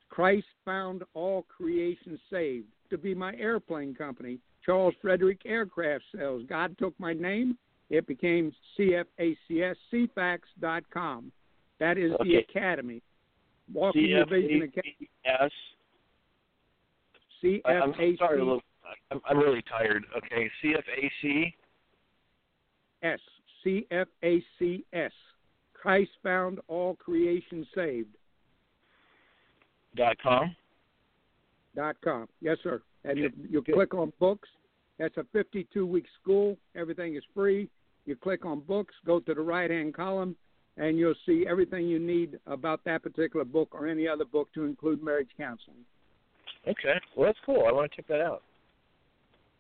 Christ Found All Creation Saved. To be my airplane company, Charles Frederick Aircraft Sales. God took my name. It became c f a c s c fax dot com. That is okay. The academy. Walking Your Vision Academy. C F A C. I'm sorry, a little, I'm, I'm really tired. Okay, C F A C. S. C F A C S. Christ Found All Creation Saved. Dot com? Dot com. Yes, sir. And okay. you, you okay. click on books. That's a fifty-two week school. Everything is free. You click on books, go to the right-hand column, and you'll see everything you need about that particular book or any other book to include marriage counseling. Okay. Well, that's cool. I want to check that out.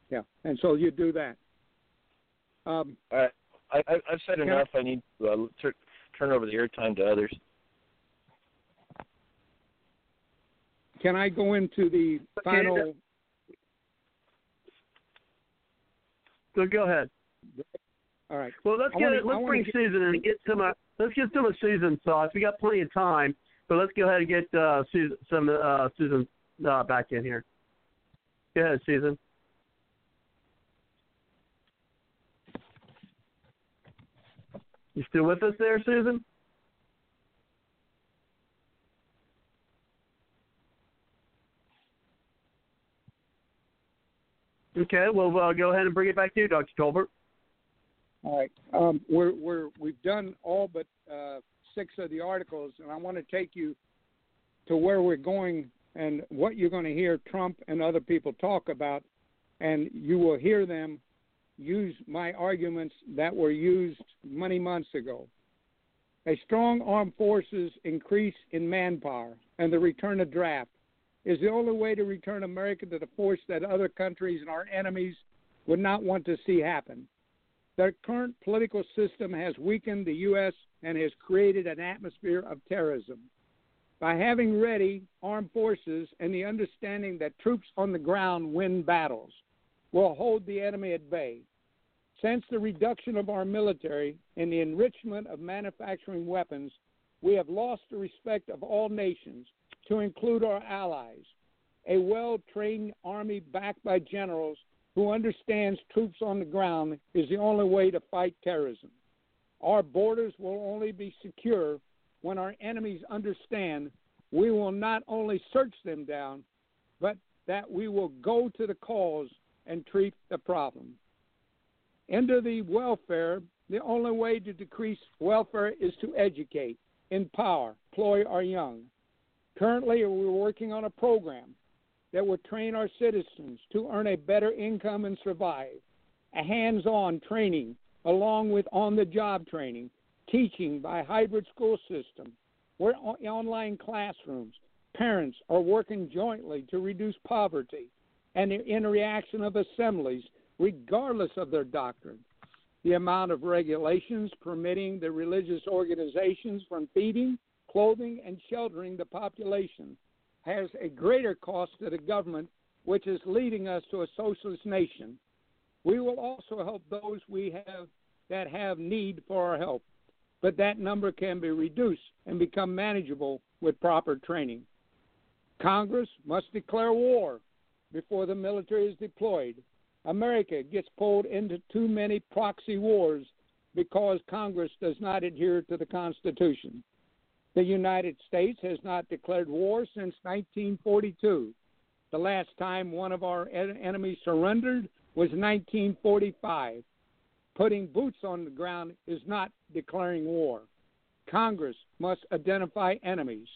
Yeah, and so you do that. Um, All right. I, I, I've said enough. I, I need to uh, tur- turn over the airtime to others. Can I go into the okay. final... So go ahead. All right. Well, let's get it. Let's bring Susan in and get some. Uh, let's get some of Susan's thoughts. We got plenty of time, but let's go ahead and get uh, Susan, some uh, Susan uh, back in here. Go ahead, Susan. You still with us there, Susan? Okay, well, uh, go ahead and bring it back to you, Doctor Tolbert. All right. Um, we're, we're, we've done all but uh, six of the articles, and I want to take you to where we're going and what you're going to hear Trump and other people talk about, and you will hear them use my arguments that were used many months ago. A strong armed forces increase in manpower and the return of draft is the only way to return America to the force that other countries and our enemies would not want to see happen. The current political system has weakened the U S and has created an atmosphere of terrorism. by having ready armed forces and the understanding that troops on the ground win battles, will hold the enemy at bay. Since the reduction of our military and the enrichment of manufacturing weapons, we have lost the respect of all nations, to include our allies. A well-trained army backed by generals who understands troops on the ground is the only way to fight terrorism. Our borders will only be secure when our enemies understand we will not only search them down, but that we will go to the cause and treat the problem. Under the welfare, the only way to decrease welfare is to educate, empower, employ our young. Currently, we're working on a program that will train our citizens to earn a better income and survive. A hands-on training, along with on-the-job training, teaching by hybrid school system, where online classrooms, parents are working jointly to reduce poverty, and the interaction of assemblies, regardless of their doctrine. The amount of regulations permitting the religious organizations from feeding, clothing, and sheltering the population has a greater cost to the government, which is leading us to a socialist nation. We will also help those we have that have need for our help, but that number can be reduced and become manageable with proper training. Congress must declare war before the military is deployed. America gets pulled into too many proxy wars because Congress does not adhere to the Constitution. The United States has not declared war since nineteen forty-two. The last time one of our enemies surrendered was nineteen forty-five. Putting boots on the ground is not declaring war. Congress must identify enemies.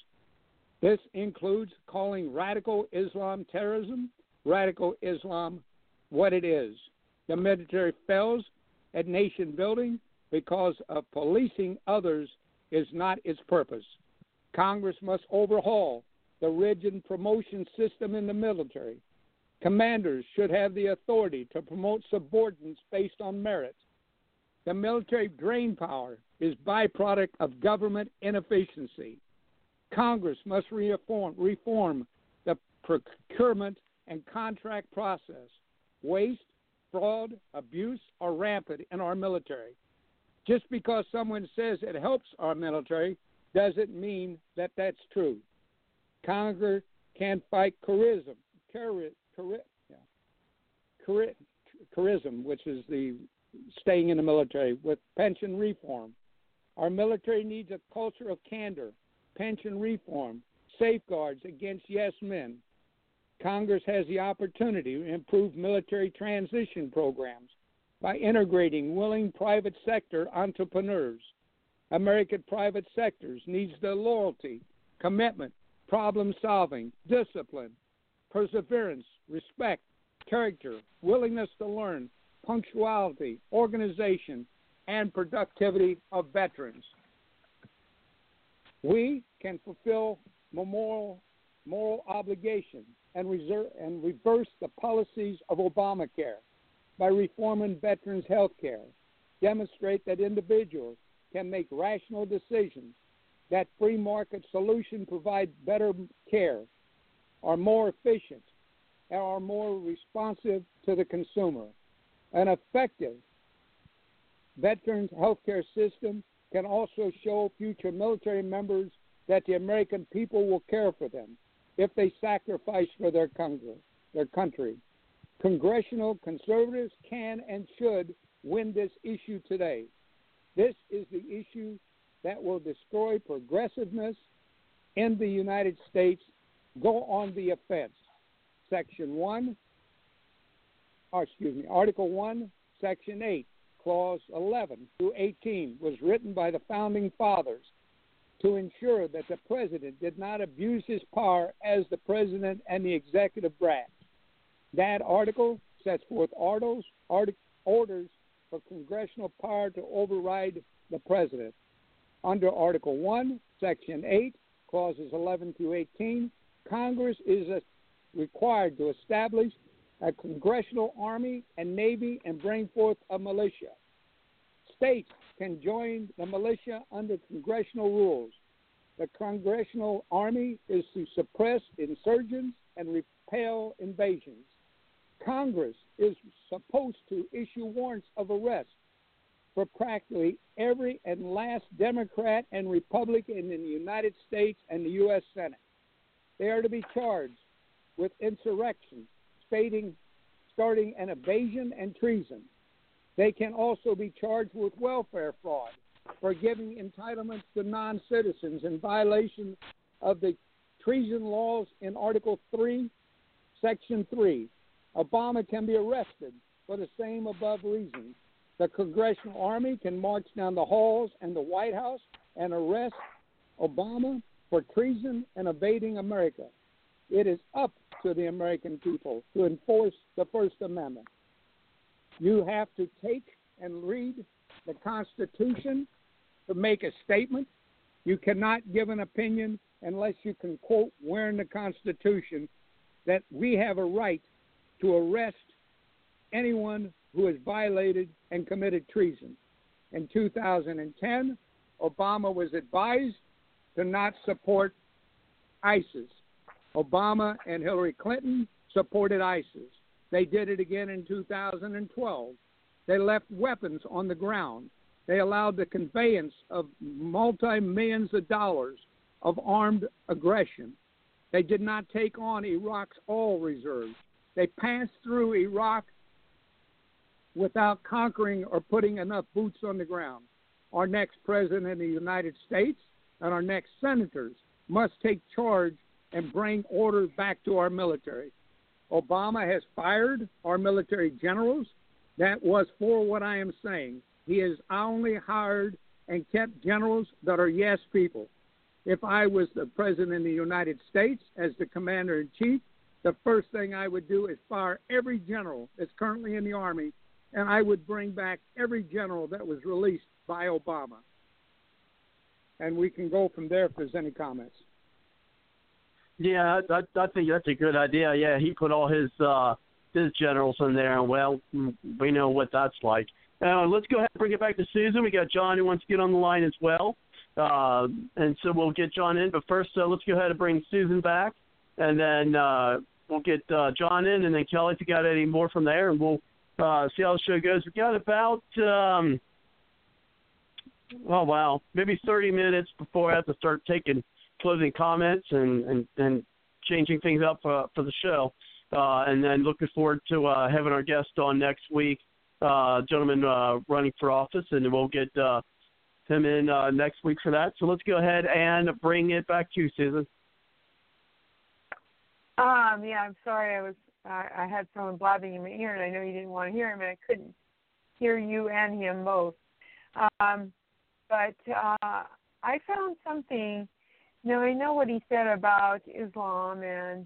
This includes calling radical Islam terrorism, radical Islam what it is. The military fails at nation building because of policing others is not its purpose. Congress must overhaul the rigid promotion system in the military. Commanders should have the authority to promote subordinates based on merit. The military brain power is byproduct of government inefficiency. Congress must reform, reform the procurement and contract process. Waste, fraud, abuse are rampant in our military. Just because someone says it helps our military doesn't mean that that's true. Congress can fight charism, chari- chari- yeah. chari- charism, which is the staying in the military, with pension reform. Our military needs a culture of candor, pension reform, safeguards against yes men. Congress has the opportunity to improve military transition programs by integrating willing private sector entrepreneurs. American private sectors needs the loyalty, commitment, problem-solving, discipline, perseverance, respect, character, willingness to learn, punctuality, organization, and productivity of veterans. We can fulfill moral, moral obligation and, reserve, and reverse the policies of Obamacare by reforming veterans' health care, demonstrate that individuals can make rational decisions, that free market solutions provide better care, are more efficient, and are more responsive to the consumer. An effective veterans' health care system can also show future military members that the American people will care for them if they sacrifice for their country. Congressional conservatives can and should win this issue today. This is the issue that will destroy progressiveness in the United States. Go on the offense. Section one, or excuse me, Article one, Section eight, Clause eleven through eighteen was written by the Founding Fathers to ensure that the president did not abuse his power as the president and the executive branch. That article sets forth orders, orders for congressional power to override the president. Under Article one, Section eight, Clauses eleven through eighteen, Congress is a, required to establish a congressional army and navy and bring forth a militia. States can join the militia under congressional rules. The congressional army is to suppress insurgents and repel invasions. Congress is supposed to issue warrants of arrest for practically every and last Democrat and Republican in the United States and the U S. Senate. They are to be charged with insurrection, stating, starting an evasion and treason. They can also be charged with welfare fraud for giving entitlements to non-citizens in violation of the treason laws in Article three, Section three. Obama can be arrested for the same above reasons. The Congressional Army can march down the halls and the White House and arrest Obama for treason and evading America. It is up to the American people to enforce the First Amendment. You have to take and read the Constitution to make a statement. You cannot give an opinion unless you can quote where in the Constitution that we have a right to arrest anyone who has violated and committed treason. In two thousand ten, Obama was advised to not support ISIS. Obama and Hillary Clinton supported ISIS. They did it again in two thousand twelve. They left weapons on the ground. They allowed the conveyance of multi-millions of dollars of armed aggression. They did not take on Iraq's oil reserves. They passed through Iraq without conquering or putting enough boots on the ground. Our next president of the United States and our next senators must take charge and bring order back to our military. Obama has fired our military generals. That was for what I am saying. He has only hired and kept generals that are yes people. If I was the president of the United States as the commander-in-chief, the first thing I would do is fire every general that's currently in the Army, and I would bring back every general that was released by Obama. And we can go from there if there's any comments. Yeah, I, I think that's a good idea. Yeah, he put all his uh, his generals in there, and, well, we know what that's like. Uh, let's go ahead and bring it back to Susan. We got John who wants to get on the line as well. Uh, and so we'll get John in. But first, uh, let's go ahead and bring Susan back, and then uh, we'll get uh, John in, and then Kelly, if you got any more from there, and we'll uh, see how the show goes. We've got about, um, oh, wow, maybe thirty minutes before I have to start taking closing comments and, and, and changing things up for, for the show. Uh, and then looking forward to uh, having our guest on next week, uh, gentleman uh, running for office, and we'll get uh, him in uh, next week for that. So let's go ahead and bring it back to you, Susan. Um, yeah, I'm sorry. I was I, I had someone blabbing in my ear, and I know you didn't want to hear him, and I couldn't hear you and him both. Um, but uh, I found something. Now, I know what he said about Islam and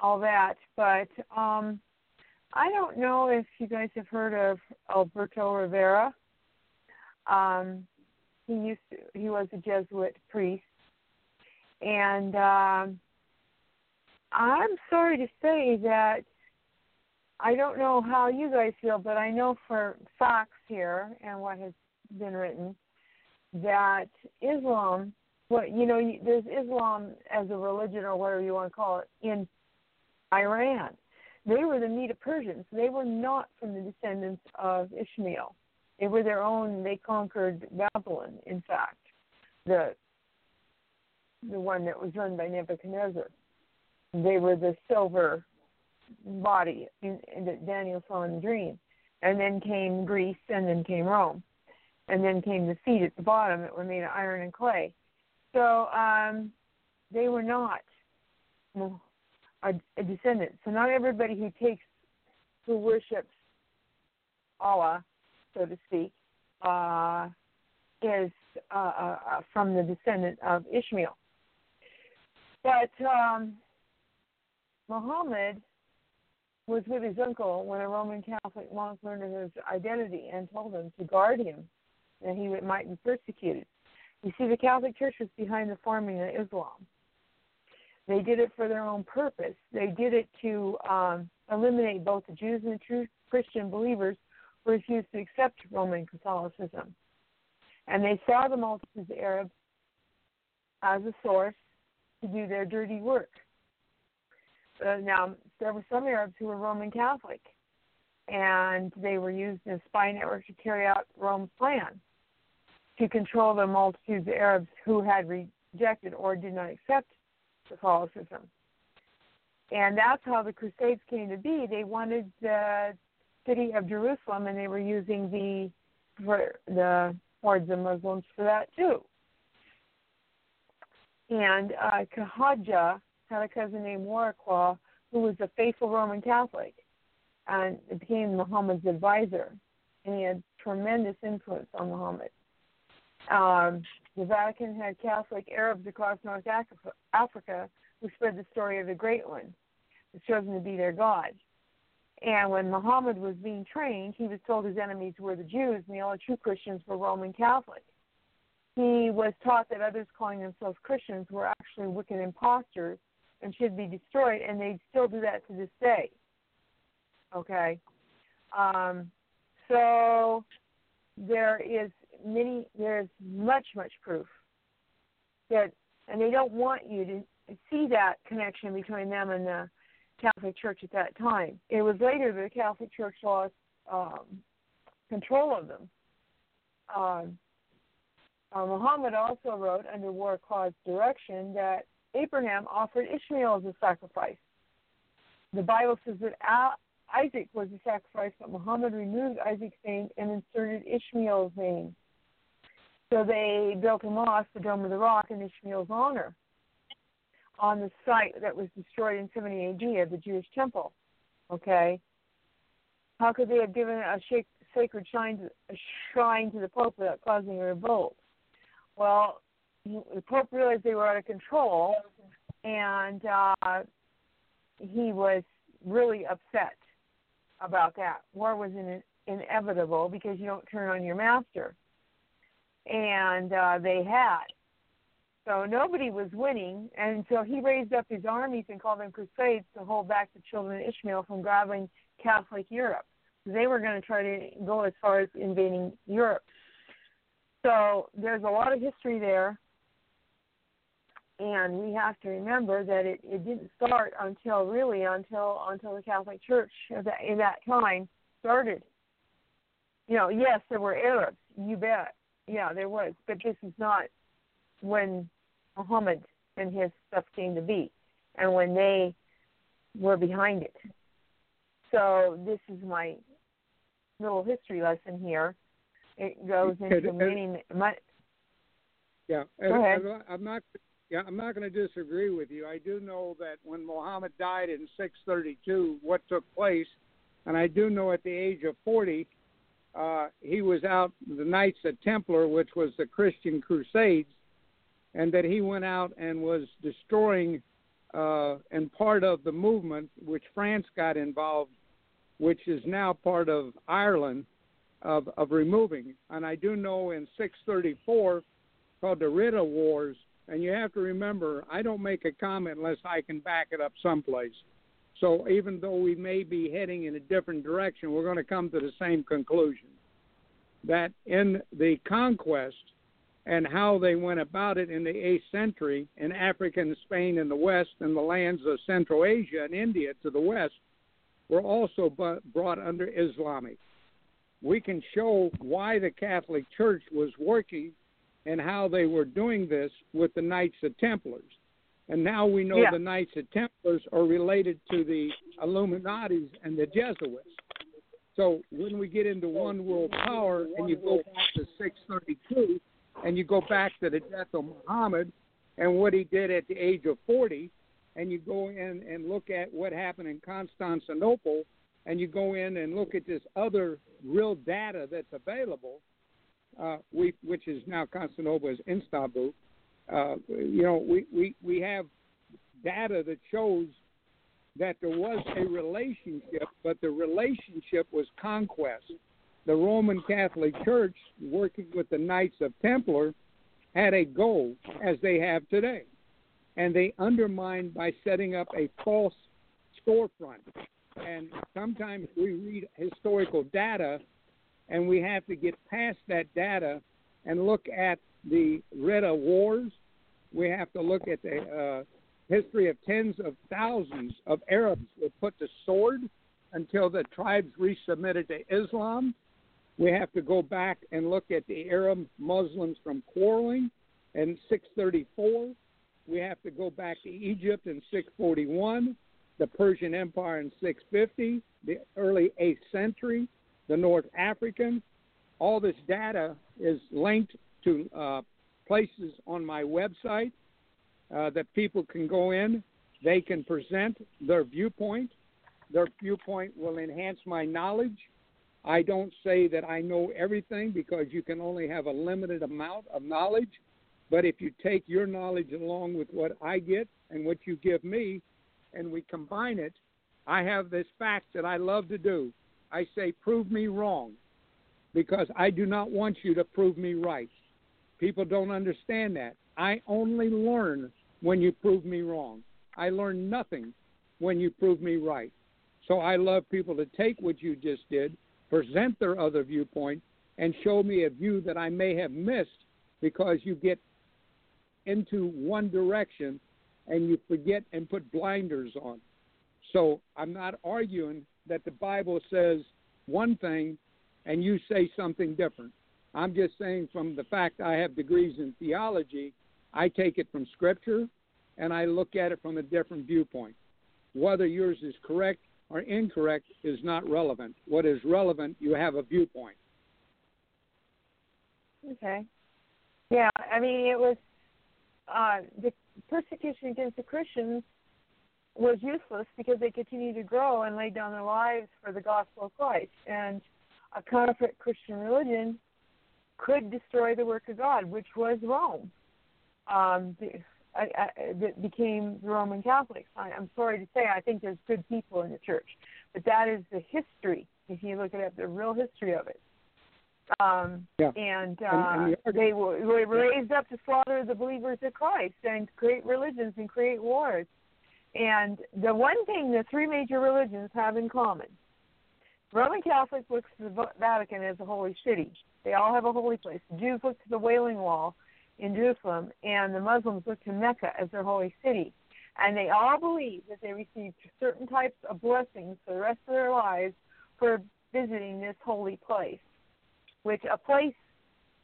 all that, but um, I don't know if you guys have heard of Alberto Rivera. Um, he used to, he was a Jesuit priest, and um, I'm sorry to say that I don't know how you guys feel, but I know for facts here and what has been written that Islam. Well, you know, there's Islam as a religion or whatever you want to call it in Iran. They were the Medo-Persians. They were not from the descendants of Ishmael. They were their own. They conquered Babylon, in fact, the the one that was run by Nebuchadnezzar. They were the silver body in, in that Daniel saw in the dream. And then came Greece, and then came Rome. And then came the feet at the bottom that were made of iron and clay. So um, they were not well, a, a descendant. So not everybody who takes, who worships Allah, so to speak, uh, is uh, uh, from the descendant of Ishmael. But um, Muhammad was with his uncle when a Roman Catholic monk learned of his identity and told him to guard him, that he might be persecuted. You see, the Catholic Church was behind the forming of Islam. They did it for their own purpose. They did it to um, eliminate both the Jews and the true Christian believers who refused to accept Roman Catholicism. And they saw the multitudes of Arabs as a source to do their dirty work. Uh, now, there were some Arabs who were Roman Catholic, and they were used in a spy network to carry out Rome's plan to control the multitudes of Arabs who had rejected or did not accept Catholicism. And that's how the Crusades came to be. They wanted the city of Jerusalem, and they were using the for the hordes of Muslims for that too. And uh, Kahadja had a cousin named Waraqua, who was a faithful Roman Catholic, and became Muhammad's advisor, and he had tremendous influence on Muhammad. Um, the Vatican had Catholic Arabs across North Africa who spread the story of the Great One, who's chosen to be their god. And when Muhammad was being trained, he was told his enemies were the Jews, and the only true Christians were Roman Catholics. He was taught that others calling themselves Christians were actually wicked imposters and should be destroyed, and they still do that to this day. Okay? Um, so there is many, there's much, much proof that, and they don't want you to see that connection between them and the Catholic Church at that time. It was later the Catholic Church lost um, control of them. Um, uh, Muhammad also wrote under Waraqa's direction that Abraham offered Ishmael as a sacrifice. The Bible says that Isaac was a sacrifice, but Muhammad removed Isaac's name and inserted Ishmael's name. So they built a mosque, the Dome of the Rock, in Ishmael's honor, on the site that was destroyed in seventy A D of the Jewish temple. Okay? How could they have given a sacred shrine to, a shrine to the Pope without causing a revolt? Well, the Pope realized they were out of control, and uh, he was really upset about that. War was in, inevitable because you don't turn on your master. And uh, they had. So nobody was winning, and so he raised up his armies and called them crusades to hold back the children of Ishmael from grabbing Catholic Europe. They were going to try to go as far as invading Europe. So there's a lot of history there, and we have to remember that it, it didn't start until really until until the Catholic Church at that, in that time started. You know, yes, there were Arabs, you bet. Yeah, there was, but this is not when Muhammad and his stuff came to be, and when they were behind it. So this is my little history lesson here. It goes into and, many. And, my, yeah, go ahead. I'm not. Yeah, I'm not going to disagree with you. I do know that when Muhammad died in six thirty-two, what took place, and I do know at the age of forty, uh, he was out the Knights of Templar, which was the Christian Crusades. And that he went out and was destroying uh, and part of the movement, which France got involved, which is now part of Ireland, of, of removing. And I do know in six thirty-four, called the Ridda Wars, and you have to remember, I don't make a comment unless I can back it up someplace. So even though we may be heading in a different direction, we're going to come to the same conclusion, that in the conquest and how they went about it in the eighth century in Africa and Spain in the west and the lands of Central Asia and India to the west were also brought under Islamic. We can show why the Catholic Church was working and how they were doing this with the Knights of Templars. And now we know yeah. the Knights of Templars are related to the Illuminatis and the Jesuits. So when we get into one world power and you go back to six thirty-two, and you go back to the death of Muhammad and what he did at the age of forty, and you go in and look at what happened in Constantinople, and you go in and look at this other real data that's available, uh, we, which is now Constantinople is Istanbul. Uh, you know, we, we, we have data that shows that there was a relationship, but the relationship was conquest. The Roman Catholic Church, working with the Knights of Templar, had a goal, as they have today. And they undermined by setting up a false storefront. And sometimes we read historical data, and we have to get past that data and look at the Ridda Wars We have to look at the uh, history of tens of thousands of Arabs were put to sword until the tribes resubmitted to Islam. We have to go back and look at the Arab Muslims from quarreling in six thirty-four. We have to go back to Egypt in six forty-one, the Persian Empire in six fifty, the early eighth century, the North African. All this data is linked to uh, places on my website uh, that people can go in. They can present their viewpoint. Their viewpoint will enhance my knowledge. I don't say that I know everything because you can only have a limited amount of knowledge. But if you take your knowledge along with what I get and what you give me, and we combine it, I have this fact that I love to do. I say, prove me wrong, because I do not want you to prove me right. People don't understand that. I only learn when you prove me wrong. I learn nothing when you prove me right. So I love people to take what you just did, present their other viewpoint, and show me a view that I may have missed because you get into one direction and you forget and put blinders on. So I'm not arguing that the Bible says one thing and you say something different. I'm just saying from the fact I have degrees in theology, I take it from Scripture and I look at it from a different viewpoint. Whether yours is correct or incorrect is not relevant. What is relevant, you have a viewpoint. Okay. Yeah, I mean, it was Uh, the persecution against the Christians was useless because they continued to grow and laid down their lives for the gospel of Christ. And a counterfeit Christian religion could destroy the work of God, which was Rome. Um, the, I, I, that became the Roman Catholics. I, I'm sorry to say, I think there's good people in the church, but that is the history. If you look it up, the real history of it. Um, yeah. And, uh, and, and the they were, were raised yeah. up to slaughter the believers of Christ and create religions and create wars. And the one thing the three major religions have in common, Roman Catholic looks to the Vatican as a holy city. They all have a holy place. The Jews look to the Wailing Wall in Jerusalem, and the Muslims look to Mecca as their holy city. And they all believe that they received certain types of blessings for the rest of their lives for visiting this holy place. Which a place,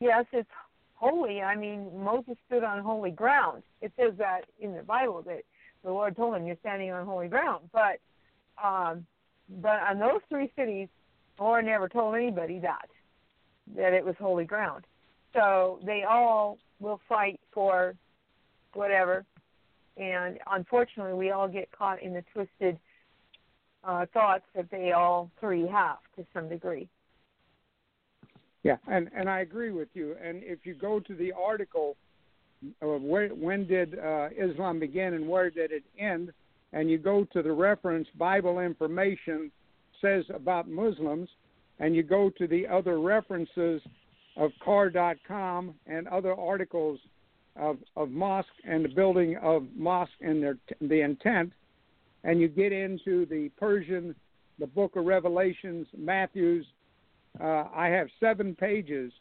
yes, it's holy. I mean, Moses stood on holy ground. It says that in the Bible that the Lord told him, "You're standing on holy ground." But, um, but on those three cities, the Lord never told anybody that that it was holy ground. So they all will fight for whatever, and unfortunately, we all get caught in the twisted uh, thoughts that they all three have to some degree. Yeah, and, and I agree with you. And if you go to the article, uh, where, when did uh, Islam begin and where did it end, and you go to the reference Bible information says about Muslims, and you go to the other references of car dot com and other articles of, of mosque and the building of mosque and their the intent, and you get into the Persian, the book of Revelations, Matthew's, Uh, I have seven pages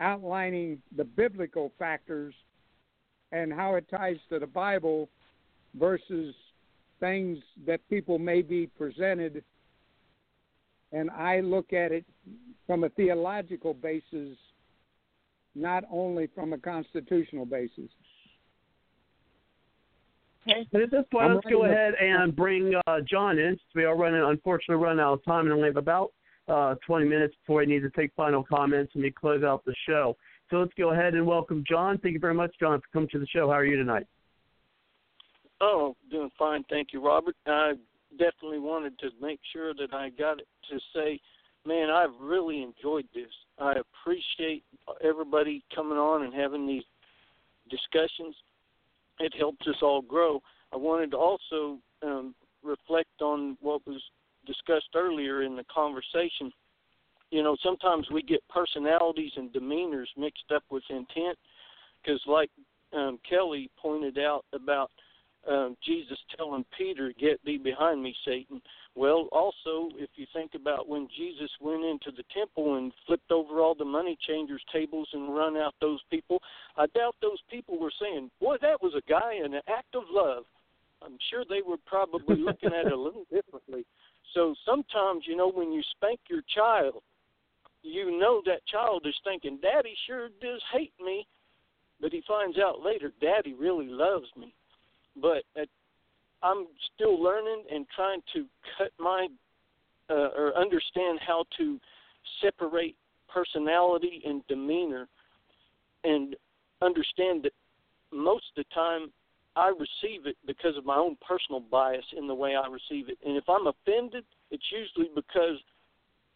outlining the biblical factors and how it ties to the Bible versus things that people may be presented. And I look at it from a theological basis, not only from a constitutional basis. Okay. But at this point, I'm let's go ahead the- and bring uh, John in. We are running, unfortunately, running out of time, and only have about Uh, twenty minutes before we need to take final comments and we close out the show. So let's go ahead and welcome John. Thank you very much, John, for coming to the show. How are you tonight? Oh, doing fine. Thank you, Robert. I definitely wanted to make sure that I got it to say, man, I've really enjoyed this. I appreciate everybody coming on and having these discussions. It helps us all grow. I wanted to also um, reflect on what was discussed earlier in the conversation. You know, sometimes we get personalities and demeanors mixed up with intent because like um, Kelly pointed out about um, Jesus telling Peter, "Get thee behind me, Satan." Well, also, if you think about when Jesus went into the temple and flipped over all the money changers' tables and run out those people, I doubt those people were saying, "Boy, that was a guy in an act of love." I'm sure they were probably looking at it a little differently. So sometimes, you know, when you spank your child, you know that child is thinking, "Daddy sure does hate me," but he finds out later, "Daddy really loves me." But at I'm still learning and trying to cut my uh, or understand how to separate personality and demeanor, and understand that most of the time I receive it because of my own personal bias in the way I receive it. And if I'm offended, it's usually because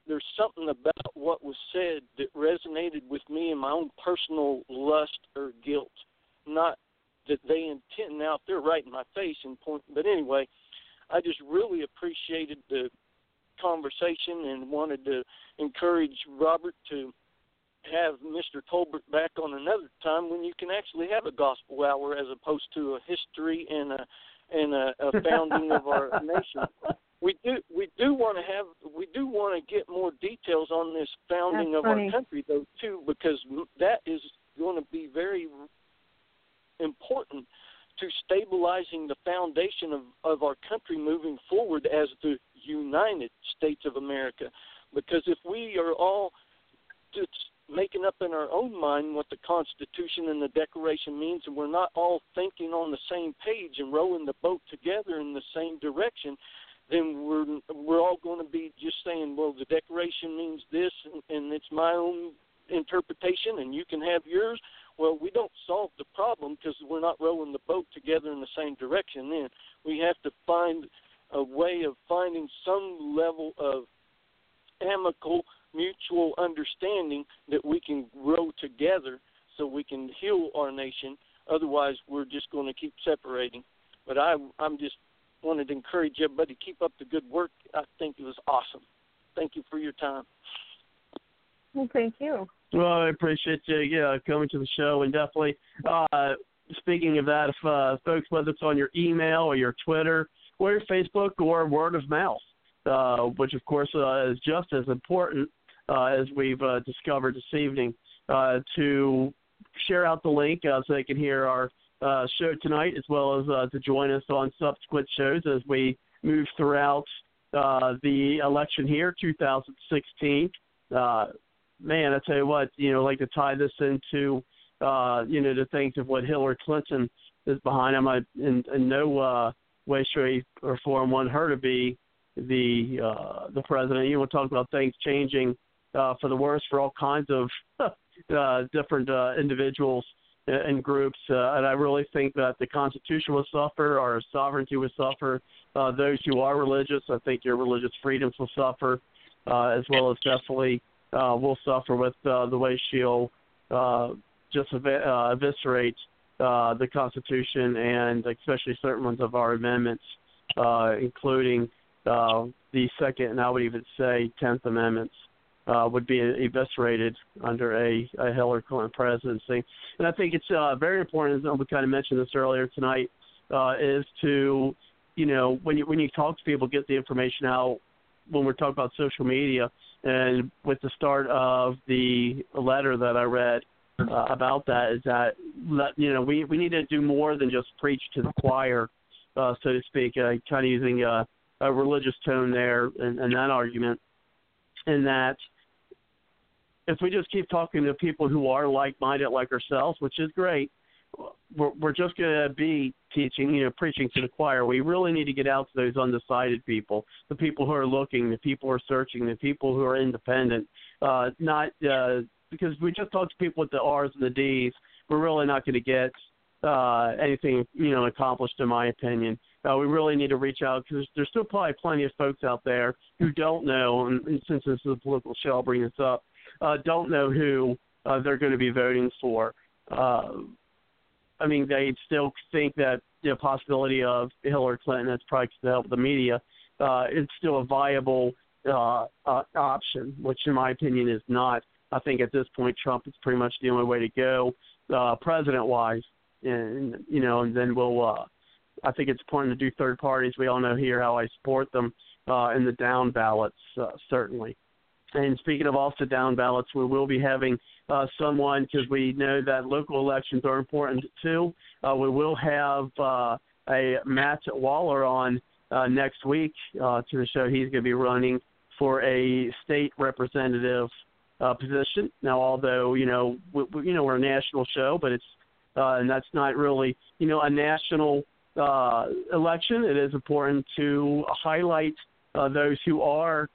there's something about what was said that resonated with me in my own personal lust or guilt, not that they intend out there right in my face and point. But anyway, I just really appreciated the conversation and wanted to encourage Robert to have Mister Tolbert back on another time when you can actually have a gospel hour as opposed to a history and a and a, a founding of our nation. We do we do want to have we do want to get more details on this founding That's of funny. Our country though too, because that is going to be very important to stabilizing the foundation of, of our country moving forward as the United States of America. Because if we are all just making up in our own mind what the Constitution and the Declaration means, and we're not all thinking on the same page and rowing the boat together in the same direction, then we're we're all going to be just saying, well, the Declaration means this, and, and it's my own interpretation, and you can have yours. Well, we don't solve the problem because we're not rowing the boat together in the same direction then. We have to find a way of finding some level of amicable, mutual understanding that we can grow together so we can heal our nation. Otherwise, we're just going to keep separating. But I I'm just wanted to encourage everybody to keep up the good work. I think it was awesome. Thank you for your time. Well, thank you. Well, I appreciate you, yeah, coming to the show, and definitely, uh, speaking of that, if, uh, folks, whether it's on your email or your Twitter or your Facebook or word of mouth, uh, which, of course, uh, is just as important uh, as we've uh, discovered this evening, uh, to share out the link uh, so they can hear our uh, show tonight, as well as uh, to join us on subsequent shows as we move throughout uh, the election here, two thousand sixteen. Uh, Man, I tell you what, you know, like to tie this into, uh, you know, the things of what Hillary Clinton is behind. I'm I, in, in no uh, way, shape, or form want her to be the uh, the president. You want to talk about things changing uh, for the worse for all kinds of uh, different uh, individuals and groups. Uh, and I really think that the Constitution will suffer, our sovereignty will suffer. Uh, those who are religious, I think your religious freedoms will suffer, uh, as well as definitely – Uh, will suffer with uh, the way she'll uh, just ev- uh, eviscerate uh, the Constitution and especially certain ones of our amendments, uh, including uh, the Second and I would even say Tenth Amendments, uh, would be eviscerated under a, a Hillary Clinton presidency. And I think it's uh, very important, as we kind of mentioned this earlier tonight, uh, is to, you know, when you, when you talk to people, get the information out. When we're talking about social media, and with the start of the letter that I read uh, about that, is that, you know, we, we need to do more than just preach to the choir, uh, so to speak, uh, kind of using a, a religious tone there in, in that argument, and that if we just keep talking to people who are like-minded like ourselves, which is great, we're, we're just going to be teaching, you know, preaching to the choir. We really need to get out to those undecided people, the people who are looking, the people who are searching, the people who are independent, uh, not uh, because we just talk to people with the R's and the D's. We're really not going to get uh, anything, you know, accomplished, in my opinion. Uh, we really need to reach out because there's, there's still probably plenty of folks out there who don't know, and, and since this is a political show, I'll bring this up, uh, don't know who uh, they're going to be voting for. Uh I mean, they still think that the possibility of Hillary Clinton, that's probably to help the media, uh, it's still a viable uh, uh, option, which in my opinion is not. I think at this point, Trump is pretty much the only way to go, uh, president-wise, and you know, and then we'll uh, I think it's important to do third parties. We all know here how I support them uh, in the down ballots, uh, certainly. And speaking of also down ballots, we will be having uh, someone, because we know that local elections are important too. Uh, we will have uh, a Matt Waller on uh, next week uh, to the show. He's going to be running for a state representative uh, position. Now, although, you know, we, you know, we're a national show, but it's uh, and that's not really, you know, a national uh, election. It is important to highlight uh, those who are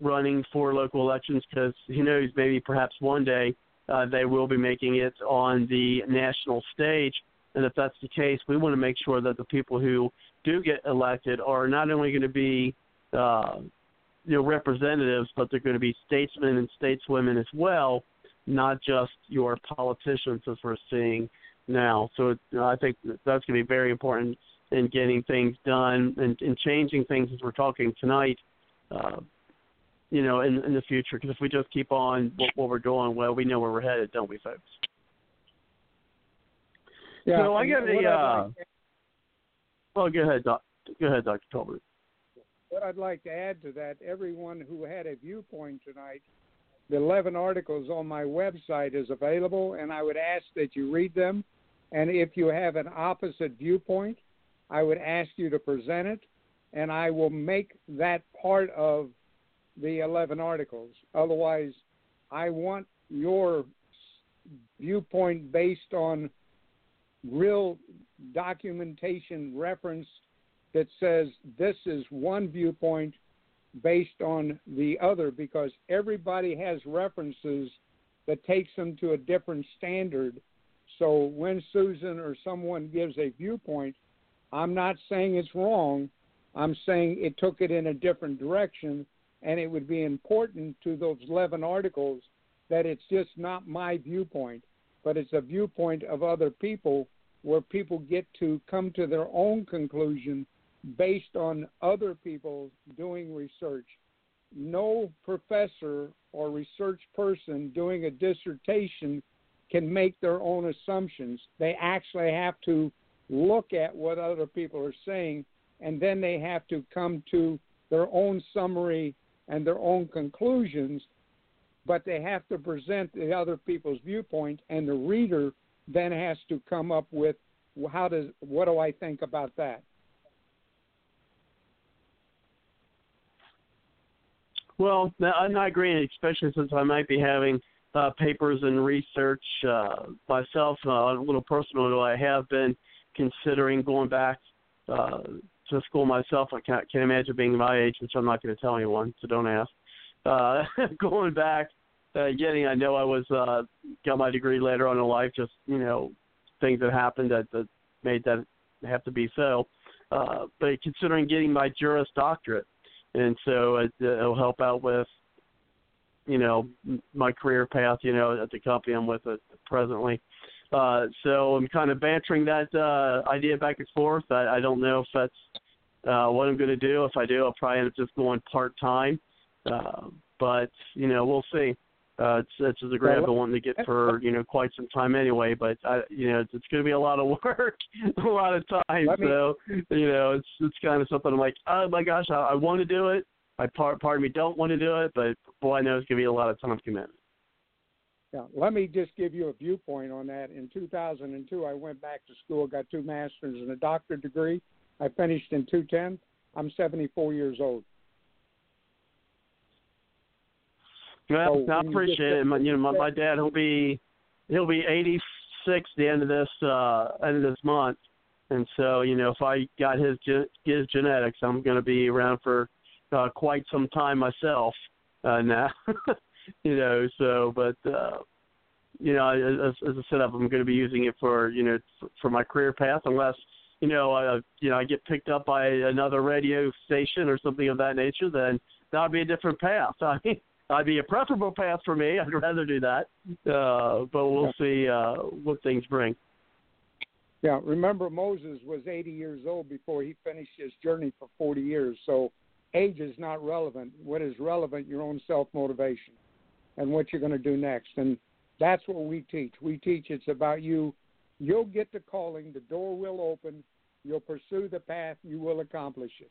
running for local elections, because who knows, maybe perhaps one day uh, they will be making it on the national stage. And if that's the case, we want to make sure that the people who do get elected are not only going to be uh, you know, representatives, but they're going to be statesmen and stateswomen as well, not just your politicians as we're seeing now. So it, I think that's going to be very important in getting things done and, and changing things as we're talking tonight. Uh, you know, in, in the future, because if we just keep on what, what we're doing, well, we know where we're headed, don't we, folks? Yeah. So I got a, uh, like well, go ahead, Doc. Go ahead, Doctor Tolbert. What I'd like to add to that, everyone who had a viewpoint tonight, the eleven articles on my website is available, and I would ask that you read them. And if you have an opposite viewpoint, I would ask you to present it, and I will make that part of the eleven articles. Otherwise, I want your viewpoint based on real documentation reference that says this is one viewpoint based on the other, because everybody has references that takes them to a different standard. So when Susan or someone gives a viewpoint, I'm not saying it's wrong. I'm saying it took it in a different direction. And it would be important to those eleven articles that it's just not my viewpoint, but it's a viewpoint of other people, where people get to come to their own conclusion based on other people doing research. No professor or research person doing a dissertation can make their own assumptions. They actually have to look at what other people are saying, and then they have to come to their own summary and their own conclusions, but they have to present the other people's viewpoint, and the reader then has to come up with, how does, what do I think about that? Well, I'm not agreeing, especially since I might be having uh, papers and research uh, myself. Uh, a little personal, though, I have been considering going back uh, to school myself. I can't, can't imagine being my age, which I'm not going to tell anyone, so don't ask. Uh, going back, uh, getting, I know I was uh, got my degree later on in life, just, you know, things that happened that, that made that have to be so. Uh, but considering getting my Juris Doctorate, and so it, it'll help out with, you know, my career path, you know, at the company I'm with it presently. Uh, so I'm kind of bantering that uh, idea back and forth. I, I don't know if that's uh, what I'm going to do. If I do, I'll probably end up just going part-time. Uh, but, you know, we'll see. Uh, it's, it's just a grab I wanted to get for, you know, quite some time anyway. But, I, you know, it's, it's going to be a lot of work, a lot of time. Me, so, you know, it's it's kind of something I'm like, oh, my gosh, I, I want to do it. I part, Pardon me, don't want to do it. But, boy, I know it's going to be a lot of time commitment. Now, let me just give you a viewpoint on that. In two thousand two, I went back to school, got two master's and a doctorate degree. I finished in two ten. I'm seventy-four years old. Well, so I appreciate you it. My, you know, my, my dad, he'll be he'll be eighty-six the end of this uh, end of this month, and so you know, if I got his his genetics, I'm going to be around for uh, quite some time myself uh, now. You know, so, but, uh, you know, as, as I said, I'm going to be using it for, you know, for, for my career path, unless, you know, I, you know, I get picked up by another radio station or something of that nature, then that would be a different path. I mean, that'd be a preferable path for me. I'd rather do that. Uh, but we'll see uh, what things bring. Yeah. Remember, Moses was eighty years old before he finished his journey for forty years. So age is not relevant. What is relevant, your own self-motivation, and what you're going to do next. And that's what we teach. We teach it's about you. You'll get the calling. The door will open. You'll pursue the path. You will accomplish it.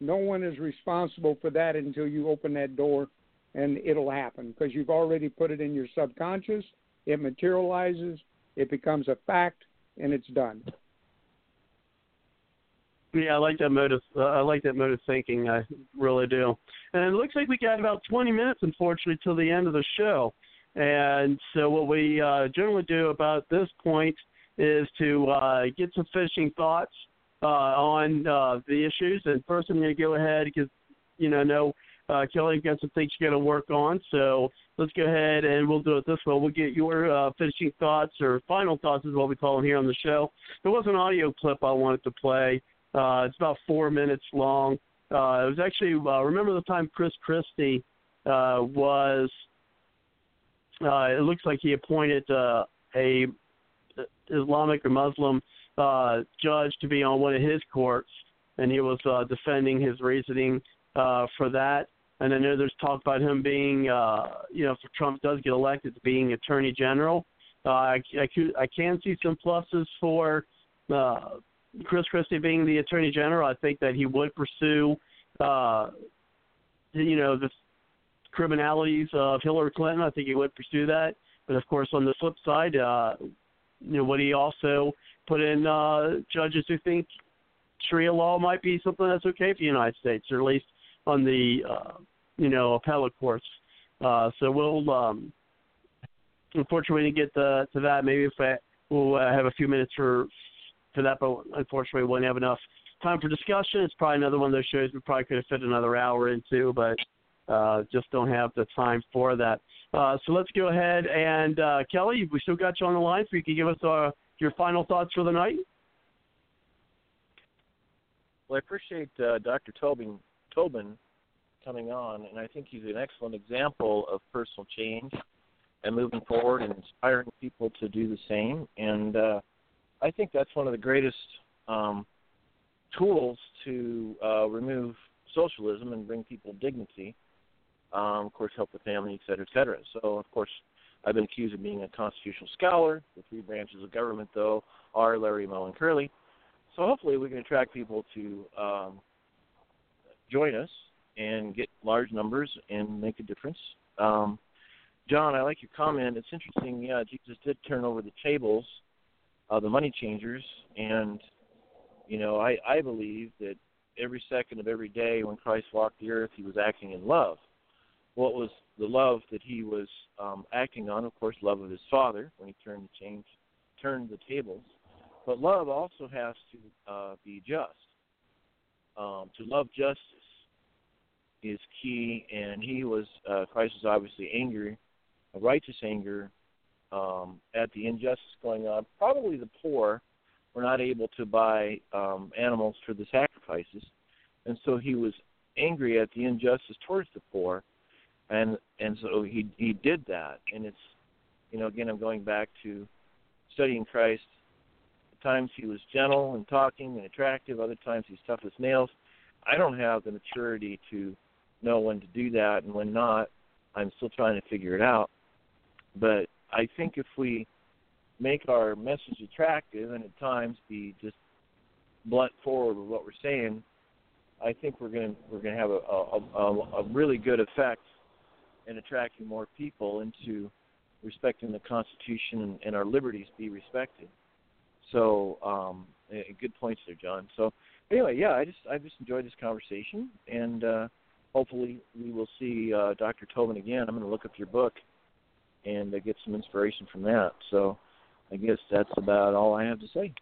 No one is responsible for that until you open that door, and it'll happen because you've already put it in your subconscious. It materializes. It becomes a fact, and it's done. Yeah, I like that mode of uh, I like that mode of thinking. I really do. And it looks like we got about twenty minutes, unfortunately, till the end of the show. And so what we uh, generally do about this point is to uh, get some finishing thoughts uh, on uh, the issues. And first, I'm going to go ahead because you know, no, uh, Kelly got some things you got to work on. So let's go ahead and we'll do it this way. We'll get your uh, finishing thoughts or final thoughts is what we call them here on the show. There was an audio clip I wanted to play. Uh, it's about four minutes long. Uh, it was actually, uh, remember the time Chris Christie uh, was, uh, it looks like he appointed uh, a Islamic or Muslim uh, judge to be on one of his courts, and he was uh, defending his reasoning uh, for that. And I know there's talk about him being, uh, you know, if Trump does get elected, being Attorney General. Uh, I, I, could, I can see some pluses for uh Chris Christie being the Attorney General. I think that he would pursue, uh, you know, the criminalities of Hillary Clinton. I think he would pursue that. But, of course, on the flip side, uh, you know, would he also put in uh, judges who think Sharia law might be something that's okay for the United States, or at least on the, uh, you know, appellate courts? Uh, so we'll, um, unfortunately, get to, to that. Maybe if I, we'll uh, have a few minutes for – for that, but unfortunately we won't have enough time for discussion. It's probably another one of those shows we probably could have fit another hour into, but uh, just don't have the time for that. Uh, so let's go ahead and, uh, Kelly, we still got you on the line, so you can give us uh, your final thoughts for the night. Well, I appreciate uh, Doctor Tobin, Tobin coming on, and I think he's an excellent example of personal change and moving forward and inspiring people to do the same. And uh I think that's one of the greatest um, tools to uh, remove socialism and bring people dignity, um, of course, help the family, et cetera, et cetera. So, of course, I've been accused of being a constitutional scholar. The three branches of government, though, are Larry, Moe, and Curley. So hopefully we can attract people to um, join us and get large numbers and make a difference. Um, John, I like your comment. It's interesting. Yeah, Jesus did turn over the tables. Uh, the money changers, and, you know, I, I believe that every second of every day when Christ walked the earth, he was acting in love. What was the love that he was um, acting on? Of course, love of his Father when he turned the, change, turned the tables. But love also has to uh, be just. Um, to love justice is key, and he was, uh, Christ was obviously angry, a righteous anger, Um, at the injustice going on. Probably the poor were not able to buy um, animals for the sacrifices, and so he was angry at the injustice towards the poor, and and so he he did that. And it's, you know, again, I'm going back to studying Christ. At times he was gentle and talking and attractive. Other times he's tough as nails. I don't have the maturity to know when to do that and when not. I'm still trying to figure it out. But I think if we make our message attractive and at times be just blunt forward with what we're saying, I think we're going to we're going to have a, a, a, a really good effect in attracting more people into respecting the Constitution and, and our liberties be respected. So, um, good points there, John. So, anyway, yeah, I just I just enjoyed this conversation, and uh, hopefully we will see uh, Doctor Tobin again. I'm going to look up your book and uh, get some inspiration from that. So I guess that's about all I have to say.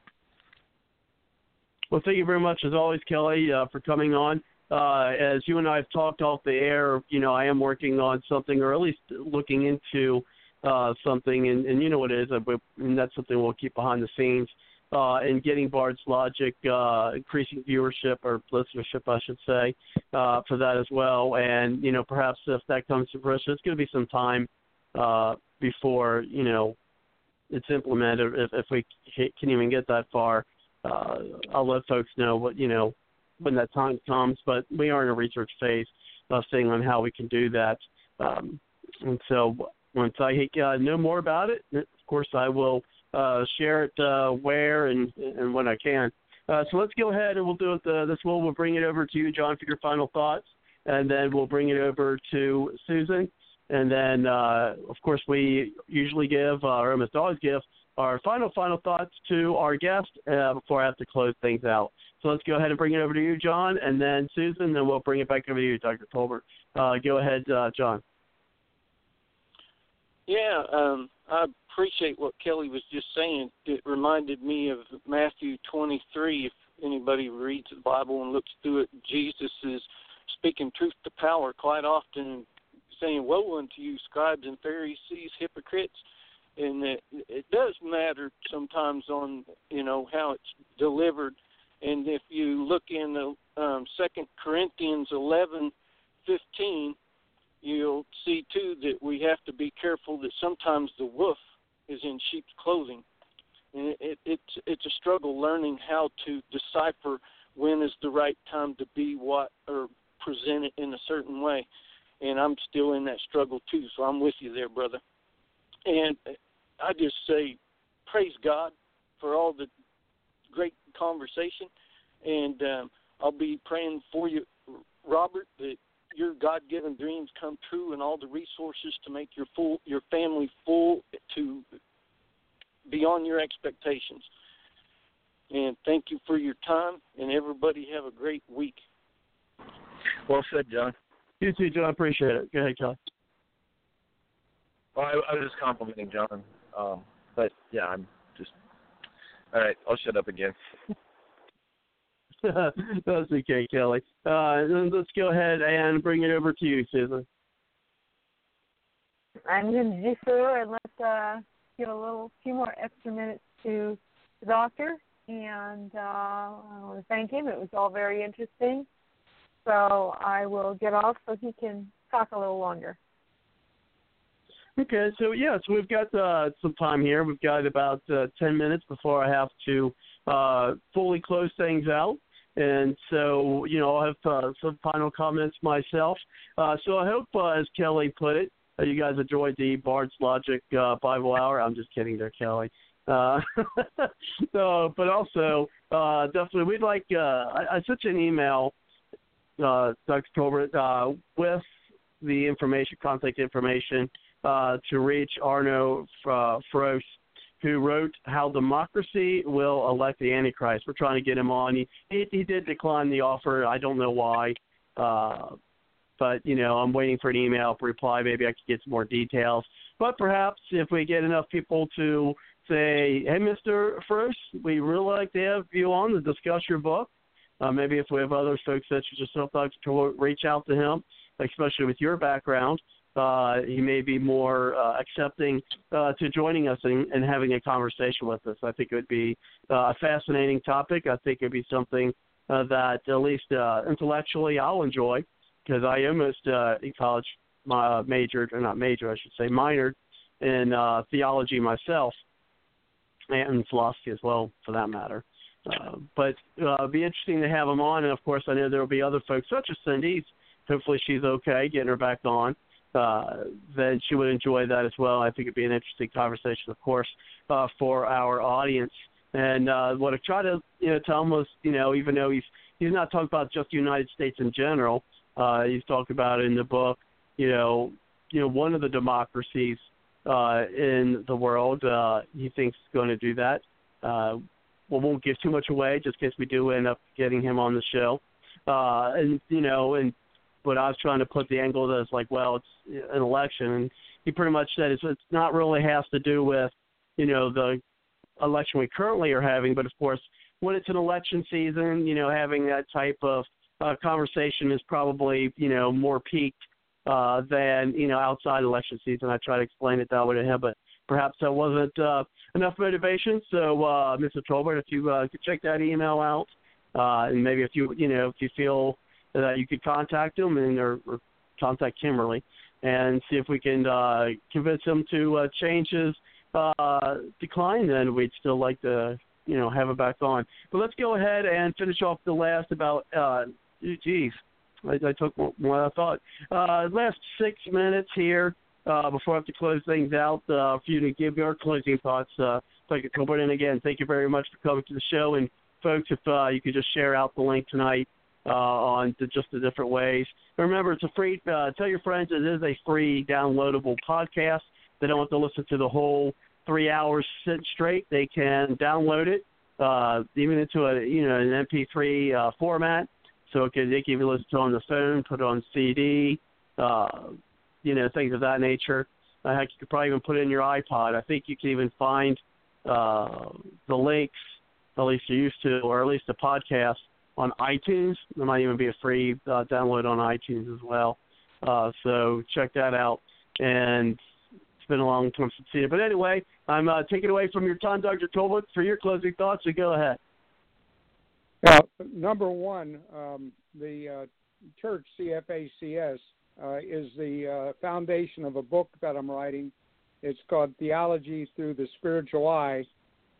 Well, thank you very much, as always, Kelly, uh, for coming on. Uh, as you and I have talked off the air, you know, I am working on something, or at least looking into uh, something, and, and you know what it is, and that's something we'll keep behind the scenes, uh, and getting Bard's Logic, uh, increasing viewership, or listenership, I should say, uh, for that as well. And, you know, perhaps if that comes to fruition, it's going to be some time Uh, before, you know, it's implemented, if, if we can even get that far. Uh, I'll let folks know what, you know, when that time comes, but we are in a research phase of seeing on how we can do that. Um, and so once I uh, know more about it, of course, I will uh, share it uh, where and, and when I can. Uh, so let's go ahead and we'll do it the, this one. We'll bring it over to you, John, for your final thoughts, and then we'll bring it over to Susan. And then, uh, of course, we usually give, uh, or almost always give, our final, final thoughts to our guest uh, before I have to close things out. So let's go ahead and bring it over to you, John, and then Susan, and then we'll bring it back over to you, Doctor Tolbert. Uh, go ahead, uh, John. Yeah, um, I appreciate what Kelly was just saying. It reminded me of Matthew twenty-three. If anybody reads the Bible and looks through it, Jesus is speaking truth to power quite often, saying, "Woe unto you, scribes and Pharisees, hypocrites." And it, it does matter sometimes on, you know, how it's delivered. And if you look in the um, Second Corinthians eleven fifteen, you'll see, too, that we have to be careful that sometimes the wolf is in sheep's clothing. And it, it, it's, it's a struggle learning how to decipher when is the right time to be what or present it in a certain way. And I'm still in that struggle, too, so I'm with you there, brother. And I just say praise God for all the great conversation. And um, I'll be praying for you, Robert, that your God-given dreams come true and all the resources to make your full, your family full to beyond your expectations. And thank you for your time, and everybody have a great week. Well said, John. You too, John. Appreciate it. Go ahead, John. Well, I, I was just complimenting John, um, but yeah, I'm just all right. I'll shut up again. That's okay, Kelly. Uh, let's go ahead and bring it over to you, Susan. I'm going to defer and let's uh, give a little, few more extra minutes to the doctor, and uh, I want to thank him. It was all very interesting. So I will get off so he can talk a little longer. Okay, so, yeah, so we've got uh, some time here. We've got about uh, ten minutes before I have to uh, fully close things out. And so, you know, I'll have uh, some final comments myself. Uh, so I hope, uh, as Kelly put it, uh, you guys enjoyed the Bard's Logic uh, Bible Hour. I'm just kidding there, Kelly. Uh, so, but also, uh, definitely, we'd like uh, – I, I sent you an email, uh, Doctor Tolbert, uh, with the information, contact information, Uh, to reach Arno uh, Froese, who wrote How Democracy Will Elect the Antichrist. We're trying to get him on. He, he, he did decline the offer. I don't know why, uh, but, you know, I'm waiting for an email reply. Maybe I could get some more details. But perhaps if we get enough people to say, hey, Mister Froese, we really like to have you on to discuss your book. Uh, maybe if we have other folks such as yourself, to reach out to him, especially with your background. Uh, he may be more uh, accepting uh, to joining us and, and having a conversation with us. I think it would be uh, a fascinating topic. I think it would be something uh, that at least uh, intellectually I'll enjoy, because I almost uh, in college uh, majored, or not majored, I should say minored in uh, theology myself, and philosophy as well for that matter. Uh, but uh, it would be interesting to have him on. And, of course, I know there will be other folks such as Cindy's. Hopefully she's okay, getting her back on. Uh, then she would enjoy that as well. I think it would be an interesting conversation, of course, uh, for our audience. And uh, what I try to you know, tell him was, you know, even though he's, he's not talking about just the United States in general, uh, he's talking about in the book, you know, you know, one of the democracies uh, in the world. Uh, he thinks is going to do that. Uh, we won't give too much away just in case we do end up getting him on the show. Uh, and, you know, and But I was trying to put the angle that it's like, well, it's an election. And he pretty much said it's, it's not really has to do with, you know, the election we currently are having. But, of course, when it's an election season, you know, having that type of uh, conversation is probably, you know, more peaked uh, than, you know, outside election season. I try to explain it that way to him, but perhaps that wasn't uh, enough motivation. So, uh, Mister Tolbert, if you uh, could check that email out, uh, and maybe if you, you know, if you feel – that you could contact him and or, or contact Kimberly and see if we can uh, convince him to uh, change his uh, decline. Then we'd still like to, you know, have it back on. But let's go ahead and finish off the last about, uh, geez, I, I took more than I thought. Uh, last six minutes here uh, before I have to close things out uh, for you to give your closing thoughts. Uh, so I can come in again. Thank you very much for coming to the show and folks, if uh, you could just share out the link tonight uh, on the, just the different ways. Remember, it's a free uh, – tell your friends it is a free downloadable podcast. They don't have to listen to the whole three hours sitting straight. They can download it uh, even into a you know an M P three uh, format. So it can, they can even listen to it on the phone, put it on C D, uh, you know, things of that nature. Uh, heck, you could probably even put it in your iPod. I think you can even find uh, the links, at least you used to, or at least the podcast on iTunes. There might even be a free uh, download on iTunes as well. Uh, so check that out. And it's been a long time since I've seen it. But anyway, I'm uh, taking away from your time, Doctor Tolbert, for your closing thoughts. So go ahead. Uh, number one, um, the uh, church, C F A C S, uh, is the uh, foundation of a book that I'm writing. It's called Theology Through the Spiritual Eye,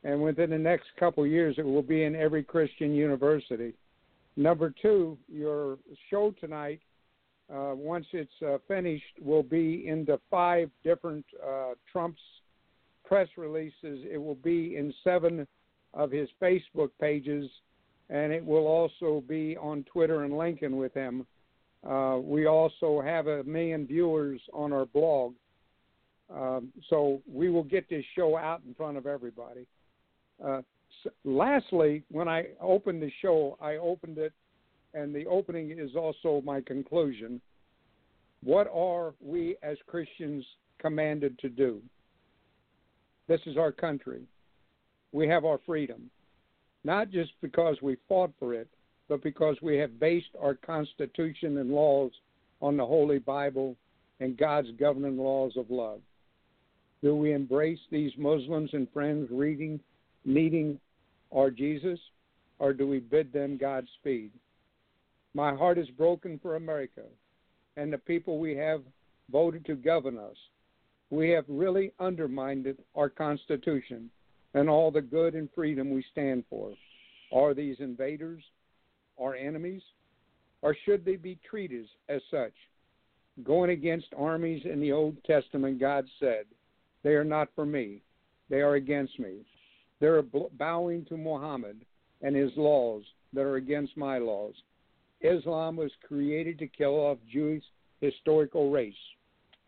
and within the next couple of years, it will be in every Christian university. Number two, your show tonight, uh, once it's uh, finished, will be into five different uh, Trump's press releases. It will be in seven of his Facebook pages, and it will also be on Twitter and LinkedIn with him. Uh, we also have a million viewers on our blog. Um, so we will get this show out in front of everybody. Uh, so lastly, when I opened the show, I opened it, and the opening is also my conclusion. What are we as Christians commanded to do? This is our country. We have our freedom. Not just because we fought for it, but because we have based our Constitution and laws on the Holy Bible and God's governing laws of love. Do we embrace these Muslims and friends reading, needing our Jesus, or do we bid them Godspeed? My heart is broken for America and the people we have voted to govern us. We have really undermined our Constitution and all the good and freedom we stand for. Are these invaders our enemies, or should they be treated as such? Going against armies in the Old Testament, God said, they are not for me, they are against me. They're bowing to Muhammad and his laws that are against my laws. Islam was created to kill off Jewish historical race.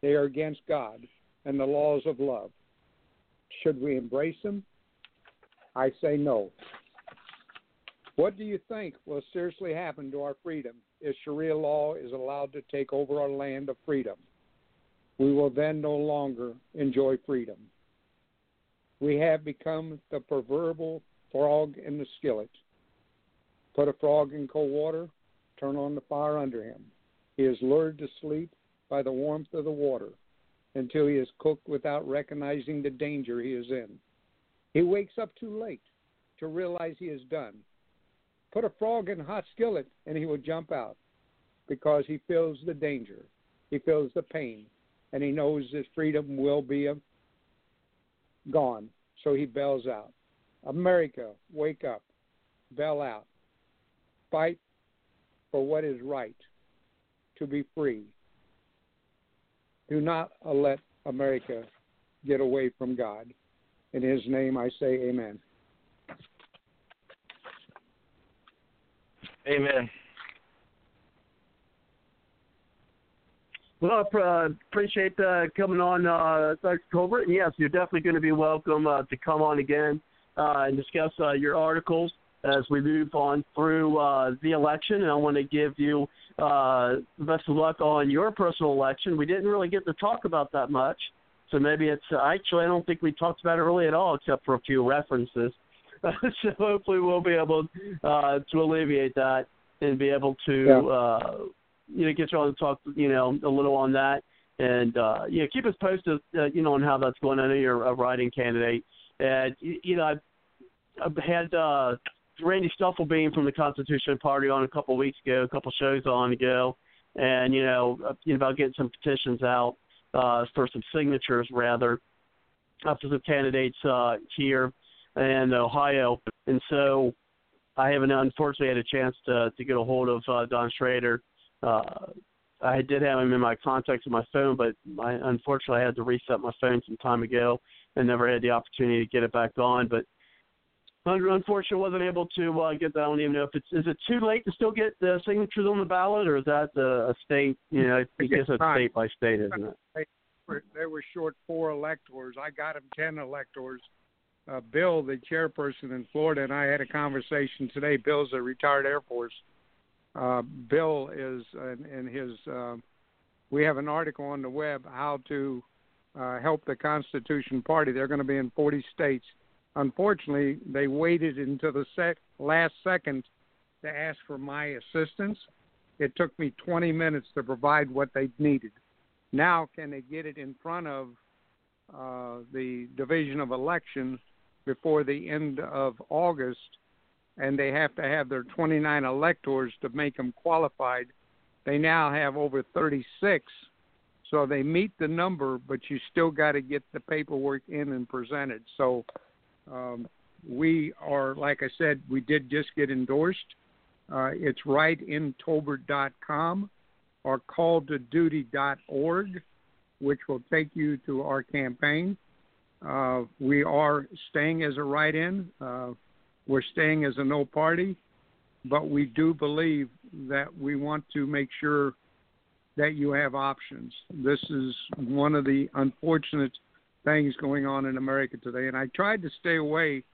They are against God and the laws of love. Should we embrace them? I say no. What do you think will seriously happen to our freedom if Sharia law is allowed to take over our land of freedom? We will then no longer enjoy freedom. We have become the proverbial frog in the skillet. Put a frog in cold water, turn on the fire under him. He is lured to sleep by the warmth of the water until he is cooked without recognizing the danger he is in. He wakes up too late to realize he is done. Put a frog in a hot skillet, and he will jump out because he feels the danger. He feels the pain, and he knows his freedom will be gone, so he bails out. America, wake up. Bail out. Fight for what is right, to be free. Do not let America get away from God. In his name I say amen. Amen. Well, I uh, appreciate uh, coming on, uh, Doctor Tolbert. And yes, you're definitely going to be welcome uh, to come on again uh, and discuss uh, your articles as we move on through uh, the election. And I want to give you uh, the best of luck on your personal election. We didn't really get to talk about that much, so maybe it's uh, actually I don't think we talked about it really at all, except for a few references. So hopefully we'll be able uh, to alleviate that and be able to, yeah. uh, you know, get you all to talk, you know, a little on that. And, uh, you know, keep us posted, uh, you know, on how that's going. I know you're a writing candidate. And, you know, I've, I've had uh, Randy Stufflebean from the Constitution Party on a couple of weeks ago, a couple of shows on ago, and, you know, about getting some petitions out uh, for some signatures, rather, up to some candidates uh, here and Ohio. And so I haven't unfortunately had a chance to, to get a hold of uh, Don Schrader. Uh, I did have him in my contacts on my phone, but I, unfortunately I had to reset my phone some time ago and never had the opportunity to get it back on. But Unfortunately, wasn't able to uh, get that. I don't even know if it's. Is it too late to still get the signatures on the ballot, or is that uh, a state? You know, it's a state by state, isn't it? They were, they were short four electors. I got them ten electors. Uh, Bill, the chairperson in Florida, and I had a conversation today. Bill's a retired Air Force. Uh, Bill is in, in his. Uh, we have an article on the web how to uh, help the Constitution Party. They're going to be in forty states. Unfortunately, they waited until the sec- last second to ask for my assistance. It took me twenty minutes to provide what they needed. Now, can they get it in front of uh, the Division of Election before the end of August? And they have to have their twenty-nine electors to make them qualified. They now have over thirty-six, so they meet the number, but you still got to get the paperwork in and presented. So Um, we are, like I said, we did just get endorsed. Uh, it's right in Tolbert dot com or call to duty dot org, which will take you to our campaign. Uh, we are staying as a write-in. Uh, we're staying as a no party, but we do believe that we want to make sure that you have options. This is one of the unfortunate things going on in America today. And I tried to stay away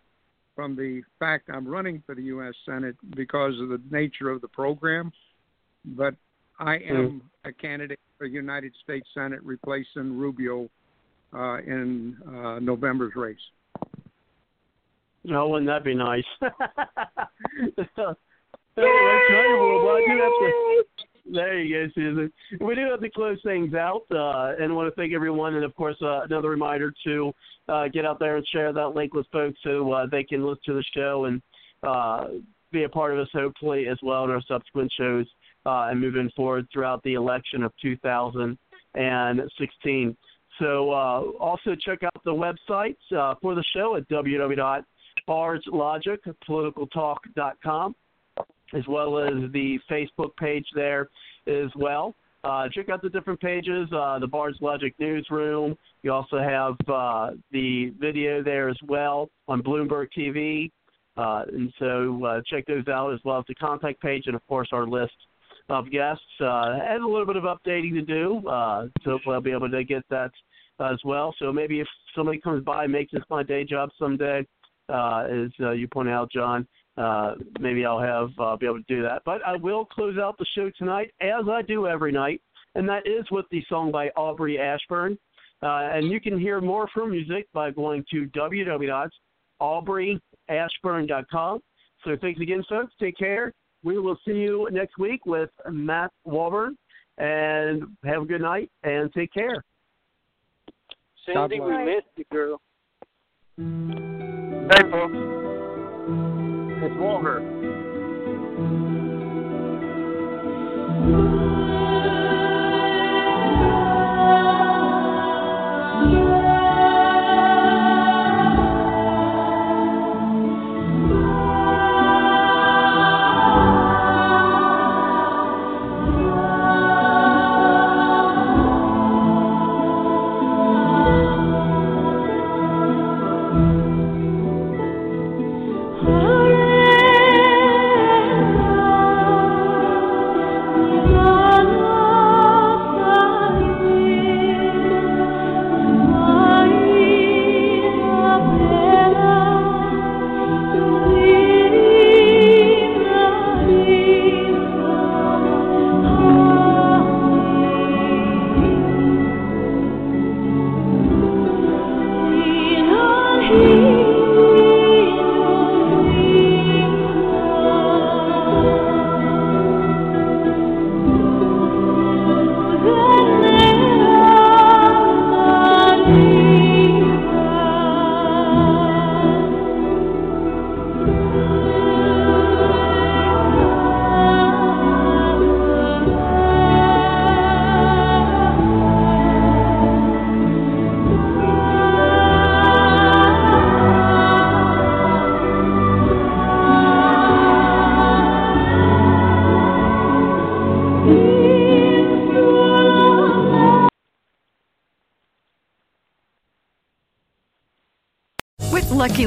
from the fact I'm running for the U S Senate because of the nature of the program. But I am mm. a candidate for United States Senate replacing Rubio uh, in uh, November's race. No, oh, wouldn't that be nice? There you go, Susan. We do have to close things out, uh, and want to thank everyone. And, of course, uh, another reminder to uh, get out there and share that link with folks so uh, they can listen to the show and uh, be a part of us, hopefully, as well in our subsequent shows uh, and moving forward throughout the election of two thousand sixteen. So uh, also check out the website uh, for the show at w w w dot bards logic political talk dot com. as well as the Facebook page there as well. Uh, check out the different pages, uh, the Bard's Logic Newsroom. You also have uh, the video there as well on Bloomberg T V. Uh, and so uh, check those out, as well as the contact page and, of course, our list of guests. Uh, and a little bit of updating to do, uh, so hopefully I'll be able to get that as well. So maybe if somebody comes by and makes this my day job someday, uh, as uh, you point out, John, Uh, maybe I'll have uh, be able to do that. But I will close out the show tonight, as I do every night, and that is with the song by Aubrey Ashburn. Uh, and you can hear more of her music by going to w w w dot aubrey ashburn dot com. So thanks again, folks. Take care. We will see you next week with Matt Waller. And have a good night, and take care. Cindy, we missed you, girl. Hey, folks. It's Walter. Oh, With Lucky